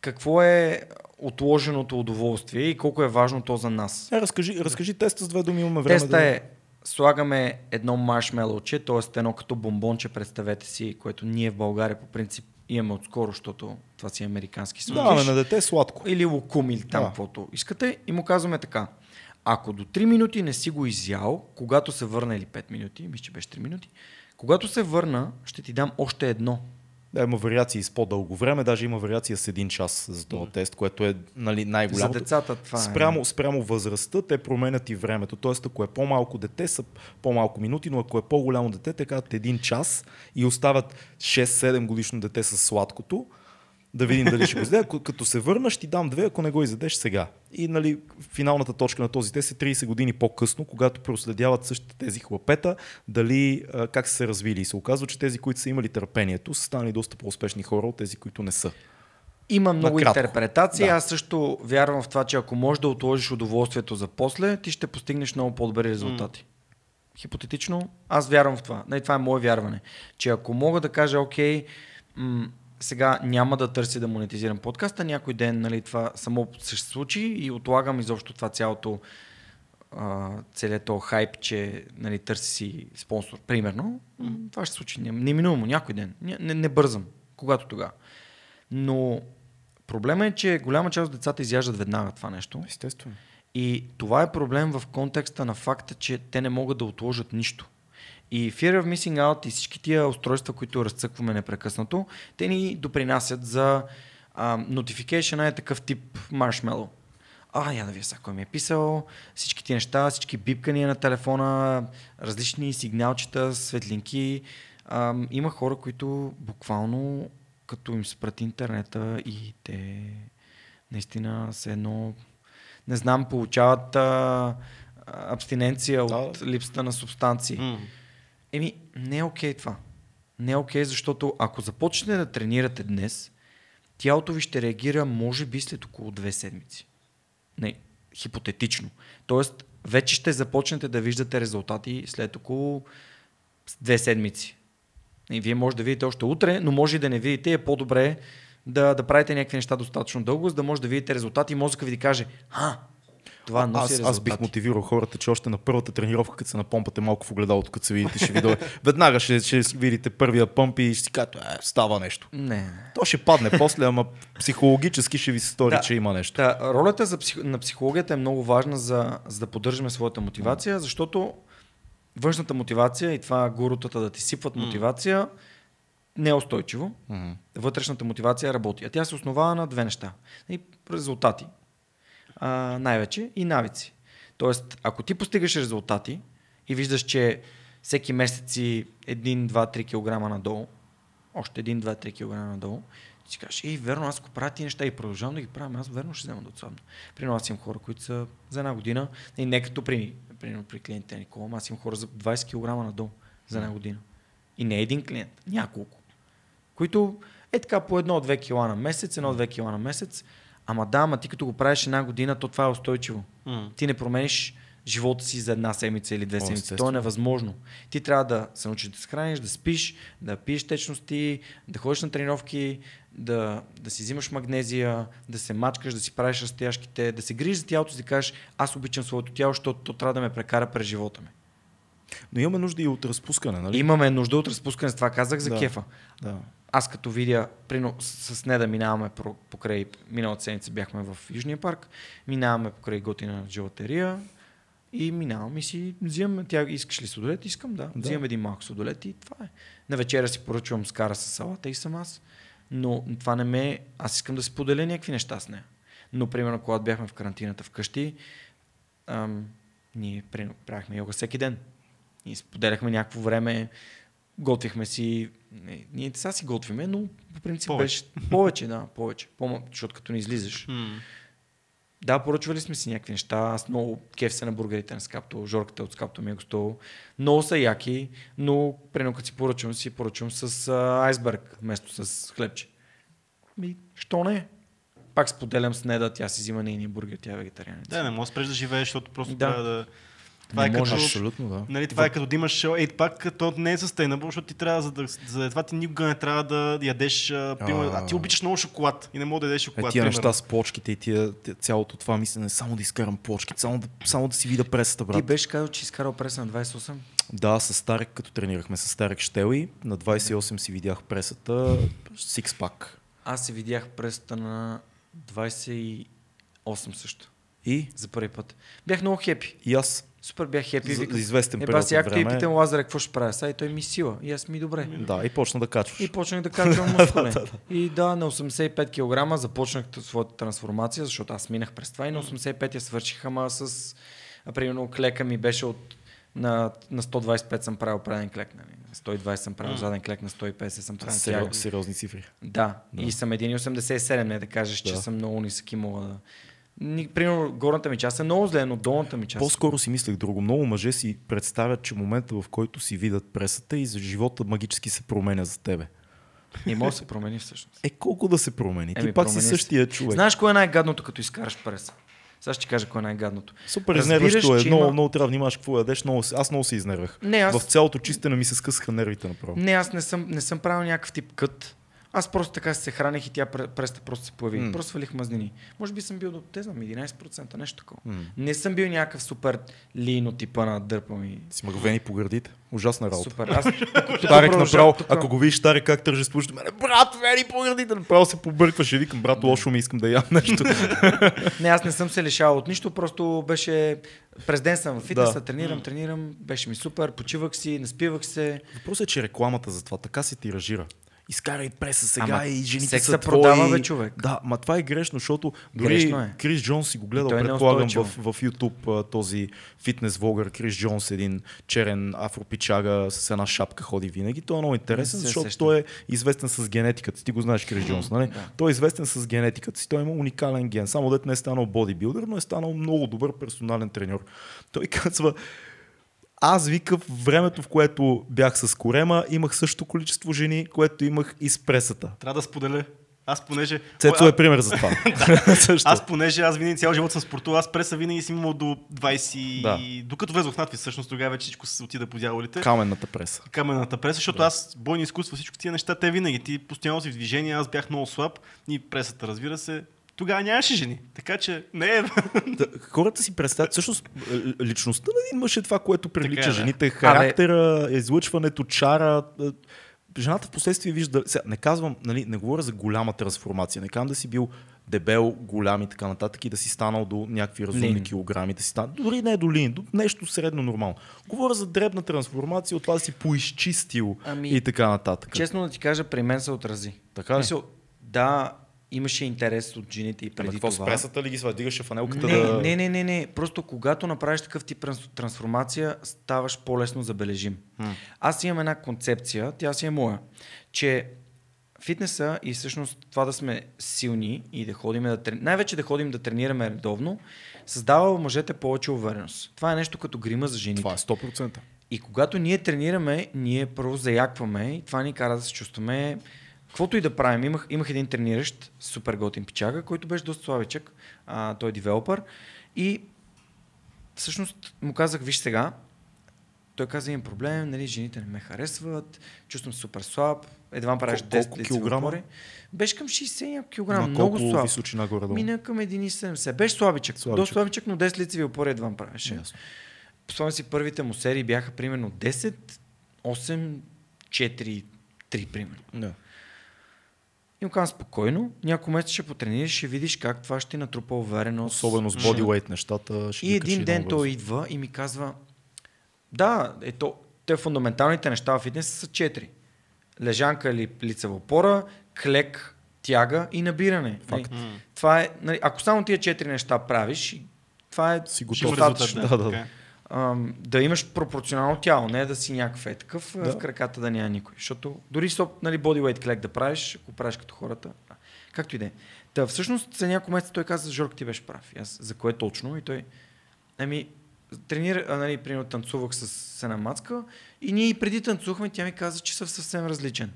какво е отложеното удоволствие и колко е важно то за нас. Е, разкажи, разкажи теста с две думи, имаме време. Теста да... е слагаме едно маршмелоче, т.е. едно като бомбонче, представете си, което ние в България по принцип имаме отскоро, защото това си е американски сладиш. Да, на дете е сладко. Или лукум, или там, да. Каквото искате. И му казваме така. Ако до три минути не си го изял, когато се върна, или пет минути, мисля, че беше три минути, когато се върна, ще ти дам още едно. Да, има вариации с по-дълго време, даже има вариация с един час за този тест, което е, нали, най-голямото. За децата това е. Спрямо, спрямо възрастта те променят и времето. Тоест, ако е по-малко дете, са по-малко минути, но ако е по-голямо дете, те казват един час и остават шест-седем годишно дете с сладкото. Да видим дали ще го изяде. Като се върнаш, ти дам две, ако не го изядеш сега. И, нали, финалната точка на този тест е трийсет години по-късно, когато проследяват същите тези хлапета, дали как са се развили. И се оказва, че тези, които са имали търпението, са станали доста по-успешни хора от тези, които не са. Има много накратко интерпретации. Да. Аз също вярвам в това, че ако можеш да отложиш удоволствието за после, ти ще постигнеш много по-добри резултати. Mm. Хипотетично, аз вярвам в това. Нали, това е мое вярване. Че ако мога да кажа, окей, м- сега няма да търся да монетизирам подкаста, някой ден, нали, това само се случи и отлагам изобщо това цялото целият този хайп, че, нали, търси си спонсор, примерно, mm-hmm. това ще се случи неминуемо някой ден, не, не бързам, когато тогава. Но проблема е, че голяма част от децата изяждат веднага това нещо. Естествено. И това е проблем в контекста на факта, че те не могат да отложат нищо. И Fear of Missing Out и всички тия устройства, които разцъкваме непрекъснато, те ни допринасят за а, notification, е такъв тип маршмело. А, я да вие са, кой ми е писал, всички тия неща, всички бипкания на телефона, различни сигналчета, светлинки. А, има хора, които буквално като им спрат интернета и те наистина са едно... не знам, получават а, абстиненция да, от липсата на субстанции. М-м. Еми, не е окей това. Не е окей, защото ако започнете да тренирате днес, тялото ви ще реагира може би след около две седмици. Не, хипотетично. Тоест, вече ще започнете да виждате резултати след около две седмици. И вие може да видите още утре, но може и да не видите. Е по-добре да, да правите някакви неща достатъчно дълго, за да може да видите резултати и мозъка ви да каже, а, това носи аз, резултати. Аз бих мотивирал хората, че още на първата тренировка, като се напомпате малко в огледалото, като се видите, ще видите. Веднага ще, ще видите първия пъмп и ще си кажете, е, става нещо. Не. То ще падне после, ама психологически ще ви се стори, да, че има нещо. Да, ролята за псих... на психологията е много важна, за, за да поддържаме своята мотивация, защото външната мотивация и това гурутата да ти сипват мотивация не е устойчиво. Mm-hmm. Вътрешната мотивация работи. А тя се основава на две неща. И резултати. А, най-вече и навици. Тоест, ако ти постигаш резултати и виждаш, че всеки месец си едно, два, три килограма надолу, още едно, два, три килограма надолу, ти си кажеш, ей, верно, аз ако правя тия неща и продължавам да ги правя, аз верно ще взема да отслабна. Примерно аз имам хора, които са за една година и не като при примерно при клиентите Никола, аз имам хора за двайсет килограма надолу за една година. И не един клиент, няколко. Които е така по едно-две кила на месец, едно-две кила на месец. Ама да, ама ти като го правиш една година, то това е устойчиво. Mm. Ти не промениш живота си за една седмица или две О, седмици. То е невъзможно. Ти трябва да се научиш да се храниш, да спиш, да пиеш течности, да ходиш на тренировки, да, да си взимаш магнезия, да се мачкаш, да си правиш разтяжките, да се грижиш за тялото и да кажеш, аз обичам своето тяло, защото то трябва да ме прекара през живота ми. Но имаме нужда и от разпускане, нали? Имаме нужда от разпускане, с това казах за да, кефа. Да. Аз като видя, прино, с Неда минаваме покрай, миналата седмица бяхме в Южния парк, минаваме покрай готина желатерия и минаваме и си взимаме, тя искаш ли сладолет? Искам, да. да. Взимам един малко сладолет и това е. На вечеря си поръчвам скара с салата и съм аз, но това не ме... Аз искам да си поделя някакви неща с нея. Но, примерно, когато бяхме в карантината вкъщи, ам, ние прино, правихме йога всеки ден. Ние споделяхме някакво време, готвихме си, не, ние сега си готвиме, но по принцип повече. беше повече, да, повече, по-малко, защото като не излизаш. Mm. Да, поръчвали сме си някакви неща, аз много кеф се на бургерите на Скапто, Жорката от Скапто ми е гостол, много са яки, но преди като си поръчвам, си поръчвам с а, айсберг вместо с хлебче. Ми, що не? Пак споделям с Неда, тя си взима нейния бургер, тя е вегетарианец. Да, не може да спреш да живееш, защото просто да. трябва да... Това е, може, като, абсолютно, да. Нали, това е като да имаш осем пак, то не е sustainable, защото ти трябва, за да, за това ти никога не трябва да ядеш, а, пима, а ти обичаш много шоколад и не мога да ядеш шоколад. Е, тия примерно. Неща с плочките и тия, цялото това мислене, само да изкарам плочките, само да, само да си видя пресата, брат. Ти беше казал, че изкарал преса на двайсет и осем? Да, с Старек, като тренирахме с Старек Щели, на двайсет и осем си видях пресата, сикс пак. Аз си видях пресата на двайсет и осем също. И? За първи път. Бях много хепи. И аз. Супер бях хепи. За, за известен е, период от време. И питам Лазар, какво ще правя сега? И той ми сила. И аз ми добре. Да, и почна да качваш. И почнах да качвам мускули. И да, на осемдесет и пет килограма започнах своята трансформация, защото аз минах през това и на осемдесет и пет я свърших, ама с... Примерно клека ми беше от... На, на сто двайсет и пет съм правил преден клек. Нали? сто и двайсет съм правил заден клек, на сто и петдесет съм правил сериозни, сериозни цифри. Да. да. И съм едно цяло осемдесет и седем, не да кажеш, да. че съм много нисък и мога да... Примерно, горната ми част е много зле, но долната ми част... По-скоро си мислех друго. Много мъже си представят, че момента, в който си видят пресата и за живота магически се променя за тебе. Не може да се промени всъщност. Е, колко да се промени? Е, ти пак си същия човек. Знаеш кое е най-гадното, като изкараш преса? Сега ще кажа кое е най-гадното. Супер изнерващо е. Има... Много, много трябва да внимаваш какво ядеш. Много... Аз много се изнервях. Не, аз... В цялото чистене ми се скъсаха нервите направо. Не, аз не съм, не съм правил някакъв тип кът. Аз просто така се хранех и тя преста просто се появи. Mm. Просто свалих мазнини. Може би съм бил до те знам, единайсет процента, нещо такова. Mm. Не съм бил някакъв супер лин от типа на дърпами. Си мъгвени по гърдите. Ужасна работа. Супер. Аз, Тарек направо, ако го видиш Тарек как тържествуваш до мене, брат, вери по гърдите, направо се побъркваш и викам, брат, лошо ми, искам да ям нещо. Не, аз не съм се лишавал от нищо, просто беше... През ден съм в фитнеса, да. тренирам, тренирам, беше ми супер, почивах си, наспивах се. Въпросът е, че рекламата за това така се тиражира. изкарай преса сега. Ама и жените са твои. Продава, бе, човек. Да, ма това е грешно, защото дори грешно е. Крис Джонс си го гледал, предполагам, в, в YouTube този фитнес влогър Крис Джонс, един черен афропичага с една шапка ходи винаги. Той е много интересен, защото сещам. Той е известен с генетиката си. Ти го знаеш Крис Джонс, нали? Да. Той е известен с генетиката си. Той има уникален ген. Само дет не е станал бодибилдър, но е станал много добър персонален треньор. Той казва: аз вика, времето, в което бях с корема, имах същото количество жени, което имах и с пресата. Трябва да споделя. Аз понеже... Цецо е пример за това. Да. Аз понеже аз винаги цял живот съм спортувал, аз преса винаги си имал до двайсет... Да. Докато влезох в надпис, всъщност тогава вече всичко се отида по дяволите. Каменната преса. Каменната преса, защото да. Аз бойни изкуства, всичко тия неща, те винаги. Ти постоянно си в движение, аз бях много слаб и пресата, разбира се. Тогава нямаше жени, така че не е... Хората си представят, всъщност личността на един мъж е това, което прилича така, да. Жените, характера, излъчването, чара. Жената в последствие вижда... Сега, не казвам, нали, не говоря за голяма трансформация, не казвам да си бил дебел, голям и така нататък и да си станал до някакви разумни лин. Килограми, да си станал, дори не до лин, до нещо средно нормално. Говоря за дребна трансформация, от това да си поизчистил ами, и така нататък. Честно да ти кажа, при мен се отрази. Така ли? Мисъл, да... Имаше интерес от жените и преди Ама, това. Какво с пресата ли ги сва? Дигаше фанелката не, да... Не, не, не, не. Просто когато направиш такъв тип трансформация, ставаш по-лесно забележим. Хм. Аз имам една концепция, тя си е моя, че фитнеса и всъщност това да сме силни и да ходим да тренираме, най-вече да ходим да тренираме редовно, създава в мъжете повече увереност. Това е нещо като грима за жените. Това е сто процента. И когато ние тренираме, ние първо заякваме и това ни кара да се чувстваме. Каквото и да правим, имах, имах един трениращ, супер готин пичага, който беше доста слабичък, а, той е девелопър и всъщност му казах, виж сега, той каза, имам проблем, нали, жените не ме харесват, чувствам се супер слаб, едва правиш десет килограма. Беше към шейсет килограма, много слаб. Височина, мина към едно седемдесет. Беше слабичък, слабичък. Доста слабичък, но десет лицеви опори едва правеше. Спомням си, първите му серии бяха примерно десет, осем, четири, три примерно. Да. И му казвам спокойно, няколко месеца ще потренираш, ще видиш как това ще ти натрупа увереност. Особено с бодилейт нещата. Ще и един ден той идва и ми казва, да, ето, те фундаменталните неща в фитнеса са четири. Лежанка или лицева опора, клек, тяга и набиране. Факт. Нали? Mm. Това е, нали, ако само тия четири неща правиш, това е достатъчно. Да, да, да. Да имаш пропорционално тяло, не да си някакъв е такъв, да. В краката да няма никой. Защото дори соп, нали, бодилейт клек да правиш, ако правиш като хората, както и да е. Та всъщност за няколко месеца той каза, Жорк, ти беше прав. И аз, за кое точно? И той, ами, тренира, нали, примерно танцувах с, с една мацка и ние и преди танцувахме, тя ми каза, че съм съвсем различен.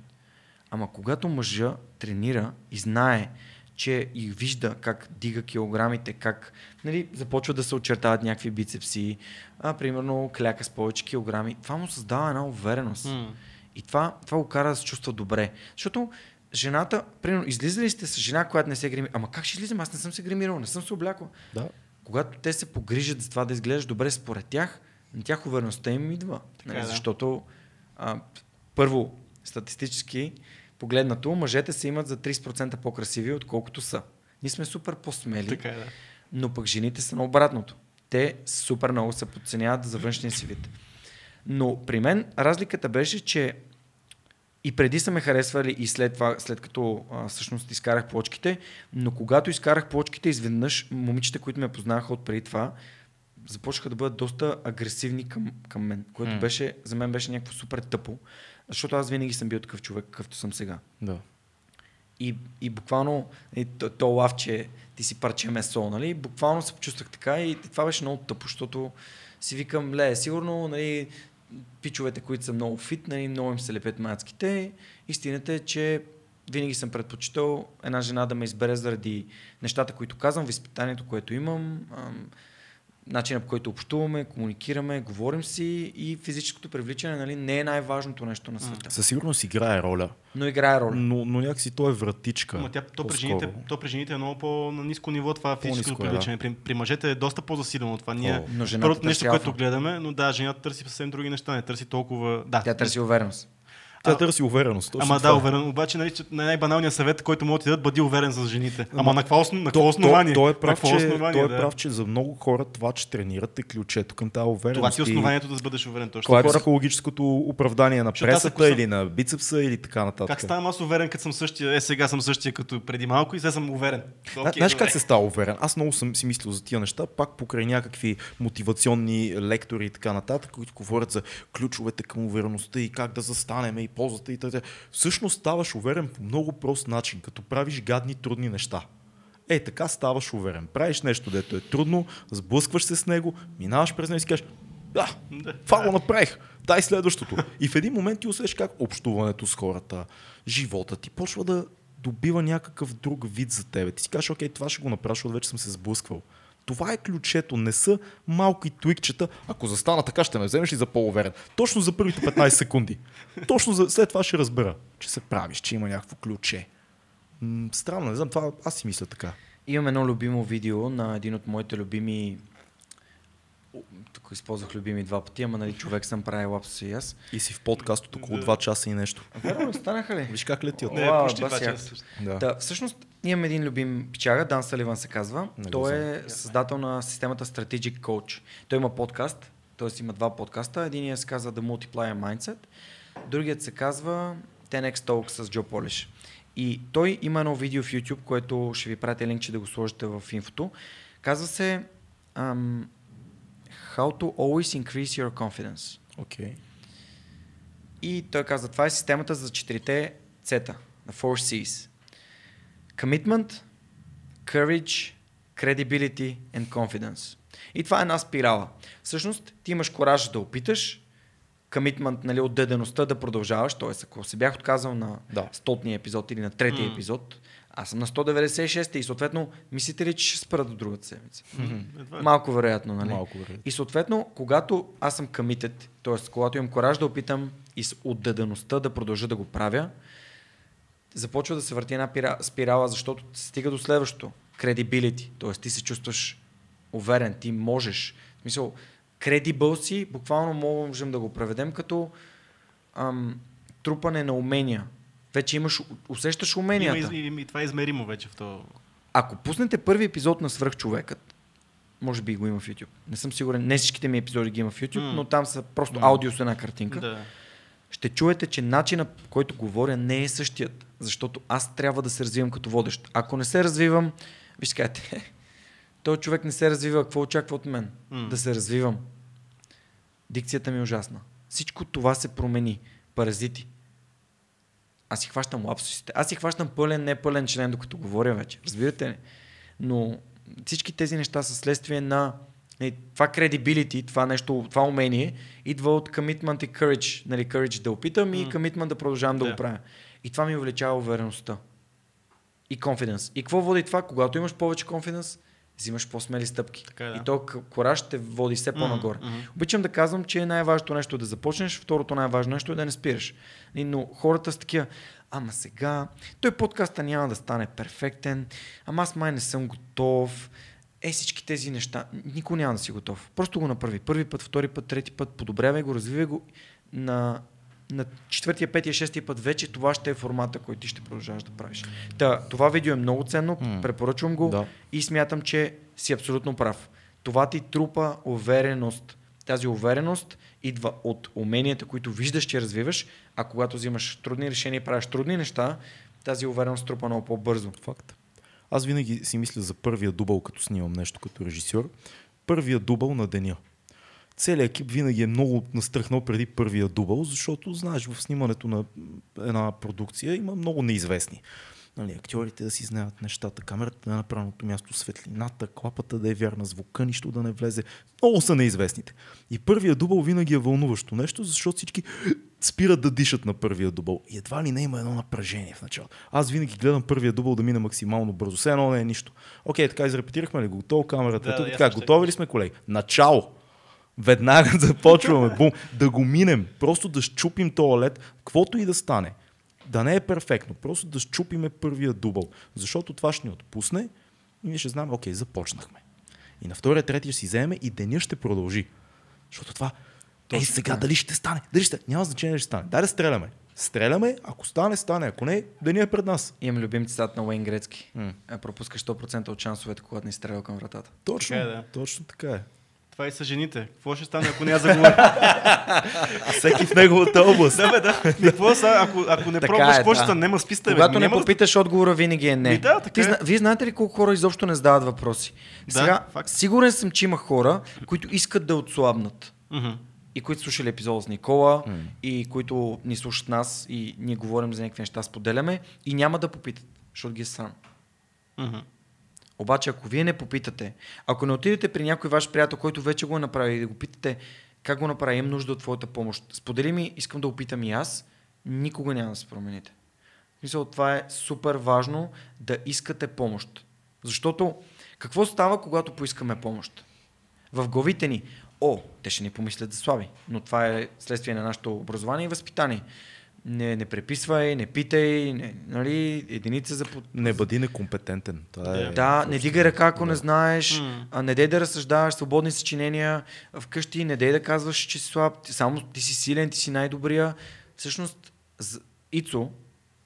Ама когато мъжа тренира и знае, че и вижда как дига килограмите, как, нали, започва да се очертават някакви бицепси, а примерно кляка с повече килограми. Това му създава една увереност. Mm. И това, това го кара да се чувства добре. Защото жената, примерно, излизали сте с жена, която не се гримира. Ама как ще излизам? Аз не съм се гримирал, не съм се облякла. Да. Когато те се погрижат за това да изглеждаш добре според тях, на тях увереността им идва. Така, нали? Да. Защото а, първо, статистически, погледнато, мъжете се имат за трийсет процента по-красиви, отколкото са. Ние сме супер по-смели, така е, да. Но пък жените са на обратното. Те супер много се подценяват за външния си вид. Но при мен разликата беше, че и преди са ме харесвали и след това, след като а, всъщност изкарах плочките, но когато изкарах плочките, изведнъж момичета, които ме познаха от преди това, започнаха да бъдат доста агресивни към, към мен, което mm. беше, за мен беше някакво супер тъпо. Защото аз винаги съм бил такъв човек, какъвто съм сега. Да. И, и буквално, и то, то лавче, ти си парче месо, нали? Буквално се почувствах така и това беше много тъпо, защото си викам, ле, сигурно, нали, пичовете, които са много фит, нали, много им се лепят мацките. Истината е, че винаги съм предпочитал една жена да ме избере заради нещата, които казвам, възпитанието, което имам, ам, начинът, по който общуваме, комуникираме, говорим си и физическото привличане, нали, не е най-важното нещо на света. Със сигурност играе роля. Но играе роля. Но, но някакси то е вратичка. Но тя, то, при жените, то при жените е много по-ниско ниво това физическото привличане. Да. При, при мъжете е доста по-засилено това. Ние първото нещо, което гледаме, но да, жената търси съвсем други неща, не търси толкова... Да. Тя търси увереност. Трябва да търси увереност. Ама това. Да, уверен. Обаче най- най-баналният съвет, който мога да ти дадат, бъди уверен за жените. Ама, Ама на какво основание? Той е прав, че, основание, той да. е прав, че за много хора това, че тренират е ключето към тази увереност. Това ти е основанието да бъдеш уверен. Точно. Това е психологическото оправдание на пресата съм... или на бицепса или така нататък. Как ставам аз уверен, като съм същия, е сега съм същия като преди малко и сега съм уверен. Okay, знаеш как се става уверен? Аз много съм си мислил за тия неща, пак покрай някакви мотивационни лектори и така нататък, които говорят за ключовете към увереността и как да застанеме и ползата и така. Всъщност ставаш уверен по много прост начин, като правиш гадни, трудни неща. Е, така ставаш уверен. Правиш нещо, дето е трудно, сблъскваш се с него, минаваш през него и си кажеш, да, това го направих, дай следващото. И в един момент ти усещаш как общуването с хората, живота ти почва да добива някакъв друг вид за тебе. Ти си кажеш, окей, това ще го направя, защото вече съм се сблъсквал. Това е ключето, не са малки твикчета. Ако застана така, ще ме вземеш ли за по-уверен? Точно за първите петнайсет секунди. Точно за... след това ще разбера, че се правиш, че има някакво ключе. М- странно, не знам, това аз си мисля така. Имам едно любимо видео на един от моите любими... Тук използвах любими два пъти, ама нали човек съм правил лапсус и аз. И си в подкаст от около два часа и нещо. Верно, станаха ли? Виж как лети от това. Не, почти два часа. Да. Да, всъщност имам един любим пичага, Дан Саливан се казва. Не, той е създател на системата Strategic Coach. Той има подкаст, т.е. има два подкаста. Единият се казва The Multiplier Mindset, другият се казва десет икс Talk с Джо Полиш. И той има едно видео в YouTube, което ще ви пратя линк, че да го сложите в инфото. Казва се... Ам, How to always increase your confidence. Okay. И той каза, това е системата за четирите цета, на four C's. Commitment, courage, credibility and confidence. И това е една спирала. Всъщност, ти имаш кораж да опиташ, commitment, нали, отдадеността да продължаваш, т.е. ако се бях отказал на да. стотния епизод или на третия mm. епизод, аз съм на сто деветдесет и шест и съответно, мислите ли, че ще спра до другата седмица? Mm-hmm. Малко вероятно, нали? Малко вероятно. И съответно, когато аз съм committed, т.е. когато имам кораж да опитам и с отдадеността да продължа да го правя, започва да се върти една спирала, защото се стига до следващото. Credibility, т.е. ти се чувстваш уверен, ти можеш. В смисъл, credible си, буквално можем да го преведем като ам, трупане на умения. Вече имаш, усещаш уменията. Има, и, и това е измеримо вече в това. Ако пуснете първи епизод на Свръхчовекът, може би го има в YouTube. Не съм сигурен, не всичките ми епизоди ги има в YouTube, mm. но там са просто mm. аудио с една картинка. Da. Ще чуете, че начинът, по който говоря, не е същият. Защото аз трябва да се развивам като водещ. Ако не се развивам, виж кажете, той човек не се развива, какво очаква от мен? Mm. Да се развивам. Дикцията ми е ужасна. Всичко това се промени. Паразити. Аз си хващам лапсусите. Аз си хващам пълен, не пълен член, докато говоря вече. Разбирате ли? Но всички тези неща са следствие на не, това credibility, това нещо, това умение, идва от commitment и courage. Нали, courage да опитам mm. и commitment да продължавам yeah. да го правя. И това ми увеличава увереността. И confidence. И какво води това? Когато имаш повече confidence, взимаш по-смели стъпки. Така, да. И то кораж те води все по-нагоре. Mm-hmm. Обичам да казвам, че най-важното нещо е да започнеш, второто най-важно нещо е да не спираш. Но хората са такива, ама сега, той подкаста няма да стане перфектен, ама аз май не съм готов. Е, всички тези неща, никой няма да си готов. Просто го направи. Първи път, втори път, трети път, подобрявай го, развивай го. На, на четвъртия, петия, шестия път вече това ще е формата, който ти ще продължаваш да правиш. Та, това видео е много ценно, mm. препоръчвам го да. и смятам, че си абсолютно прав. Това ти трупа увереност. Тази увереност идва от уменията, които виждаш, че развиваш, а когато взимаш трудни решения и правиш трудни неща, тази увереност трупа много по-бързо. Факт. Аз винаги си мисля за първия дубъл, като снимам нещо като режисьор. Първия дубъл на деня. Целият екип винаги е много настръхнал преди първия дубъл, защото, знаеш, в снимането на една продукция има много неизвестни. Нали, актьорите да си знаят нещата, камерата да е на правилното място, светлината, клапата да е вярна, звука, нищо да не влезе. Много са неизвестните. И първия дубъл винаги е вълнуващо нещо, защото всички спират да дишат на първия дубъл. И едва ли не има едно напрежение в началото. Аз винаги гледам първия дубъл да мине максимално бързо. Все едно не е нищо. Окей, така изрепетирахме ли готово, камерата да, тук, така, готови ли сме, колеги? Начало! Веднага започваме, бум, да го минем, просто да счупим тоя лед, каквото и да стане. Да не е перфектно, просто да счупиме първия дубъл, защото това ще ни отпусне и ние ще знаем, окей, започнахме. И на втория, третия ще си вземе и деня ще продължи. Защото това, ей сега, дали ще стане, дали ще, няма значение дали ще стане, дай да стреляме. Стреляме, ако стане, стане, ако не, да ни е пред нас. Имам любим цитат на Уейн Грецки. Mm. Пропускаш сто процента от шансовете, когато не стрелял към вратата. Точно, така е, да. Точно така е. Това и са жените. Какво ще стане, ако не я заговоря? Всеки в неговата област. Да, бе, да. Какво са, ако, ако не пробваш, какво ще стане? Нема списта, бе. Когато не попиташ, отговора винаги е не. И да, така е. Зна... Вие знаете ли колко хора изобщо не задават въпроси? Да, сега, факт. Сигурен съм, че има хора, които искат да отслабнат. Mm-hmm. И които слушали епизода с Никола, mm. и които ни слушат нас, и ние говорим за някакви неща, споделяме, и няма да попитат, защото ги е срам. Mm-hmm. Обаче, ако вие не попитате, ако не отидете при някой ваш приятел, който вече го е направи, и да го питате как го направи, им нужда от твоята помощ. Сподели ми, искам да опитам и аз, никога няма да се промените. Мисля, това е супер важно, да искате помощ. Защото какво става, когато поискаме помощ? В главите ни, о, те ще ни помислят за слаби, но това е следствие на нашето образование и възпитание. Не, не преписвай, не питай, не, нали, единица за... Под... Не бъди некомпетентен. Това е... Да, не дигай ръка, ако не знаеш, mm. а не дей да разсъждаваш, свободни съчинения вкъщи, не дей да казваш, че си слаб, само ти си силен, ти си най-добрия. Всъщност, Ицо,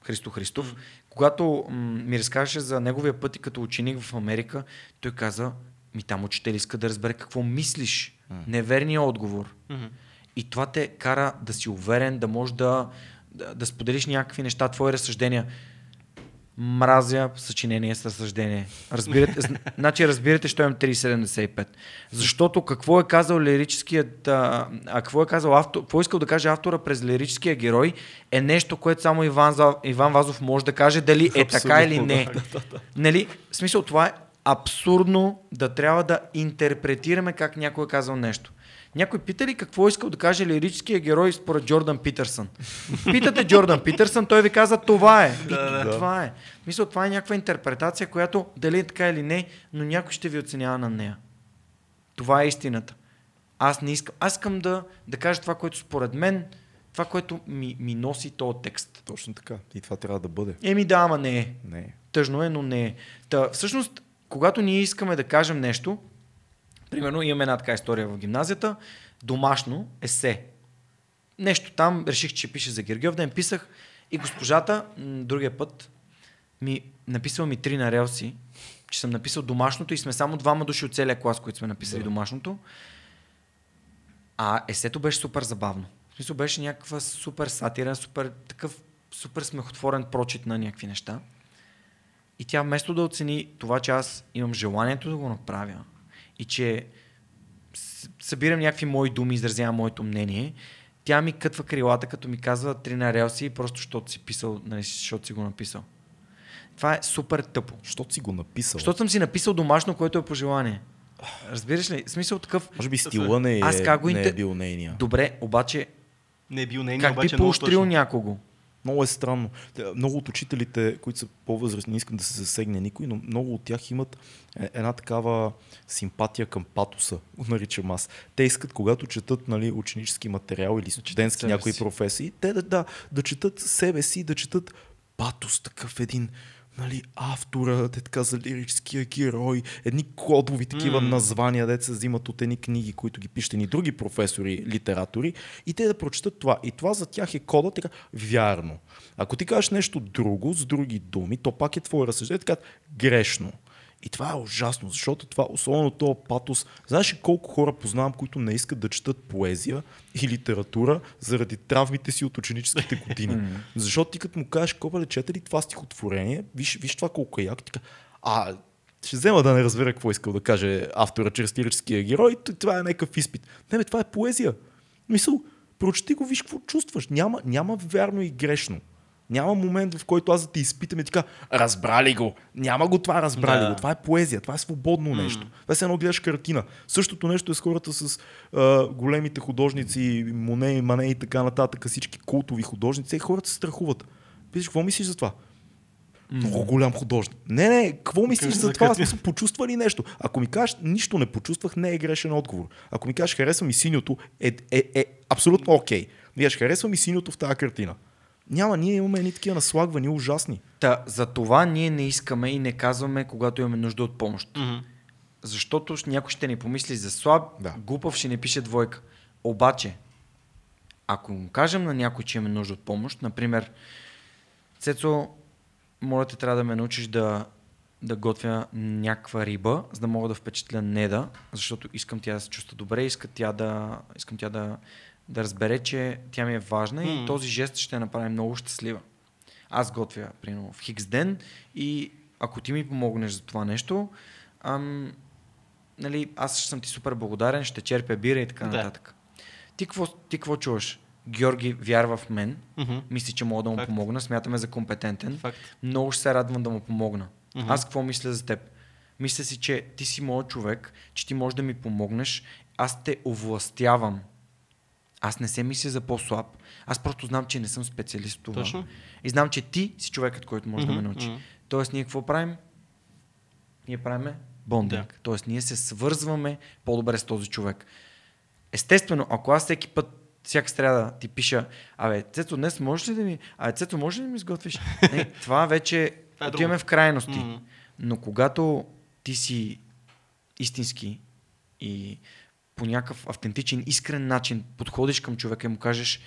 Христо Христов, когато м- ми разкажеше за неговия път и като ученик в Америка, той каза, ми там учител иска да разбере какво мислиш. Mm. Неверния отговор. Mm-hmm. И това те кара да си уверен, да можеш да Да, да споделиш някакви неща, твои разсъждения. Мразя съчинение с разсъждение. Разбирате, значи разбирате, що имам три седемдесет и пет. Защото какво е казал лирическият, а, а какво е казал автор, какво искал да каже автора през лирическия герой, е нещо, което само Иван, Иван Вазов може да каже, дали е абсолютно, така или не. Да, да, да. Нали? В смисъл, това е абсурдно да трябва да интерпретираме как някой е казал нещо. Някой пита ли какво искал да каже лирическия герой според Джордан Питърсън? Питате Джордан Питърсън, той ви каза това е. И да, това да. е. Мисля, това е някаква интерпретация, която дали е така или не, но някой ще ви оценява на нея. Това е истината. Аз не искам. Аз искам да, да кажа това, което според мен, това, което ми, ми носи този текст. Точно така. И това трябва да бъде. Еми да, ама не е. Не е. Тъжно е, но не е. Та, всъщност, когато ние искаме да кажем нещо, примерно имаме една така история в гимназията, домашно, есе. Нещо там, реших, че пише за Гергьов, ден писах и госпожата другия път ми написала ми три на релси, че съм написал домашното и сме само двама души от целия клас, които сме написали да. домашното. А есето беше супер забавно. В смисъл беше някаква супер сатира, супер такъв супер смехотворен прочит на някакви неща. И тя вместо да оцени това, че аз имам желанието да го направя, и че събирам някакви мои думи, изразявам моето мнение, тя ми кътва крилата, като ми казва три на релси, просто защото си писал, нали, защото си го написал. Това е супер тъпо. Защото си го написал? Защото съм си написал домашно, което е пожелание. Разбираш ли? Смисъл такъв... Може би стила не е, Аз не е интер... бил нейния. Добре, обаче... Не е бил нейния, как обаче би поощрил някого? Много е странно. Много от учителите, които са по-възрастни, не искам да се засегне никой, но много от тях имат една такава симпатия към патоса, наричам аз. Те искат, когато четат, нали, ученически материал или студентски някои професии, те да, да, да четат себе си, да четат патос, такъв един, нали, автора, те така за лирическия герой, едни кодови такива mm. названия, де се взимат от едни книги, които ги пишат и други професори, литератори, и те да прочитат това. И това за тях е кода, така, вярно. Ако ти кажеш нещо друго, с други думи, то пак е твое разсъждение, така, грешно. И това е ужасно, защото това, особено този патос, знаеш ли колко хора познавам, които не искат да четат поезия и литература заради травмите си от ученическите години. Защото ти като му кажеш, кобале, чете ли това стихотворение, виж, виж това колко е яко, така, а ще взема да не разбера какво искал да каже автора чрез лирическия герой, това е някакъв изпит. Не бе, това е поезия. Мисъл, прочети го, виж какво чувстваш, няма, няма вярно и грешно. Няма момент, в който аз да те изпитам и така, разбрали го, няма го това, разбрали да. го, това е поезия, това е свободно mm. нещо. Това е едно гледаш картина. Същото нещо е с хората с а, големите художници, Моне, Мане и така нататък, всички култови художници, и хората се страхуват. Питаш, какво мислиш за това? Mm. Много голям художник. Не, не, какво мислиш за това? Аз съм почувствал ли нещо? Ако ми кажеш, нищо не почувствах, не е грешен отговор. Ако ми кажеш, харесвам и синьото, е, е, е, е абсолютно окей. Okay. Виж, харесвам и синьото в тази картина. Няма, ние имаме едни такива наслагвания ужасни. Та, за това ние не искаме и не казваме, когато имаме нужда от помощ. Mm-hmm. Защото някой ще ни помисли за слаб, да. глупав, ще ни пише двойка. Обаче, Ако му кажем на някой, че имаме нужда от помощ, например, Цецо, моля те, трябва да ме научиш да, да готвя някаква риба, за да мога да впечатля Неда, защото искам тя да се чувства добре, иска тя да, искам тя да, да разбере, че тя ми е важна mm. и този жест ще я направи много щастлива. Аз готвя, примерно, в Хикс ден и ако ти ми помогнеш за това нещо, ам, нали, аз ще съм ти супер благодарен, ще черпя бира и така да. нататък. Ти какво, ти какво чуваш? Георги вярва в мен, mm-hmm. мисли, че мога да му Факт. помогна, смятаме за компетентен, Факт. много ще се радвам да му помогна. Mm-hmm. Аз какво мисля за теб? Мисля си, че ти си моят човек, че ти можеш да ми помогнеш, аз те овластявам. Аз не се мисля за по-слаб. Аз просто знам, че не съм специалист в това. Точно. И знам, че ти си човекът, който може mm-hmm. да ме научи. Mm-hmm. Тоест ние какво правим? Ние правиме бондинг. Yeah. Тоест ние се свързваме по-добре с този човек. Естествено, ако аз всеки път, всяка сряда ти пиша, абе, Цецо, днес можеш ли да ми... Абе, Цецо, можеш ли да ми изготвиш? Не, това вече отиваме в крайности. Mm-hmm. Но когато ти си истински и по някакъв автентичен, искрен начин подходиш към човека и му кажеш: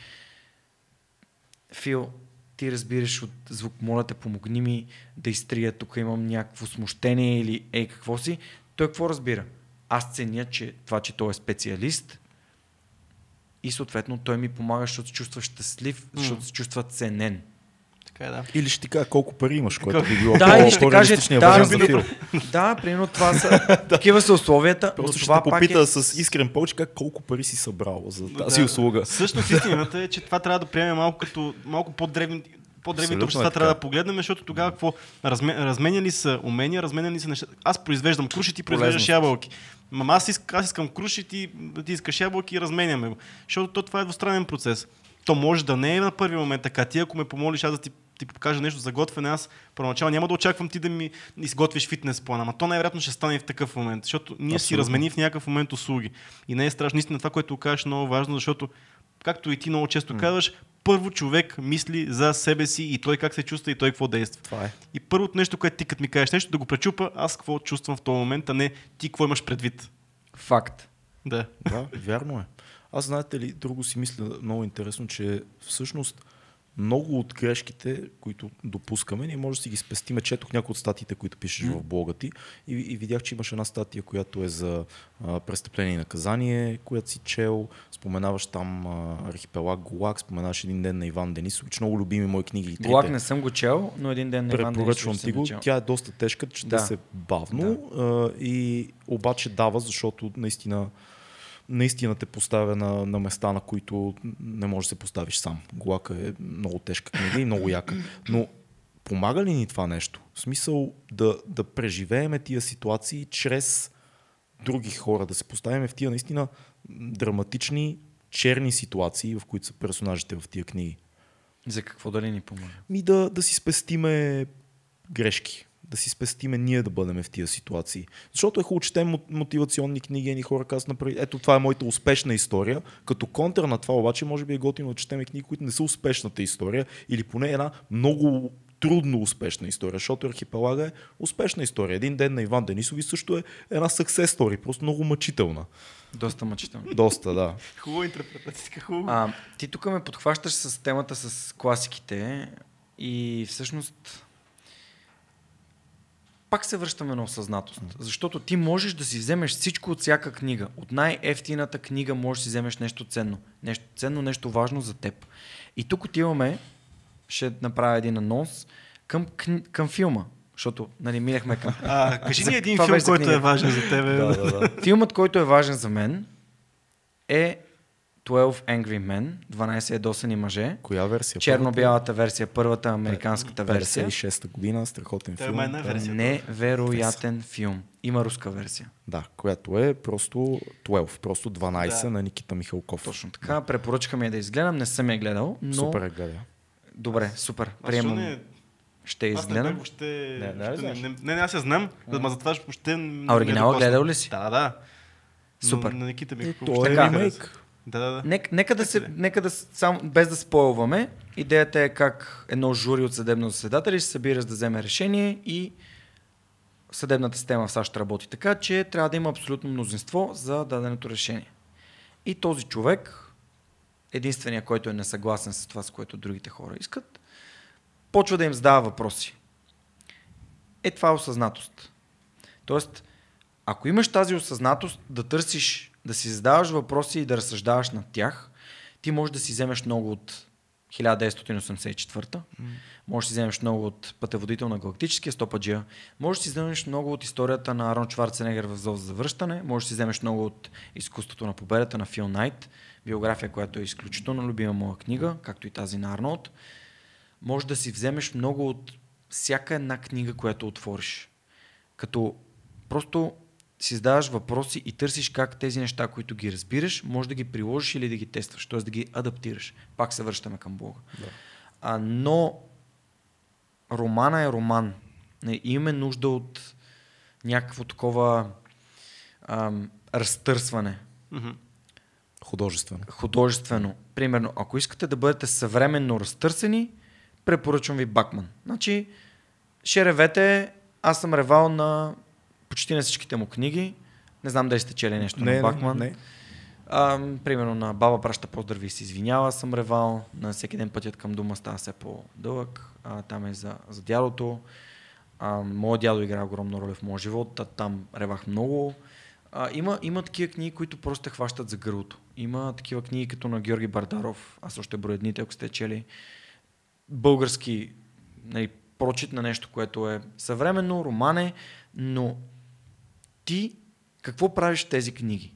Фил, ти разбираш от звук, моля те, помогни ми да изтрия, тук имам някакво смущение или ей какво си, той какво разбира? Аз ценя, че това, че той е специалист и съответно той ми помага, защото се чувства щастлив, защото се чувства ценен. Така е, да. Или ще ти кажа колко пари имаш, което би било да, по- по-реалистичния да, вариант за Фил. Да, примерно това са, такива са условията. Просто ще те попита е... с искрен повече как колко пари си събрал за тази да. услуга. Всъщност истината е, че това трябва да приемем малко като малко по-древни, по-древните общества, е трябва да погледнем, защото тогава какво? Разме, разменяли са умения, разменяли са неща. Аз произвеждам круши, ти произвеждаш ябълки. Мама, аз, иск, аз искам круши, ти, ти искаш ябълки и разменяме го. Защото то, това е двустранен процес. То може да не е на първи момент така. Ти ако ме помолиш, аз да ти ти покажа нещо за готвене, аз първоначално няма да очаквам ти да ми изготвиш фитнес плана, ама то най-вероятно ще стане в такъв момент, защото ние Абсолютно. си разменим в някакъв момент услуги. И не е страшно, наистина това, което кажеш, много важно, защото както и ти много често mm. казваш, първо човек мисли за себе си и той как се чувства и той какво действа. Това е. И първото нещо, което ти като ми кажеш нещо, да го пречупа, аз какво чувствам в този момент, а не ти какво имаш предвид. Факт. Да. Да, вярно е. Аз, знаете ли, друго си мисля много интересно, че всъщност много от грешките, които допускаме, ние може да си ги спестиме. Четох някои от статиите, които пишеш mm. в блога ти и, и видях, че имаш една статия, която е за а, престъпление и наказание, която си чел, споменаваш там а, Архипелаг Голак, споменаваш Един ден на Иван Денисович, много любими мои книги. Голак не съм го чел, но Един ден на Иван Денисович съм го чел. Тя е доста тежка, чете да. се бавно да. а, и обаче дава, защото наистина наистина те поставя на, на места, на които не можеш да се поставиш сам. Голака е много тежка книга и много яка. Но помага ли ни това нещо? В смисъл да, да преживееме тия ситуации чрез други хора, да се поставяме в тия наистина драматични, черни ситуации, в които са персонажите в тия книги. За какво дали ни помага? Ми да, да си спестиме грешки. Да си спестиме ние да бъдем в тия ситуации. Защото е хубаво, четем мотивационни книги, едни хора казват направи, ето това е моята успешна история. Като контър на това обаче може би е готино да четем книги, които не са успешната история или поне една много трудно успешна история, защото Архипелага е успешна история. Един ден на Иван Денисови също е една success story, просто много мъчителна. Доста мъчителна. Доста, да. Хубава интерпретация, хубаво. А, ти тук ме подхващаш с темата с класиките и всъщност пак се връщаме на осъзнатост. Защото ти можеш да си вземеш всичко от всяка книга. От най-ефтината книга можеш да си вземеш нещо ценно. Нещо ценно, нещо важно за теб. И тук отиваме, ще направя един анонс, към, към филма. Защото, нали, минахме към... А, кажи ни един филм, който е важен за тебе. Да, да, да. Филмът, който е важен за мен е twelve Angry Men, дванайсет ядосани мъже. Коя версия? Черно-бялата версия, първата американската версия. петдесет и шеста година, страхотен филм. Е версия, невероятен версия. Филм. Има руска версия. Да, която е просто дванайсет, просто дванайсет да. на Никита Михалков. Точно така, да. Препоръчка ми е да изгледам, не съм я гледал, но... Супер я гледа. Добре, супер, приемам. Не... Ще изгледам. Аз не, не, не, не, не, не, не, аз я знам, ама за това въобще... А оригинала гледал ли си? Да, да. Супер. На Никита Михалков. Той е ремейк. Да, да, да. Нека, нека да се, нека да, само, без да спойлваме, идеята е как едно жури от съдебно заседатели се събира да вземе решение и съдебната система в САЩ работи така, че трябва да има абсолютно мнозинство за даденото решение. И този човек единствения, който е несъгласен с това, с което другите хора искат, почва да им задава въпроси. Е, това е осъзнатост. Тоест, ако имаш тази осъзнатост да търсиш, да си задаваш въпроси и да разсъждаваш над тях, ти можеш да си вземеш много от хиляда деветстотин осемдесет и четвърта, mm. можеш да си вземеш много от пътеводител на галактическия стопаджия, можеш да си вземеш много от историята на Арон Шварценегер в Зов за завръщане, можеш да си вземеш много от изкуството на победата на Фил Найт, биография, която е изключително любима моя книга, както и тази на Арнолд. Можеш да си вземеш много от всяка една книга, която отвориш. Като просто си задаваш въпроси и търсиш как тези неща, които ги разбираш, можеш да ги приложиш или да ги тестваш, т.е. да ги адаптираш. Пак се връщаме към Бога. Да. А, но романа е роман. И имаме нужда от някакво такова ам, разтърсване. Mm-hmm. Художествено. Художествено. Примерно, ако искате да бъдете съвременно разтърсени, препоръчвам ви Бакман. Значи, ще ревете, аз съм ревал на почти на всичките му книги. Не знам дали сте чели нещо не, на Бакман. Не, не. А, примерно на Баба праща поздрави и се извинява, съм ревал. На всеки ден пътят към дома става все по-дълъг. А, там е за, за дядото. А, моят дядо играе огромна роля в моя живот. А, там ревах много. А, има, има такива книги, които просто хващат за гърлото. Има такива книги като на Георги Бардаров. Аз още броя дните, ако сте чели. Български, нали, прочит на нещо, което е съвременно, романе, но ти какво правиш в тези книги?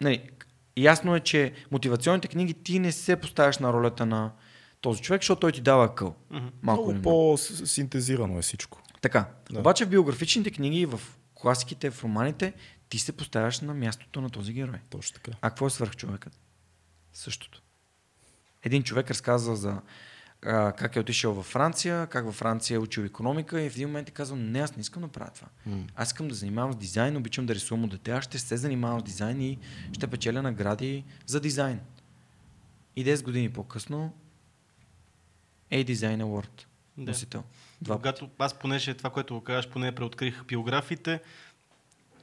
Нали, ясно е, че мотивационните книги ти не се поставяш на ролята на този човек, защото той ти дава акъл. Mm-hmm. Малко много по-синтезирано е всичко. Така. Да. Обаче в биографичните книги, в класиките, в романите, ти се поставяш на мястото на този герой. Точно така. А какво е свърхчовекът? Същото. Един човек разказва за как е отишъл във Франция, как във Франция е учил икономика и в един момент е казал, не, аз не искам да правя това. Mm. Аз искам да занимавам с дизайн, обичам да рисувам от дете, аз ще се занимавам с дизайн и ще печеля награди за дизайн. И десет години по-късно е Design Award. Да. Носител. Когато аз понеже това, което го казваш, поне преоткрих биографиите,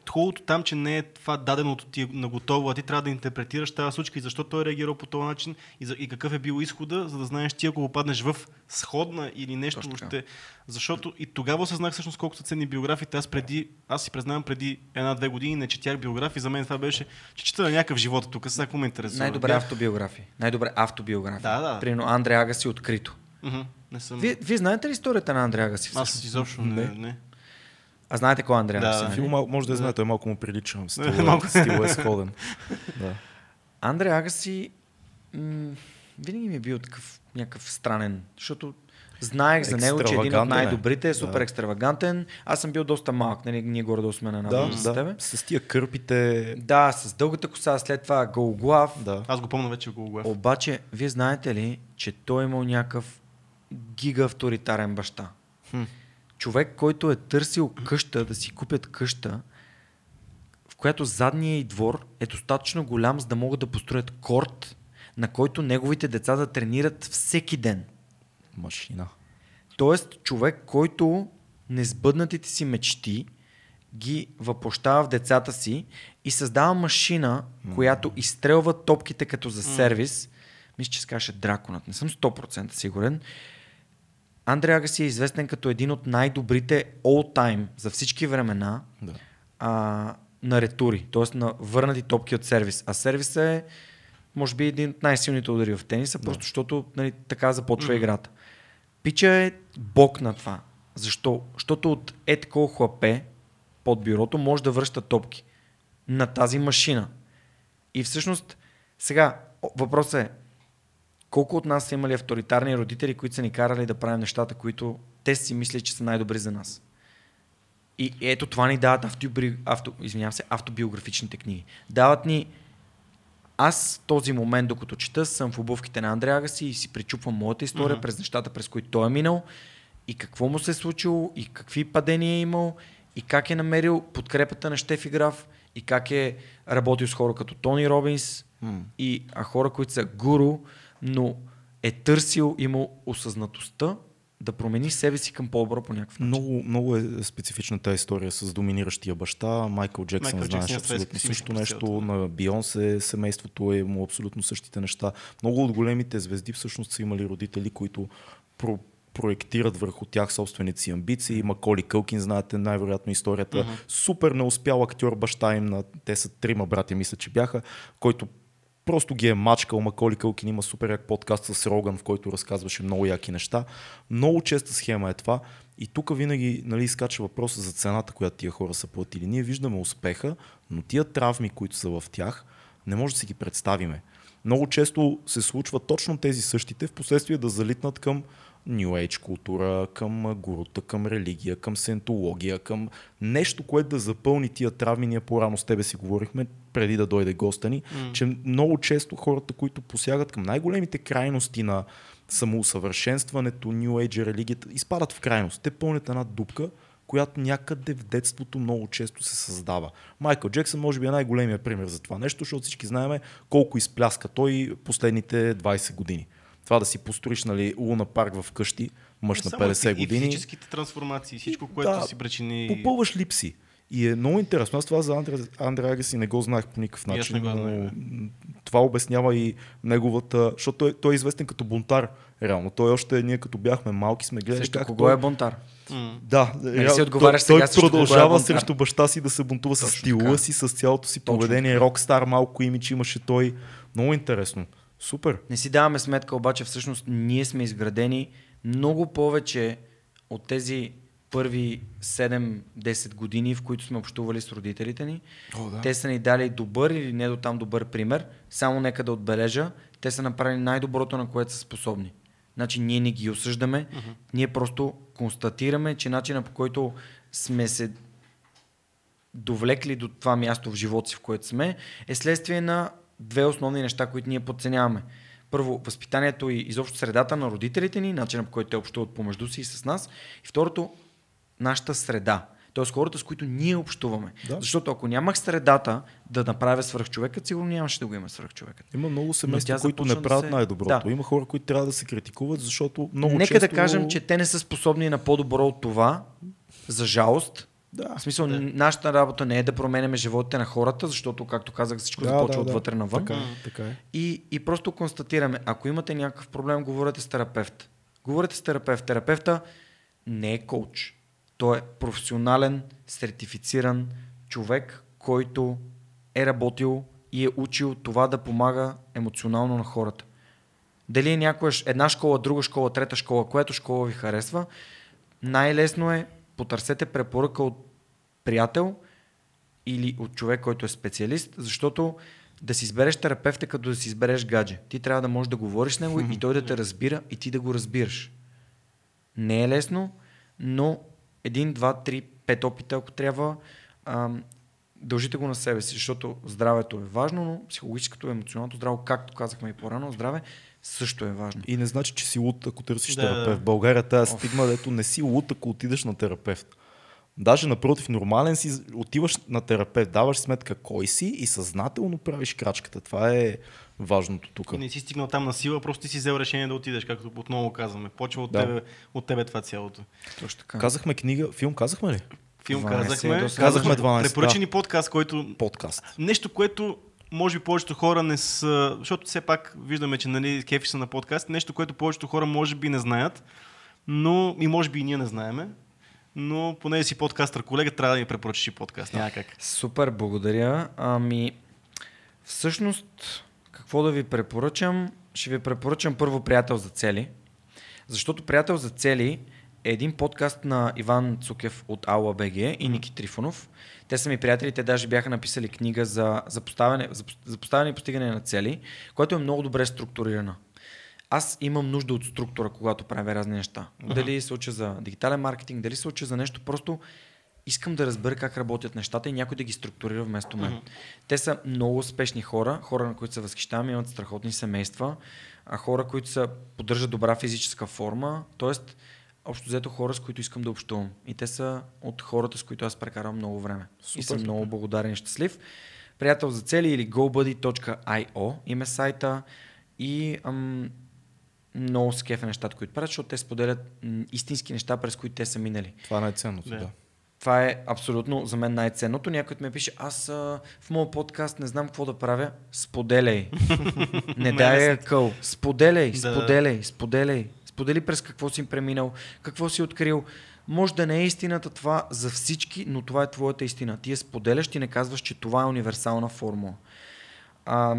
хубавото там, че не е това даденото ти на готово, а ти трябва да интерпретираш тази случка и защо той е реагирал по този начин и, за, и какъв е бил изхода, за да знаеш ти ако попаднеш в сходна или нещо още. Защото и тогава осъзнах всъщност колко са ценни биографиите. Аз преди, аз си признавам, преди една-две години не четях биографии. За мен това беше, че чета на някакъв живот. Тук сега ме интересува. Най-добре Бях... автобиографии. Най-добре автобиографии. Да, да. Примерно Андре Агаси открито. Uh-huh. Не съм... Вие ви знаете ли историята на Андре Агаси? Аз изобщо не. не. А знаете кой е Андре Агаси? Да, филма, може да знаете, да. Малко му приличам. Стила, стила е сходен. Да. Андре Агаси м- винаги ми е бил такъв някакъв странен, защото знаех за него, че един от най-добрите е супер да. екстравагантен. Аз съм бил доста малък, нали, ние горе-долу сме на една да, с да. тебе. С тия кърпите. Да, с дългата коса, след това гълглав. Да. Аз го помня вече гълглав. Обаче, вие знаете ли, че той е имал някакъв гига-авторитарен баща? Хм. Човек, който е търсил къща, да си купят къща, в която задния й двор е достатъчно голям, за да могат да построят корт, на който неговите деца да тренират всеки ден. Машина. Тоест, човек, който несбъднатите си мечти ги въплощава в децата си и създава машина, mm. която изстрелва топките като за сервис. Mm. Мисля, че се казваше Драконът. Не съм сто процента сигурен. Андре Агаси е известен като един от най-добрите all-time за всички времена да. а, на ретури, т.е. на върнати топки от сервис. А сервис е, може би, един от най-силните удари в тениса, да. просто защото нали, така започва mm-hmm. играта. Пича е бог на това. Защо? Защото от етко хлапе под бюрото може да връща топки на тази машина. И всъщност, сега, въпросът е, колко от нас са имали авторитарни родители, които са ни карали да правим нещата, които те си мислят, че са най-добри за нас. И ето това ни дават автоби... авто... Извинявам се, автобиографичните книги. Дават ни... Аз този момент, докато чета, съм в обувките на Андре Агаси и си причупвам моята история mm-hmm. през нещата, през които той е минал и какво му се е случило, и какви падения е имал, и как е намерил подкрепата на Щеф Играф, и как е работил с хора като Тони Робинс, mm. и а хора, които са гуру, но е търсил, имал осъзнатостта да промениш себе си към по-добро по някакъв начин. Много, много е специфична тази история с доминиращия баща. Майкъл Джексън, Майкъл знаеш Джексън, абсолютно също нещо, на Бейонсе семейството е му абсолютно същите неща. Много от големите звезди всъщност са имали родители, които про- проектират върху тях собствените си амбиции. Маколи Кълкин, знаете най-вероятно историята. Uh-huh. Супер неуспял актьор, баща им на... Те са трима братя, мисля, че бяха, който просто ги е мачкал. Маколи Кълкин има супер як подкаст с Роган, в който разказваше много яки неща. Много честа схема е това. И тук винаги, нали, изкача въпроса за цената, която тия хора са платили. Ние виждаме успеха, но тия травми, които са в тях, не може да си ги представиме. Много често се случва точно тези същите, в последствие да залитнат към New Age култура, към гурута, към религия, към сентология, към нещо, което да запълни тия травми. Ние по-рано с тебе си говорихме, преди да дойде госта ни, mm. че много често хората, които посягат към най-големите крайности на самоусъвършенстването, New Age, религията, изпадат в крайност. Те пълнят една дупка, която някъде в детството много често се създава. Майкъл Джексън може би е най-големия пример за това нещо, защото всички знаем колко изпляска той последните двайсет години. Това да си построиш, нали, Луна парк в къщи, мъж на петдесет години. И физическите трансформации, всичко, което да, си причини... попълваш липси. И е много интересно. Аз това за Андре, Андре Агаси не го знаех по никакъв начин. Го, но да, това обяснява и неговата... Защото той, той е известен като бунтар. Реално. Той още, ние като бяхме малки, сме гледали... Срещу кого той... е бунтар? Mm. Да. Реал... Си той сега, продължава е срещу баща си да се бунтува точно с стила си, с цялото си поведение. Рокстар малко имидж имаше той. Много интересно. Супер. Не си даваме сметка, обаче всъщност ние сме изградени много повече от тези първи седем-десет години, в които сме общували с родителите ни. О, да. Те са ни дали добър или не до там добър пример. Само нека да отбележа, те са направили най-доброто, на което са способни. Значи ние не ги осъждаме, uh-huh. ние просто констатираме, че начина, по който сме се довлекли до това място в живота си, в което сме, е следствие на две основни неща, които ние подценяваме. Първо, възпитанието и изобщо средата на родителите ни, начинът, по който те общуват помежду си и с нас. И второто, нашата среда. Тоест хората, с които ние общуваме. Да. Защото ако нямах средата да направя свръхчовекът, сигурно нямаше да го има свръхчовекът. Има много семейства, които не правят да се... най-доброто. Да. Има хора, които трябва да се критикуват, защото много Нека често... Нека да кажем, че те не са способни на по-добро от това, за жалост. Да, в смисъл, да. Нашата работа не е да променяме животите на хората, защото, както казах, всичко да, започва да, отвътре да. навън. Така, така е. И, и просто констатираме, ако имате някакъв проблем, говорете с терапевт. Говорете с терапевт. Терапевта не е коуч. Той е професионален, сертифициран човек, който е работил и е учил това да помага емоционално на хората. Дали е някоя една школа, друга школа, трета школа, която школа ви харесва, най-лесно е потърсете препоръка от приятел или от човек, който е специалист, защото да си избереш терапевта, като да си избереш гадже. Ти трябва да можеш да говориш с него и той да те разбира и ти да го разбираш. Не е лесно, но един, два, три, пет опита, ако трябва, ам, дължите го на себе си, защото здравето е важно, но психологическото, емоционалното здраво, както казахме и по-рано, здраве също е важно. И не значи, че си луд, ако търсиш да, терапевт. В България тая стигма, дето не си луд, ако отидеш на терапевт. Даже напротив, нормален си, отиваш на терапевт, даваш сметка кой си и съзнателно правиш крачката. Това е важното тук. Не си стигнал там на сила, просто ти си взел решение да отидеш, както отново казваме. Почва от, да. тебе, от тебе това цялото. Точно така. Казахме книга, филм казахме ли? Филм казахме. Казахме дванайсет. Препоръчени подкаст, който... Подкаст. Нещо, което... Може би повечето хора не са, защото все пак виждаме, че нали, кефи са на подкаст, нещо, което повечето хора може би не знаят, но и може би и ние не знаеме, но понеже си подкастър колега, трябва да ни препоръчиш и подкаст. Няма как. Супер, благодаря. Ами, всъщност, какво да ви препоръчам? Ще ви препоръчам първо Приятел за цели, защото Приятел за цели е един подкаст на Иван Цукев от Аула точка бе же и Ники Трифонов. Те са ми приятели, те даже бяха написали книга за, за, поставяне, за поставяне и постигане на цели, която е много добре структурирана. Аз имам нужда от структура, когато правя разни неща. Uh-huh. Дали се уча за дигитален маркетинг, дали се уча за нещо, просто искам да разбера как работят нещата и някой да ги структурира вместо мен. Uh-huh. Те са много успешни хора, хора, на които се възхищавам, имат страхотни семейства, а хора, които са, поддържат добра физическа форма, т.е. общо взето хора, с които искам да общувам. И те са от хората, с които аз прекарвам много време. Супер, и съм супер. Много благодарен и щастлив. Приятел за цели или go buddy точка ай о им е сайта. И ам, много скефа нещата, които правят, защото те споделят м- истински неща, през които те са минали. Това е най-ценното, да. да. Това е абсолютно за мен най-ценното. Някой ме пише, аз а, в моят подкаст не знам какво да правя. Споделяй. Не дай е къл. Споделяй, споделяй, споделяй. Сподели през какво си преминал, какво си открил. Може да не е истината това за всички, но това е твоята истина. Ти я споделяш, ти не казваш, че това е универсална формула. А,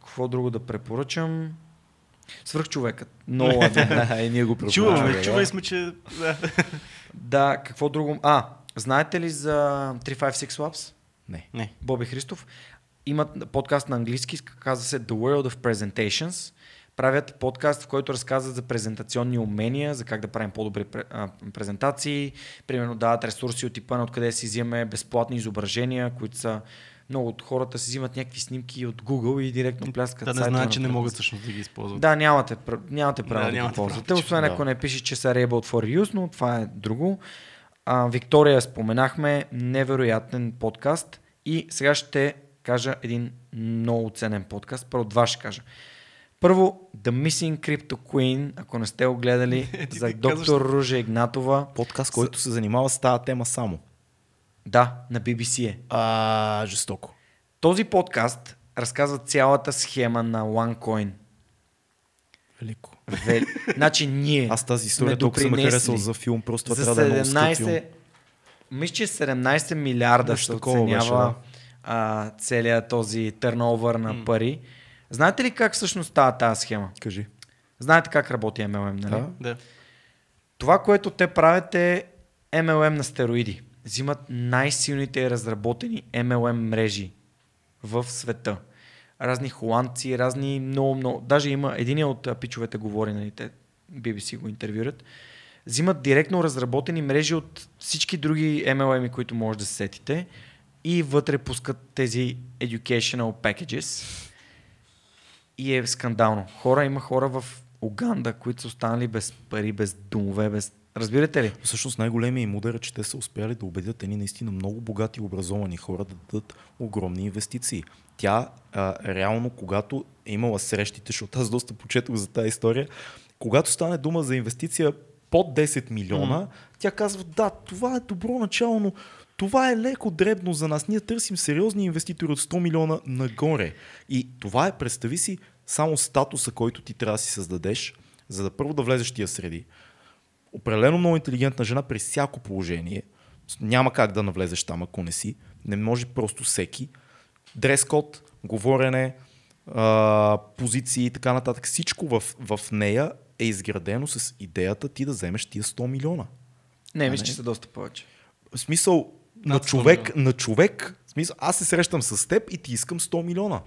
какво друго да препоръчам? Свръхчовекът. Много е. Ние го препоръчваме. Чуваме сме, че... Да, какво друго... А, знаете ли за триста петдесет и шест Labs? Не. не. Боби Христов. Имат подкаст на английски, казва се The World of Presentations. Правят подкаст, в който разказват за презентационни умения, за как да правим по-добри презентации. Примерно дават ресурси от типа на откъде си взимаме безплатни изображения, които са... Много от хората си взимат някакви снимки от Google и директно пляскат. Да, не знаят, че не могат всъщност да ги използват. Да, нямате, нямате право да, да ги ползвате. Освен ако не пише, че са Rebel for Use, но това е друго. А, Виктория споменахме, невероятен подкаст. И сега ще кажа един много ценен подкаст. Първо два ще кажа. Първо, The Missing Crypto Queen, ако не сте го гледали, за доктор Ружа Игнатова. Подкаст, който се занимава с тази тема само. Да, на би би си е. А, жестоко. Този подкаст разказва цялата схема на OneCoin. Велико. Вел... Значи ние Аз тази история толкова съм харесал за филм, просто за трябва да е седемнайсет... филм. Мисля, че седемнайсет милиарда Нещо се оценява беше, да. а, целият този търновър на mm. пари. Знаете ли как всъщност става тази схема? Кажи. Знаете как работи ем ел ем, нали? Да. да. Това, което те правят е ем ел ем на стероиди. Взимат най-силните разработени ем ел ем мрежи в света. Разни холандци, разни много-много... Даже има един от пичовете говори, нали, те би би си го интервюрат. Взимат директно разработени мрежи от всички други ем ел ем-и, които може да се сетите. И вътре пускат тези educational packages. И е скандално. Хора, има хора в Уганда, които са останали без пари, без домове, без... Разбирате ли? Всъщност най-големия им удар е, че те са успяли да убедят едни наистина много богати и образовани хора да дадат огромни инвестиции. Тя а, реално, когато е имала срещите, защото аз доста почетох за тази история, когато стане дума за инвестиция под десет милиона, mm. тя казва, да, това е добро начало, но това е леко дребно за нас. Ние търсим сериозни инвеститори от сто милиона нагоре. И това е, представи си, само статуса, който ти трябва да си създадеш, за да първо да влезеш тия среди. Определено много интелигентна жена при всяко положение. Няма как да навлезеш там, ако не си. Не може просто всеки. Дрес-код, говорене, а, позиции и така нататък. Всичко в, в нея е изградено с идеята ти да вземеш тия сто милиона. Не, мисля, че са доста повече. В смисъл, на човек, на човек, в смисъл, аз се срещам с теб и ти искам сто милиона.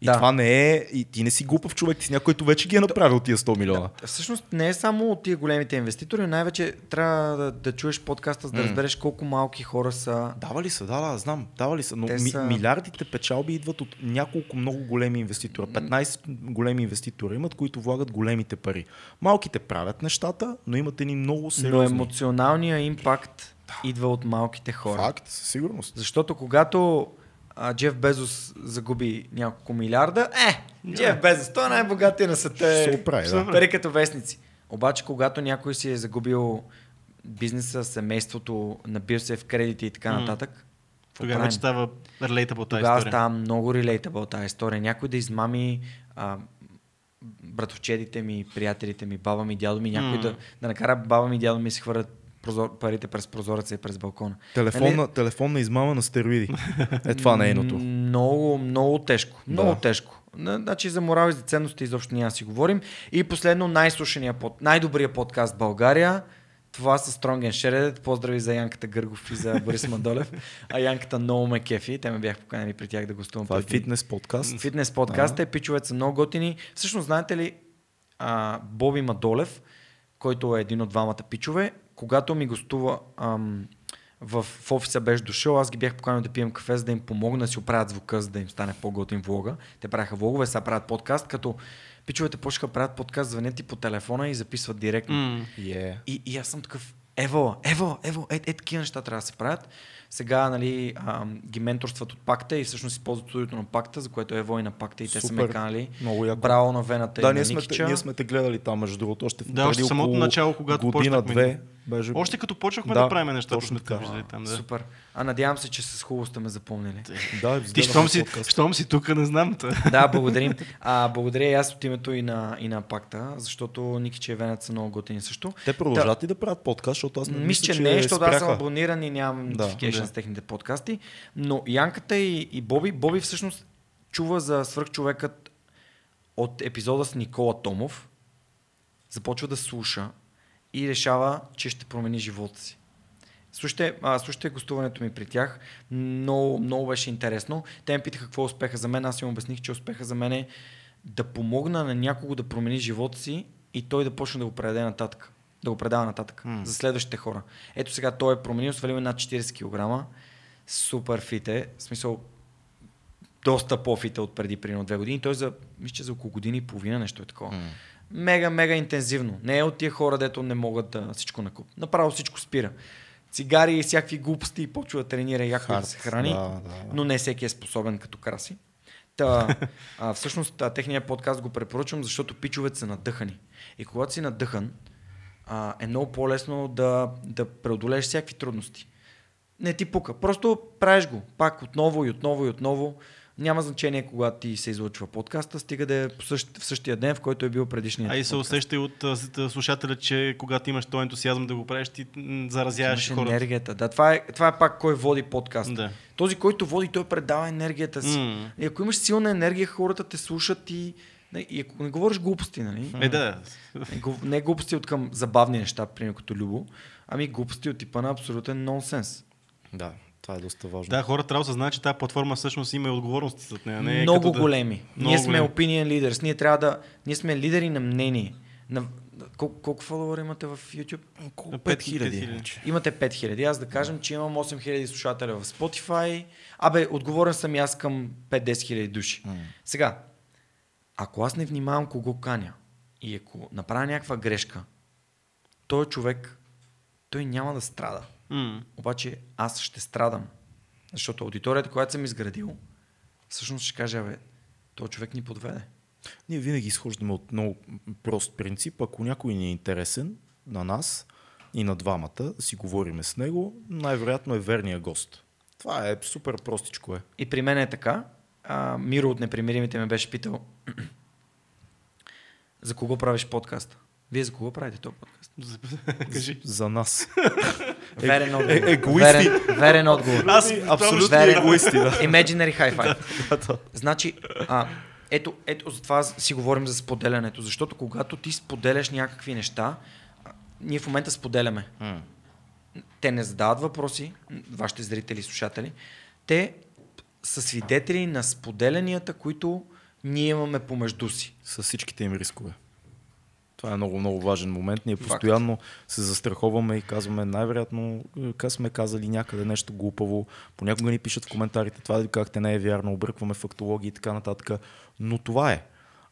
И да. Това не е, и ти не си глупав човек, ти си някой, който вече ги е направил тия сто милиона. Да, всъщност не е само от тия големите инвеститори, най-вече трябва да, да чуеш подкаста, за да mm. разбереш колко малки хора са. Дава ли са, да, да, знам, дава ли са, но ми, са... милиардите печалби идват от няколко много големи инвеститора. петнайсет големи инвеститори имат, които влагат големите пари. Малките правят нещата, но имат едни много сериозни. Но емоционалният импакт да. идва от малките хора. Факт, със сигурност. Защото когато... А Джеф Безос загуби няколко милиарда. Е, Джеф Безос, той е най-богатия на света. Пари като вестници. Обаче, когато някой си е загубил бизнеса, семейството, набил се в кредити и така нататък, тогава става релейтабъл тази история. Тогава става много релейтабъл тази история. Някой да измами а, братовчедите ми, приятелите ми, баба ми, дядо ми, някой mm. да, да накара баба ми, дядо ми се хвърлят парите през прозореца и през балкона. Телефонна, нали? Телефонна измама на стероиди. Е това нейното. Много, много тежко. Да. Много тежко. Значи за морал и за ценности изобщо няма да си говорим. И последно, най-слушания, най-добрия подкаст в България. Това са Strong and Shared. Поздрави за Янката Гъргов и за Борис Мадолев. А Янката много ме кефи. Те ме бяха поканали при тях да гостувам. Това е фитнес подкаст. Фитнес подкаст. Те пичовете са много готини. Всъщност, знаете ли, а, Боби Мадолев, който е един от двамата пичове, когато ми гостува ам, в, в офиса беше дошъл, аз ги бях поканил да пием кафе, за да им помогна да си оправят звука, за да им стане по-готин влога. Те правяха влогове, сега правят подкаст, като пичовете почнаха правят подкаст, звънят и по телефона и записват директно. Mm. Yeah. И, и аз съм такъв, Ево, ево, ево, е, е, такива неща трябва да се правят. Сега, нали, а, ги менторстват от Пакта и всъщност използват студиото на Пакта, за което Ево и на Пакта и те супер, са канали. Браво на Вената да, и на Никича. Да, ние сме те гледали там, между другото, още в да, преди самото начало, когато година-две. Беше... Още като почнахме да, да правим неща, точно сме виждали там. Да. Супер. А надявам се, че с хубаво сте ме запомнили. Да, ти щом си, щом си тук, не знам. Да, благодарим. А, благодаря и аз от името и на, и на Пакта, защото Никича и Вената са много готини също. Те продължават да. и да правят подкаст, защото аз не мисля, мисля че не, защото аз съм абониран и нямам notification да, с техните подкасти. Но Янката и, и Боби, Боби всъщност чува за свръхчовекът от епизода с Никола Томов. Започва да слуша и решава, че ще промени живота си. Слушайте, а, слушайте гостуването ми при тях. Много, много беше интересно. Те ме питаха какво е успеха за мен. Аз им обясних, че успеха за мен е да помогна на някого да промени живота си и той да почне да го предаде нататък. Да го предава нататък. Mm. За следващите хора. Ето сега той е променил, свалил над четирийсет килограма. Супер фит е. В смисъл, доста по-фит е от преди примерно две години. Той за, мисля, за около година и половина нещо е такова. Mm. Мега, мега интензивно. Не е от тия хора, дето не могат да всичко накуп. Направо всичко спира. Цигари и всякакви глупости и почва да тренира яко да се храни, да, да, да. но не всеки е способен като Краси. Та, а, всъщност техният подкаст го препоръчвам, защото пичовете са надъхани. И когато си надъхан, а, е много по-лесно да, да преодолееш всякакви трудности. Не ти пука. Просто правиш го. Пак отново и отново и отново. Няма значение кога ти се излъчва подкаста, стига да е в същия ден, в който е бил предишният. А и се усеща и от слушателя, че когато имаш този ентусиазъм да го правиш, ти заразяваш хората. Енергията. Да, това е, това е пак кой води подкаст. Да. Този, който води, той предава енергията си. Mm. И ако имаш силна енергия, хората те слушат и... И ако не говориш глупости, нали? Е, да. Не глупости от към забавни неща, примерно като Любо, ами глупости от типа на абсолютен нонсенс. Да. Това е доста важно. Да, хората трябва да знаят, че тази платформа всъщност има и отговорности след нея. Не е много да... големи. Много ние сме големи. Opinion leaders. Ние трябва да... Ние сме лидери на мнение. На... Кол... Колко фоловъра имате в YouTube? Колко... пет хиляди. Имате пет хиляди. Аз да кажем, че имам осем хиляди слушателя в Spotify. Абе, отговорен съм и аз към пет-десет хиляди души. Mm. Сега, ако аз не внимавам кого каня и ако направя някаква грешка, той човек, той няма да страда. Mm. Обаче аз ще страдам. Защото аудиторията, която съм изградил, всъщност ще каже, абе, този човек ни подведе. Ние винаги изхождаме от много прост принцип. Ако някой ни е интересен на нас и на двамата, си говориме с него, най-вероятно е верния гост. Това е супер простичко е. И при мен е така. А, Миро от Непримиримите ме беше питал за кого правиш подкаста? Вие за кого правите този подкаст? За, кажи. За нас. Верен отговор. Е, е, верен, верен отговор. Аз абсолютно егоисти. Да. Imaginary high five. Да, да, да. Значи, а, ето, ето за това си говорим за споделянето, защото когато ти споделяш някакви неща, а, ние в момента споделяме. Mm. Те не задават въпроси, вашите зрители и слушатели, те са свидетели на споделянията, които ние имаме помежду си. С всичките им рискове. Това е много, много важен момент. Ние постоянно се застраховаме и казваме най-вероятно как сме казали някъде нещо глупаво. Понякога ни пишат в коментарите това да казахте не е вярно, объркваме фактологии и така нататък. Но това е.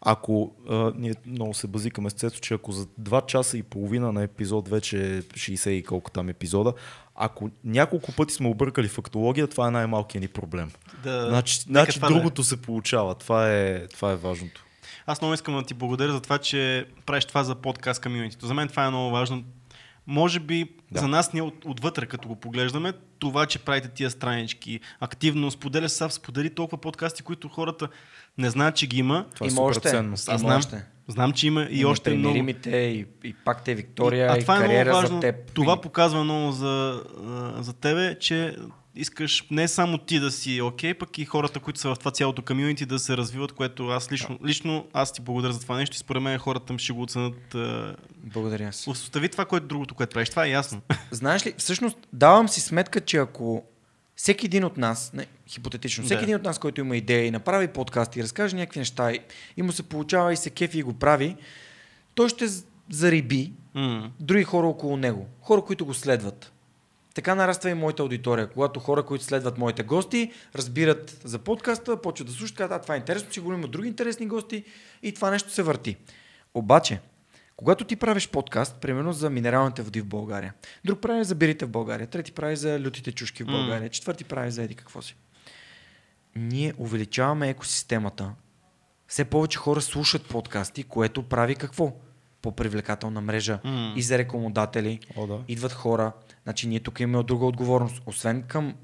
Ако а, ние много се базикаме с Цецо, че ако за два часа и половина на епизод, вече шейсет и колко там епизода, ако няколко пъти сме объркали фактология, това е най-малкият ни проблем. Да, значи значи другото не. се получава. Това е, това е важното. Аз много искам да ти благодаря за това, че правиш това за подкаст комьюнитито. За мен това е много важно. Може би да. за нас ние от, отвътре, като го поглеждаме, това, че правите тия странички, активно споделя сав, сподели толкова подкасти, които хората не знаят, че ги има. Това е супер ценно. Аз знам, знам, че има и, и още много. И, и пак те Виктория, и, и кариера за теб. Това показва много за, за тебе, че искаш не само ти да си окей, okay, пък и хората, които са в това цялото комьюнити да се развиват, което аз лично, да. лично аз ти благодаря за това нещо и според мен хората ми ще го оценят. Е... Благодаря си. Остави това, което другото, което правиш. Това е ясно. Знаеш ли, всъщност давам си сметка, че ако всеки един от нас, не, хипотетично, всеки да. един от нас, който има идея и направи подкаст и разкаже някакви неща и му се получава и се кефи и го прави, той ще зариби mm. други хора около него. Хора, които го следват. Така нараства и моята аудитория. Когато хора, които следват моите гости, разбират за подкаста, почват да слушат, казват, а това е интересно, сигурно има други интересни гости и това нещо се върти. Обаче, Когато ти правиш подкаст, примерно за минералните води в България, друг прави за бирите в България, трети прави за лютите чушки в България, mm. четвърти прави за еди какво си. Ние увеличаваме екосистемата. Все повече хора слушат подкасти, което прави какво? По-привлекателна мрежа mm. и за рекламодатели. О, да. Идват хора. Значи ние тук имаме друга отговорност. Освен към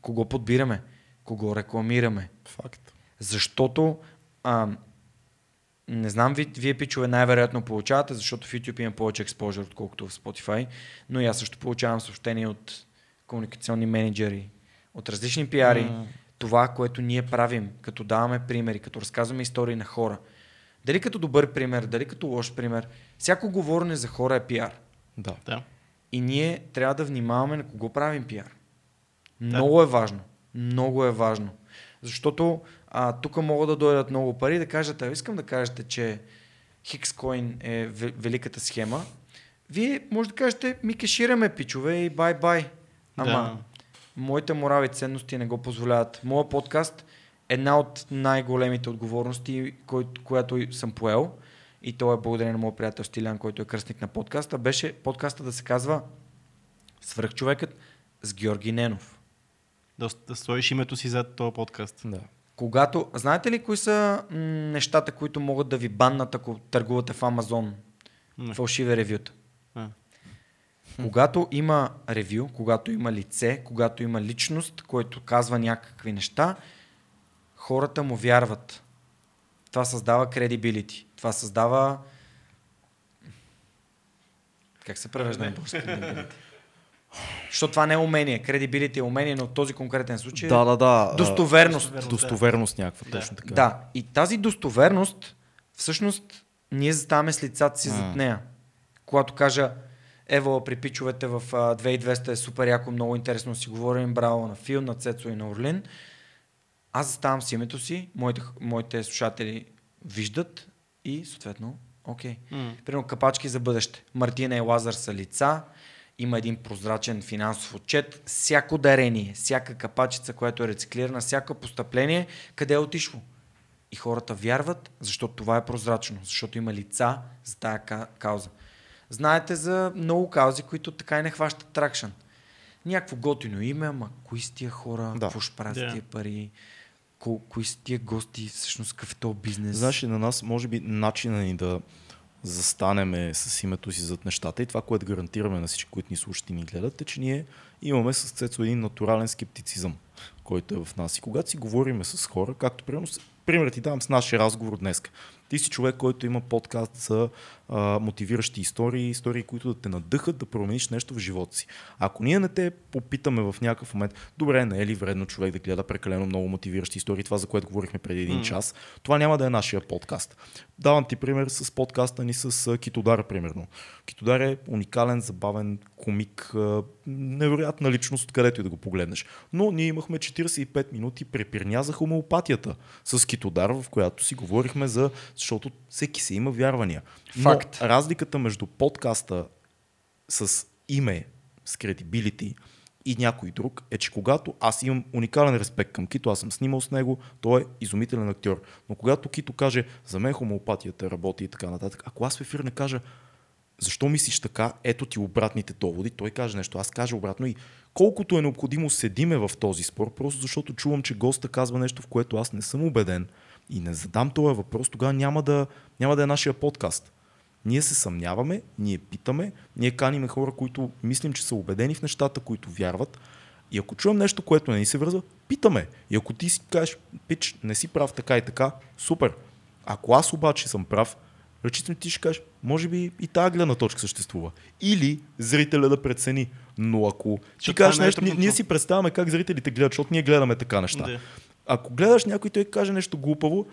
кого подбираме, кого рекламираме. Факт. Защото а, не знам, ви, вие пичове най-вероятно получавате, защото в YouTube има повече експожър, отколкото в Spotify, но и аз също получавам съобщения от комуникационни менеджери, от различни пиари. Mm. Това, което ние правим, като даваме примери, като разказваме истории на хора. Дали като добър пример, дали като лош пример, всяко говорене за хора е пиар. Да. да. И ние трябва да внимаваме на кого правим пиар. Да. Много е важно. Много е важно. Защото тук могат да дойдат много пари да кажат, а искам да кажете, че Хикскоин е великата схема. Вие може да кажете, ми кешираме пичове и бай-бай. Ама... Да. Моите морали ценности не го позволяват. Моя подкаст е една от най-големите отговорности, кой, която съм поел, и то е благодарение на моя приятел Стилян, който е кръстник на подкаста, беше подкаста да се казва Свръхчовекът с Георги Ненов. Да, да стоиш името си зад този подкаст. Да. Когато, знаете ли кои са м- нещата, които могат да ви баннат, ако търгувате в Амазон? Не. Фалшиви ревюта. А. Когато има ревю, когато има лице, когато има личност, който казва някакви неща, хората му вярват. Това създава credibility. Това създава... Как се превежда на български credibility? Защото това не е умение. Credibility е умение, но в този конкретен случай... Да, да, да. Достоверност. Достоверност, достоверност някаква, да. Точно така. Да. И тази достоверност, всъщност, ние заставаме с лицата си а. зад нея. Когато кажа... Ева, при пичовете в две хиляди и двеста е супер яко, много интересно си говорим, браво на Фил, на Цецо и на Орлин. Аз заставам с името си, моите, моите слушатели виждат и съответно, окей. Okay. Mm. Примерно Капачки за бъдеще. Мартина и Лазар са лица, има един прозрачен финансов отчет, всяко дарение, всяка капачица, която е рециклирана, всяко постъпление, къде е отишло. И хората вярват, защото това е прозрачно, защото има лица за тая кауза. Знаете за много каузи, които така и не хващат тракшн. Някакво готино име, ама кои са тия хора, какво ще правят с тия пари, ко- кои са тия гости, всъщност какъв е този бизнес. Знаеш ли, на нас може би начина ни да застанеме с името си зад нещата и това, което гарантираме на всички, които ни слушат и ни гледат, е, че ние имаме с Цецо един натурален скептицизъм, който е в нас. И когато си говориме с хора, както примерно, пример ти давам с нашия разговор днес. Ти си човек, който има подкаст за а, мотивиращи истории, истории, които да те надъхат да промениш нещо в живота си. Ако ние не те попитаме в някакъв момент, добре, не е ли вредно човек да гледа прекалено много мотивиращи истории, това за което говорихме преди един mm. час, това няма да е нашия подкаст. Давам ти пример с подкаста ни с Китодар, примерно. Китодар е уникален, забавен комик, невероятна личност, откъдето и да го погледнеш. Но ние имахме четирийсет и пет минути препирня за хомеопатията с Китодар, в която си говорихме за... Защото всеки си има вярвания. Факт. Но разликата между подкаста с име, с credibility и някой друг е, че когато аз имам уникален респект към Кито, аз съм снимал с него, той е изумителен актьор. Но когато Кито каже, за мен хомеопатията работи и така нататък, ако аз в ефир не кажа, защо мислиш така, ето ти обратните доводи, той каже нещо, аз кажа обратно и колкото е необходимо седиме в този спор, просто защото чувам, че госта казва нещо, в което аз не съм убеден, и не задам този въпрос, тогава няма да, няма да е нашия подкаст. Ние се съмняваме, ние питаме, ние каним хора, които мислим, че са убедени в нещата, които вярват. И ако чувам нещо, което не ни се връзва, питаме. И ако ти си кажеш, пич, не си прав така и така, супер. Ако аз обаче съм прав, ръчително ти ще кажеш, може би и тази гледна точка съществува. Или зрителя да прецени. Но ако ти Та кажеш нещо, ние, ние си представяме как зрителите гледат, защото ние гледаме така неща. Де. Ако гледаш някой, той каже нещо глупаво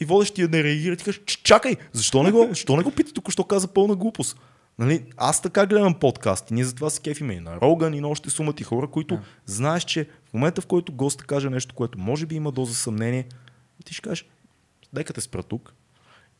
и водещия не реагира, ти кажеш, чакай, защо не го, защо не го пита, току-що каза пълна глупост. Нали? Аз така гледам подкасти, ние затова се кефиме и на Роган и на още сумата и хора, които yeah. знаеш, че в момента, в който гостът каже нещо, което може би има доза съмнение, ти ще кажеш, нека те спра тук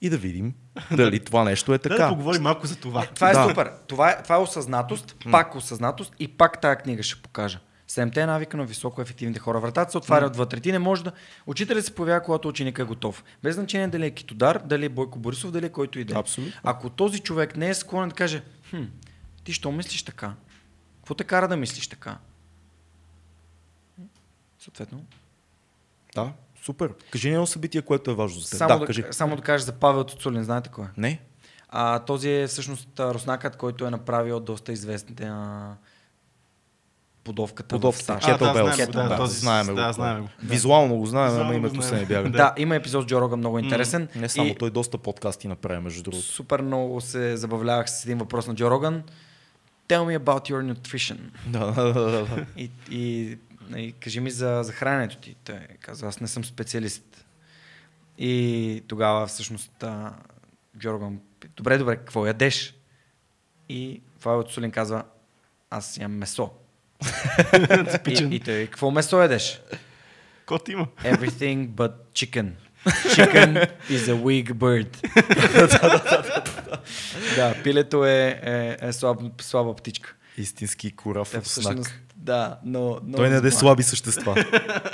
и да видим дали това нещо е така. Да, да поговорим малко за това. Е, това е да. супер, това е, това е осъзнатост, пак осъзнатост и пак тая книга ще покажа. Седемте навика на високо ефективните хора. Вратата се отваря отвътре. Ти не може да. Учителят се появява, когато ученикът е готов. Без значение дали е Китодар, дали е Бойко Борисов, дали е който и да е. Ако този човек не е склонен да каже, хм, ти що мислиш така? Какво те кара да мислиш така? Съответно. Да, супер. Кажи едно събитие, което е важно за теб. Само да, да, кажи. Само да кажа за Павел Туцулин, знаете кой е? Не. А, този е всъщност руснакът, който е направил доста известните на подовката. Подовката. Кетълбелс. Този знаем го. Да, знаем. Визуално го знаем, но името се не бяга. Да, има епизод с Джо Роган, много интересен. Mm. Не само и... той доста подкасти направи, между другото. Супер много се забавлявах с един въпрос на Джо Роган. Tell me about your nutrition. и, и, и кажи ми за, за храненето ти. Той каза, аз не съм специалист. И тогава всъщност Джо Роган, добре, добре, какво ядеш? И Павел Туцулин казва, аз ям месо. и, и той, какво месо едеш? Кот има. Everything but chicken. Chicken is a weak bird. Да, пилето е, е, е слаб, слаба птичка. Истински курав оснак. Да, но, но той не яде слаби същества.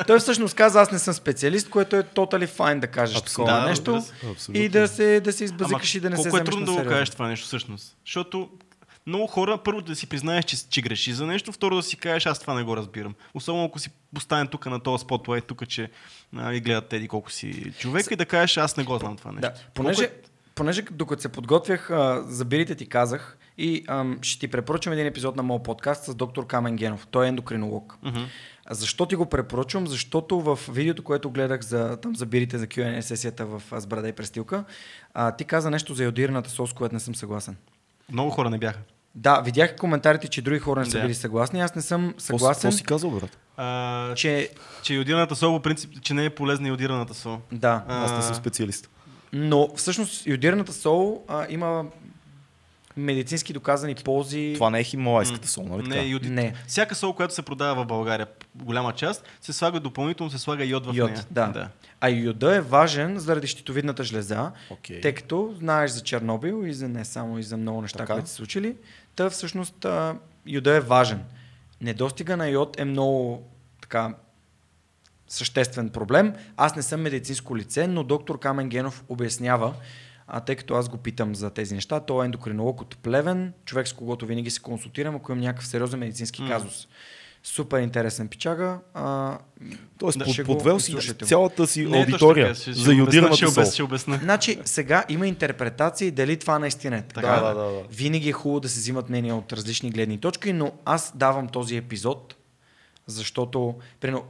Той всъщност каза, аз не съм специалист, което е totally fine да кажеш такова да, нещо. Абсолютно. И да се, да се избазикаш и да не се вземеш на сериозно. Колко е трудно да го кажеш това нещо всъщност? Защото много хора, първо да си признаеш, че, че греши за нещо, второ да си кажеш, аз това не го разбирам. Особено ако си поставен тук на този спотлайт, тук, че нали, гледат еди колко си човек с... и да кажеш, аз не го знам това нещо. Да. Понеже, е... понеже докато се подготвях, а, за бирите ти казах и ам, ще ти препоръчам един епизод на моят подкаст с доктор Камен Генов. Той е ендокринолог. Uh-huh. Защо ти го препоръчвам? Защото в видеото, което гледах за, там, за бирите за кю енд ей сесията в Аз брада и престилка, а, ти каза нещо за йодираната сос, което не съм съгласен. Много хора не бяха. Да, видях коментарите, че други хора не са били съгласни. Аз не съм съгласен. Какво си казал, брат? А, че... че йодираната сол, по принцип, че не е полезна йодираната сол. Да. А... Аз не съм специалист. Но всъщност йодираната сол а, има медицински доказани ползи. Това не е хималайската сол, нали? Не, йодит. Не. Всяка сол, която се продава в България, голяма част, се слага допълнително, се слага йод в йод, нея. Да. Да. А йода е важен заради щитовидната жлеза, okay. Тъй като знаеш за Чернобил и за не само и за много неща, така? Които се случили. Та всъщност йода е важен. Недостига на йод е много така съществен проблем. Аз не съм медицинско лице, но доктор Камен Генов обяснява, а тъй като аз го питам за тези неща, той е ендокринолог от Плевен, човек с когото винаги се консултирам, ако имам някакъв сериозен медицински mm. казус. Супер интересен пичага. А, тоест, да, под, подвел си цялата си не, аудитория ще, ще, за йодираната сол. Ще обясна. Значи, сега има интерпретации дали това наистина е така. Да, да, да, да. Винаги е хубаво да се взимат мнения от различни гледни точки, но аз давам този епизод, защото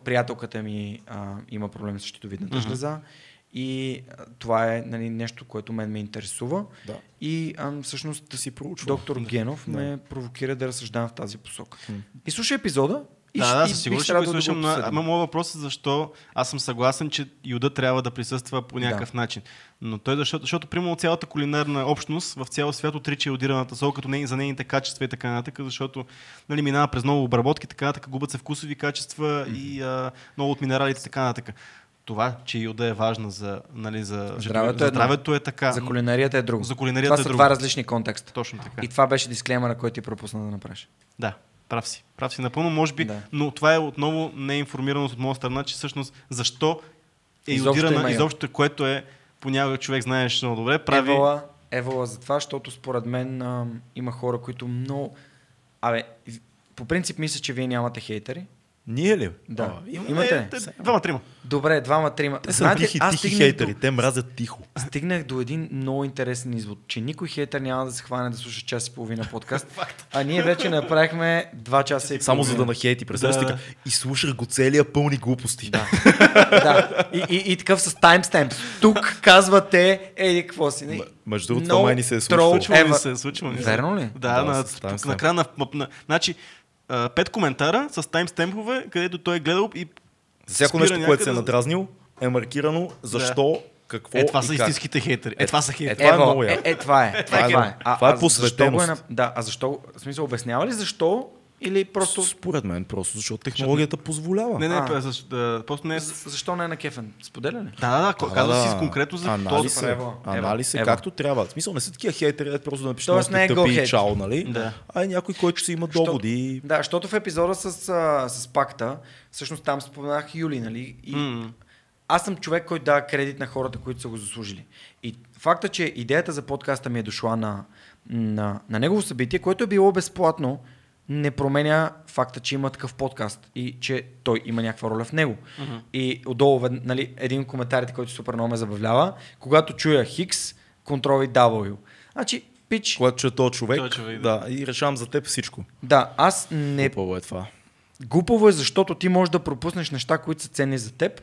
приятелката ми а, има проблем с щитовидната жлеза. Mm-hmm. И това е нали, нещо, което мен ме интересува. Да. И а, всъщност да си проучва. Доктор да. Генов да. ме провокира да разсъждавам в тази посока. Хм. И слушай епизода. И, да, да, със сигурно ще го слушам. Ама моят въпрос е защо аз съм съгласен, че йода трябва да присъства по някакъв да. начин. Но той защото, защото примерно цялата кулинарна общност в цял свят отрича йодираната сол, като не, за нейните качества и така нататък, защото нали, минава през много обработки, така нататък, губят се вкусови качества mm. и а, много от минералите, така нататък. Това, че йода е важна за, нали, за здравето, е, здравето е така. За кулинарията е друго. За кулинарията това е са друго. Два различни контекста. Точно така. И това беше дисклеймъра, който ти пропусна да направиш. Да, прав си. Прав си напълно, може би, да. Но това е отново неинформираност от моя страна, че всъщност защо е йодирана, изобщо, което е понякога човек, знаеш много добре, прави... Евола, евола за това, защото според мен а, има хора, които много... Абе, по принцип мисля, че вие нямате хейтери. Ние ли? Да. А, имате. Двама-трима. Добре, двама-трима. Те са тихи, тихи хейтери, до... те мразят тихо. Стигнах до един много интересен извод, че никой хейтер няма да се хване да слуша час и половина подкаст, а ние вече направихме два часа и половина. Само за да нахейти, представяш да. И слушах го целия пълни глупости. Да. да. И, и, и такъв с таймстемп. Тук казвате, еди, какво си? Не? Между другото, no това май ни се е случило. Е, случва ни се. Верно ли? Да, да на, на крана. Значи, Uh, пет коментара с таймстемпове, където той е гледал и... Всяко нещо, което се е надразнил, е маркирано защо, да. Какво е, и как. Е, това са истинските хейтери. Е, това са хейтери. Е, това е. Е, това е. Това е посветеност. Да, а защо... В смисъл, обяснява ли защо Или просто... Според мен просто, защото технологията Шат... позволява. Не, не, а, защо, да, просто не е... За, защо не е на кефен? Споделя ли? Да, да, да, а, каза да, си конкретно за анализ този... Анализ е, анализ е както трябва. В смисъл не са такива хейтери, просто да напишат нещо е тъпи и чао, нали? Да. А е някой, който си има доводи. Що... Да, защото в епизода с, с Пакта, всъщност там споменах Юли, нали? И... Mm. Аз съм човек, който дава кредит на хората, които са го заслужили. И факта, че идеята за подкаста ми е дошла на, на, на негово събитие, което е било безплатно, не променя факта, че има такъв подкаст и че той има някаква роля в него. Uh-huh. И отдолу, нали, един от коментарите, който супер много ме забавлява, когато чуя Хикс, Ctrl и W. Значи, пич... Когато чуя този човек, той човек да, да, и решавам за теб всичко. Да, аз не... Глупово е това. Глупово е, защото ти можеш да пропуснеш неща, които са ценни за теб,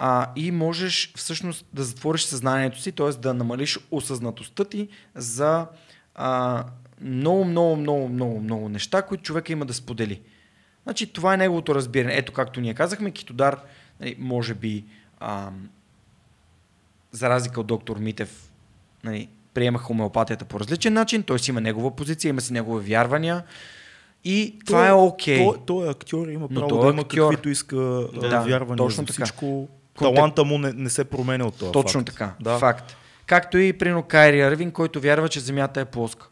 а, и можеш всъщност да затвориш съзнанието си, т.е. да намалиш осъзнатостта ти за... А, много, много, много, много, много неща, които човека има да сподели. Значи това е неговото разбиране. Ето както ние казахме, Китодар, нали, може би ам, за разлика от доктор Митев, нали, приема хомеопатията по различен начин, той си има негова позиция, има си негови вярвания и той, това е окей. Той, той е актьор, има право да има актьор, каквито иска да, вярвания. Точно така. Всичко, таланта му не, не се променя от това. Точно факт. Така, да. Факт. Както и прино Кайри Ирвинг, който вярва, че земята е плоска.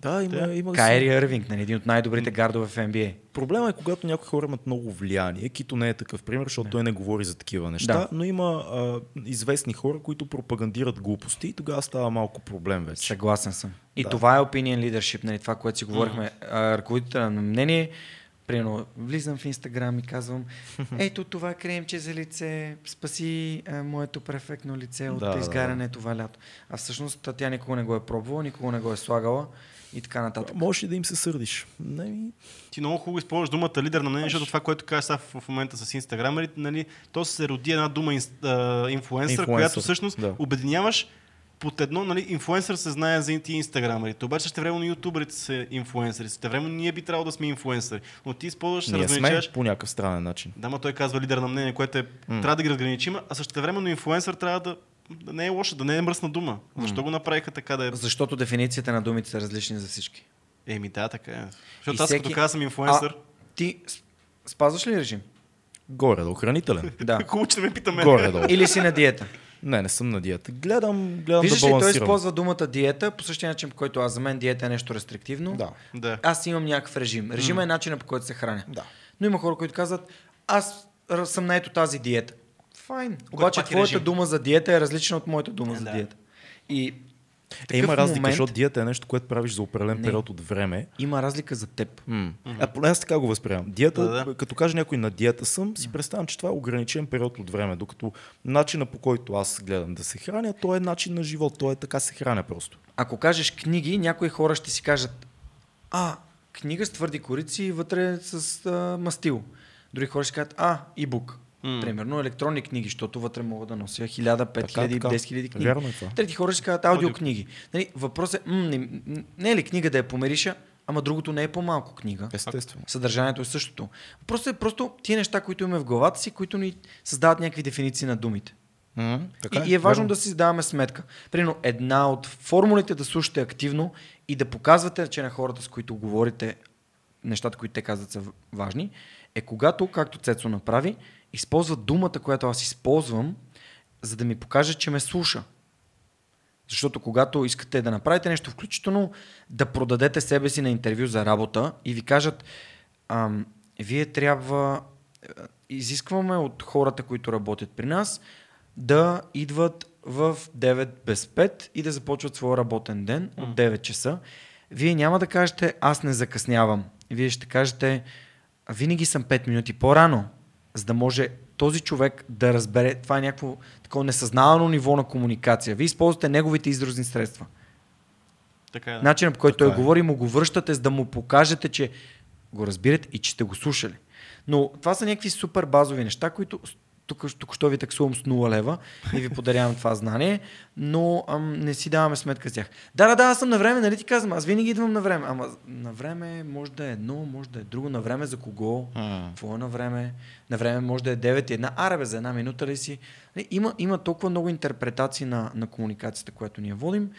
Да, има, да. Има... Кайри Ирвинг, нали, един от най-добрите гардове в Н Б А. Проблема е, когато някои хора имат много влияние. Кито не е такъв пример, защото не. Той не говори за такива неща, да. Но има а, известни хора, които пропагандират глупости и тогава става малко проблем вече. Съгласен съм. И да. Това е opinion leadership, нали, това, което си говорихме. Mm. Ръководителя на мнение, примерно, влизам в Инстаграм и казвам, ето това кремче за лице, спаси е, моето перфектно лице от да, изгаряне да. Това лято. А всъщност тя никога не го е пробвала, никога не го е слагала. И така нататък. Можеш ли да им се сърдиш? Не... Ти много хубаво използваш думата лидер на мнение, защото това, което казваш в момента с Инстаграм, нали, то се роди една дума инфлуенсър, която всъщност да. Обединяваш под едно, нали, инфлуенсър се знае за ти инстаграмерите, обаче ще време на ютуберите са инфлуенсъри, ще време ние би трябвало да сме инфлуенсъри, но ти използваш, се разграничаваш... по някакъв странен начин. Да, ма той казва лидер на мнение, което е... mm. трябва да ги разграничим, а същевременно инфлуенсър трябва да... Да не е лоша, да не е мръсна дума. Защо mm. го направиха така да е? Защото дефиницията на думите са различни за всички. Еми да, така е. Защото и аз всеки... като казвам съм инфлуенсър... Ти спазваш ли режим? Горе-долу, хранителен. Да. Хубаво, че ме питаме. Горе-долу. Или си на диета? Не, не съм на диета. Гледам, гледам виждаш да балансирам. Виждаш ли, той използва думата диета по същия начин, по който аз, за мен диета е нещо рестриктивно. Да. Да. Аз имам някакъв режим. Режима mm. е начинът, по който се храня. Да. Но има хора, които казват, аз съм на ето тази диета. Файн. Обаче твоята режим? Дума за диета е различна от моята дума yeah, за да. Диета. И е, има разлика, момент... защото диета е нещо, което правиш за определен не. Период от време. Има разлика за теб. Mm. Mm-hmm. А, поне аз така го възприемам. Диета, да, да. Като каже някой на диета съм, си представям, че това е ограничен период от време, докато начина, по който аз гледам да се храня, то е начин на живот, то е така се храня просто. Ако кажеш книги, някои хора ще си кажат, а, книга с твърди корици вътре с а, мастил. Други хора ще кажат, а, e-book. Mm. Примерно електронни книги, защото вътре мога да нося хиляда, пет хиляди, десет хиляди книги. Е, трети хора ще казват аудиокниги. Нали, въпрос е, м- не, не е ли книга да я помириша, ама другото не е по-малко книга. Естествено. Съдържанието е същото. Въпросът е просто тия неща, които имаме в главата си, които ни създават някакви дефиниции на думите. Mm, така и, е, и е важно верно. Да си даваме сметка. Примерно една от формулите да слушате активно и да показвате, че на хората, с които говорите, нещата, които те казват са важни, е когато, както Цецо направи, използва думата, която аз използвам, за да ми покаже, че ме слуша. Защото когато искате да направите нещо, включително да продадете себе си на интервю за работа и ви кажат, ам, вие трябва, изискваме от хората, които работят при нас, да идват в девет без пет и да започват своя работен ден от девет часа. Вие няма да кажете, аз не закъснявам. Вие ще кажете, винаги съм пет минути по-рано, за да може този човек да разбере, това е някакво такова несъзнавано ниво на комуникация. Вие използвате неговите изразни средства. Така е, да. Начинът, по който така той е. Говори, му го връщате, за да му покажете, че го разбирате и че сте го слушали. Но това са някакви супер базови неща, които тук, току-що ви таксувам с нула лева и ви подарявам това знание, но ам, не си даваме сметка с тях. Да, да, да, аз съм на време, нали ти казвам, аз винаги идвам на време. Ама на време може да е едно, може да е друго, на време за кого, какво е на време, на време може да е девет и една, аре бе, за една минута ли си. Има, има толкова много интерпретации на, на комуникацията, която ние водим,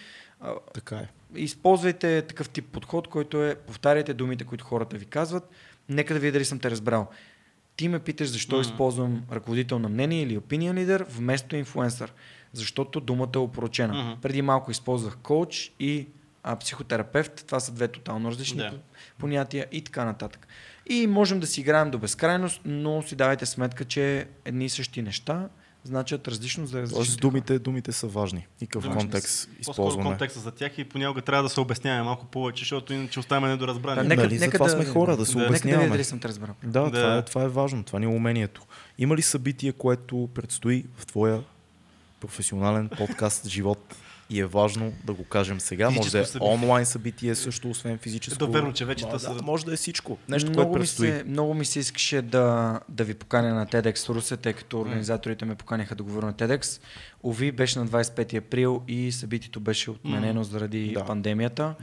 Така е. Използвайте такъв тип подход, който е повтаряйте думите, които хората ви казват. Нека да видя дали съм те разбрал. Ти ме питаш защо mm. използвам ръководител на мнение или opinion leader вместо инфлуенсър. Защото думата е опорочена. Mm-hmm. Преди малко използвах коуч и а, психотерапевт. Това са две тотално различни yeah. понятия и така нататък. И можем да си играем до безкрайност, но си давайте сметка, че едни и същи неща значат различно за различни. Думите, думите са важни. И какъв да, контекст използваме. По-скоро контекста за тях и понякога трябва да се обясняваме малко повече, защото иначе оставаме недоразбрани. Да, нека, нали, нека за това да, сме хора, да, да се да, обясняваме. Нека да съм те разбрал. Да, да. Това, е, това е важно, това ни е умението. Има ли събитие, което предстои в твоя професионален подкаст живот? И е важно да го кажем сега. Физическо може да е събитие. Онлайн събитие също, освен физическо. Е, верно, че вече да, да, може да е всичко. Нещо, много което предстои. Ми се, много ми се искаше да, да ви поканя на TEDx Русе, тъй като организаторите ме поканиха да говоря на TEDx. Ови, беше на двадесет и пети април и събитието беше отменено mm. заради да. пандемията.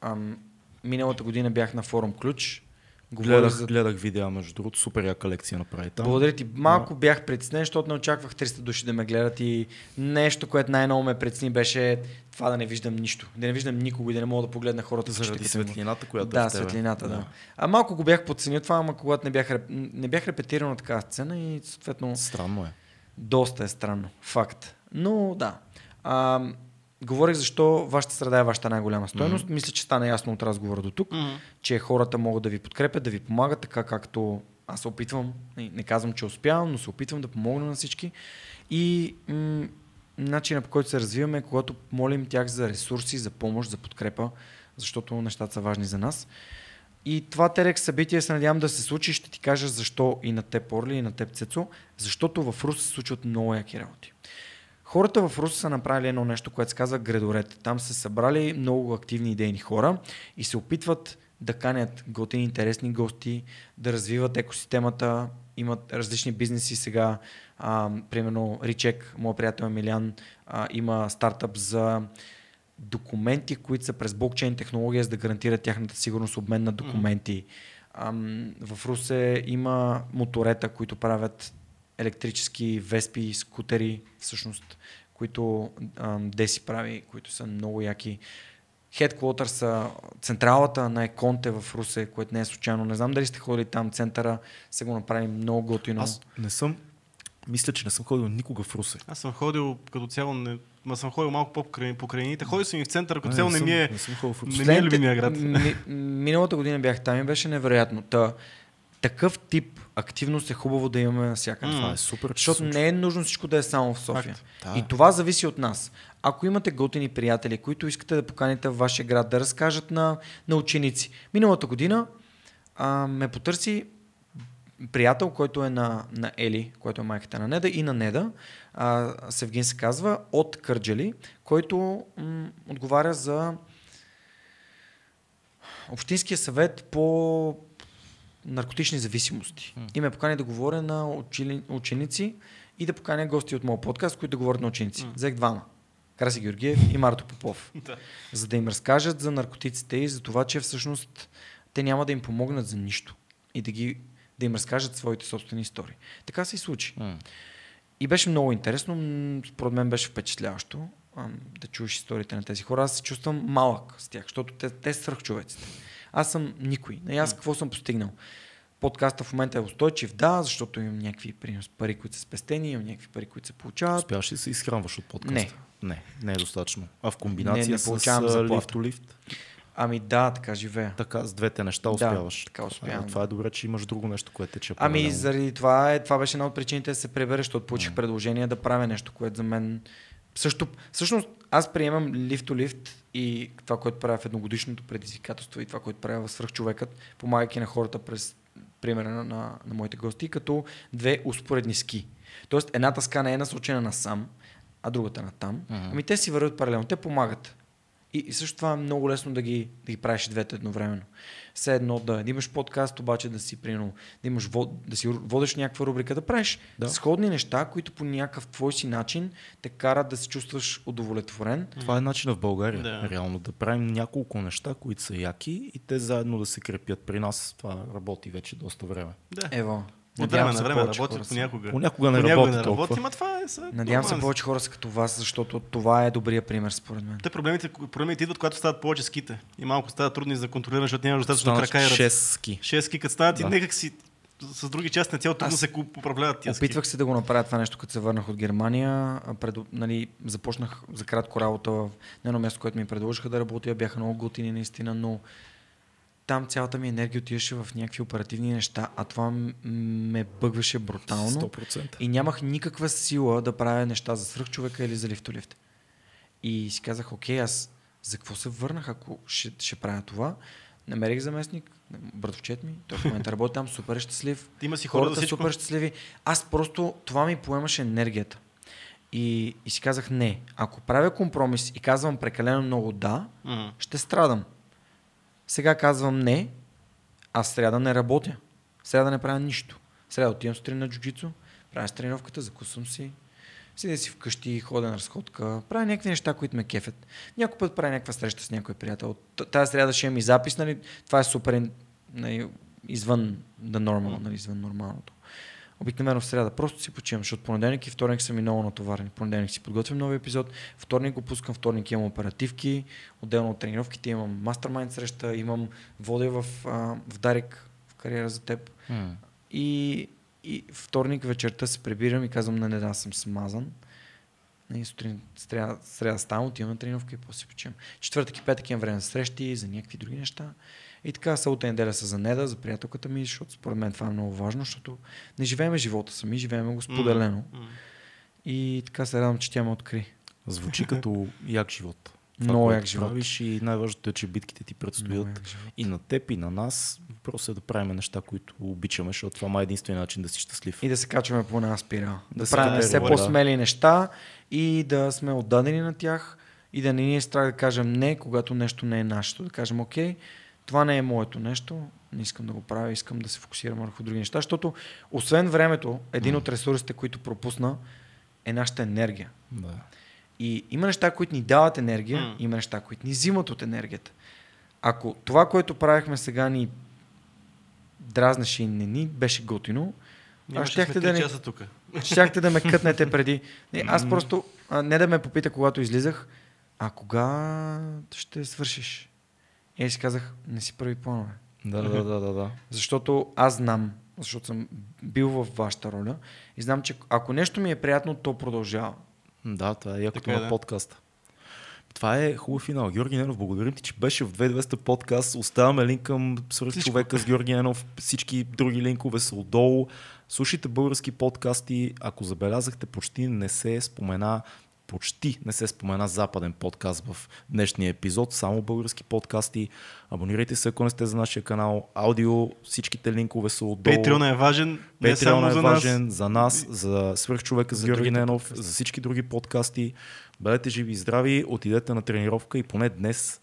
Ам, миналата година бях на форум Ключ. Гледах, за... гледах видео, между другото, супер яка лекция направи там. Благодаря ти. Малко бях притеснен, защото не очаквах триста души да ме гледат и нещо, което най-ново ме притесни беше това да не виждам нищо. Да не виждам никого и да не мога да погледна хората. Заради светлината, която да, е в тебе. Да, светлината, да. да. А малко го бях подценил това, ама когато не бях, реп... не бях репетирал на такава сцена и съответно... Странно е. Доста е странно. Факт. Но да. А, говорих защо вашата среда е вашата най-голяма стойност. Mm-hmm. Мисля, че стана ясно от разговора до тук, mm-hmm. че хората могат да ви подкрепят, да ви помагат, така както аз се опитвам. Не казвам, че успявам, но се опитвам да помогна на всички. И м- начинът, по който се развиваме е когато молим тях за ресурси, за помощ, за подкрепа, защото нещата са важни за нас. И това TEDx събитие се надявам да се случи. Ще ти кажа защо и на теб, Орли, и на теб, Цецо. Защото в Рус се случват много яки работи. Хората в Руса са направили едно нещо, което се казва градоред. Там са събрали много активни идейни хора и се опитват да канят готини, интересни гости, да развиват екосистемата, имат различни бизнеси сега. А, примерно Ричек, моят приятел Емилиан, а, има стартъп за документи, които са през блокчейн технология, за да гарантират тяхната сигурност, обмен на документи. А, в Русе има моторета, които правят електрически веспи, скутери, всъщност, които Деси прави, които са много яки. Headquarters са централата на Еконте в Русе, което не е случайно. Не знам дали сте ходили там, центъра се го направи много готино. Аз не съм, мисля, че не съм ходил никога в Русе. Аз съм ходил като цяло, не... ма съм ходил малко по-покрайни, покрайните. Ходил съм и в центъра, като цяло не, не ми е, не не е любимия град. Ми, миналата година бях там и беше невероятно. Та, такъв тип активност е хубаво да имаме навсякъде. Mm. Това е супер. Защото случва. Не е нужно всичко да е само в София. Факт. И да. Това зависи от нас. Ако имате готини приятели, които искате да поканите в вашия град, да разкажат на, на ученици. Миналата година а, ме потърси приятел, който е на, на Ели, който е майката на Неда и на Неда. А, Севгин се казва, от Кърджали, който м- отговаря за Общинския съвет по наркотични зависимости. Mm. И ме покани да говоря на учили... ученици и да поканя гости от моя подкаст, които да говорят на ученици. Mm. Взех двама. Краси Георгиев и Марто Попов. За да им разкажат за наркотиците и за това, че всъщност те няма да им помогнат за нищо. И да, ги... да им разкажат своите собствени истории. Така се и случи. Mm. И беше много интересно. Според мен беше впечатляващо да чуеш историите на тези хора. Аз се чувствам малък с тях, защото те, те са свръхчовеците. Аз съм никой. И аз какво съм постигнал? Подкастът в момента е устойчив, да, защото имам някакви принос, пари, които са спестени, имам някакви пари, които се получават. Успяваш ли да се изхранваш от подкаста? Не. Не, не е достатъчно. А в комбинация не, не с лифт-то-лифт? Ами да, така живея. Така, с двете неща успяваш. Да, така успявам. А, това е добре, че имаш друго нещо, което те че правилно. Ами заради това, е, това беше една от причините да се прибера, защото получих mm. предложение да правя нещо, което за мен... Също, всъщност аз приемам лифт-то-лифт и това, което правя в едногодишното предизвикателство и това, което правя в свръхчовекът, помагайки на хората през примера на, на, на моите гости, като две успоредни ски. Тоест една тъска не е насочена насам, а другата на там. Uh-huh. Ами те си вървят паралелно, те помагат. И, и също това е много лесно да ги, да ги правиш двете едновременно. Все едно да, да имаш подкаст, обаче да си прино, да имаш вод, да си водиш някаква рубрика, да правиш да. сходни неща, които по някакъв твой си начин те карат да се чувстваш удовлетворен. Това е начинът в България, да. реално да правим няколко неща, които са яки и те заедно да се крепят. При нас това работи вече доста време. Да. Ево. От време на време работи, понякога. Понякога не работи толкова. Ма това е, са, надявам се повече хора са като вас, защото това е добрия пример според мен. Те проблемите, проблемите идват, когато стават повече ските. И малко стават трудни за контролиране, защото няма достатъчно крака и ръце. Шест ски. Шест ски, като станат да. И някак си с други части на тялото трудно се управляват тия ски. Опитвах се да го направя това нещо, като се върнах от Германия. Пред, нали, започнах за кратко работа в едно място, което ми предложиха да работя. Бяха много готини наистина, но там цялата ми енергия отиваше в някакви оперативни неща, а това ме бъгваше брутално. сто процента. И нямах никаква сила да правя неща за свръхчовека или за лифтолифт. И си казах, окей, аз за какво се върнах, ако ще, ще правя това? Намерих заместник, братовчет ми, той в момента работи там, супер щастлив. Има си хора, хората да супер щастливи. Аз просто, това ми поемаше енергията. И, и си казах, не, ако правя компромис и казвам прекалено много да, mm-hmm. ще страдам. Сега казвам не, аз в сряда не работя. В сряда не правя нищо. В сряда отивам сутрин на джуджицу, правя тренировката, закусвам си, седя си вкъщи, ходя на разходка, правя някакви неща, които ме кефят. Някой път правя някаква среща с някой приятел. Тая сряда ще имам и запис, нали? Това е супер, нали, извън да нормално, нали, извън нормалното. Обикновено в сряда просто си почивам, защото понеделник и вторник са ми много натоварени. Понеделник си подготвям нови епизод, вторник го пускам, вторник имам оперативки, отделно от тренировките имам мастермайнд среща, имам водя в, в Дарик, в Кариера за теб. Mm. И, и вторник вечерта се прибирам и казвам на Неда, съм смазан. И сутрин сряда, сряда ставам, отивам на тренировка и после си почивам. Четвъртък и петък имам време за срещи, за някакви други неща. И така, събота и неделя са за Неда, за приятелката ми, защото според мен това е много важно, защото не живеем живота сами, живеем го споделено. Mm-hmm. И така се радвам, че тя ме откри. Звучи като як живот. Това, много як живот. Правиш, и най-важното е, че битките ти предстоят и на теб, и на нас. Въпросът е да правим неща, които обичаме, защото това е единствен начин да си щастлив. И да се качваме по една спирала. Да, да правим все по-смели неща и да сме отдадени на тях и да не ни е страх да кажем не, когато нещо не е нашето. Да кажем окей, това не е моето нещо, не искам да го правя, искам да се фокусирам върху други неща, защото освен времето, един mm. от ресурсите, които пропусна, е нашата енергия. Да. И има неща, които ни дават енергия, mm. има неща, които ни взимат от енергията. Ако това, което правихме сега, ни дразнеше и не ни беше готино, аз щяхте да, не... щяхте да ме кътнете преди. Не, аз просто, не да ме попита, когато излизах, а кога ще свършиш? Е, си казах, не си прави планове. Да, да, да, да, да. Защото аз знам, защото съм бил в вашата роля и знам, че ако нещо ми е приятно, то продължава. Да, това е якото на да. подкаста. Това е хубав финал. Георги Ненов, благодарим ти, че беше в две хиляди и двеста подкаст. Оставяме линк към Свръхчовека с Георги Ненов. Всички други линкове са отдолу. Слушайте български подкасти. Ако забелязахте, почти не се спомена Почти не се спомена западен подкаст в днешния епизод, само български подкасти. Абонирайте се, ако не сте за нашия канал. Аудио, всичките линкове са отдолу. Patreon е важен. Patreon е за важен нас. за нас, за Свръхчовека с Георги Ненов, за всички други подкасти. Бъдете живи и здрави, отидете на тренировка и поне днес,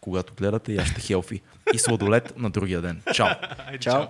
когато гледате, яжте хелфи и сладолет на другия ден. Чао! Чао!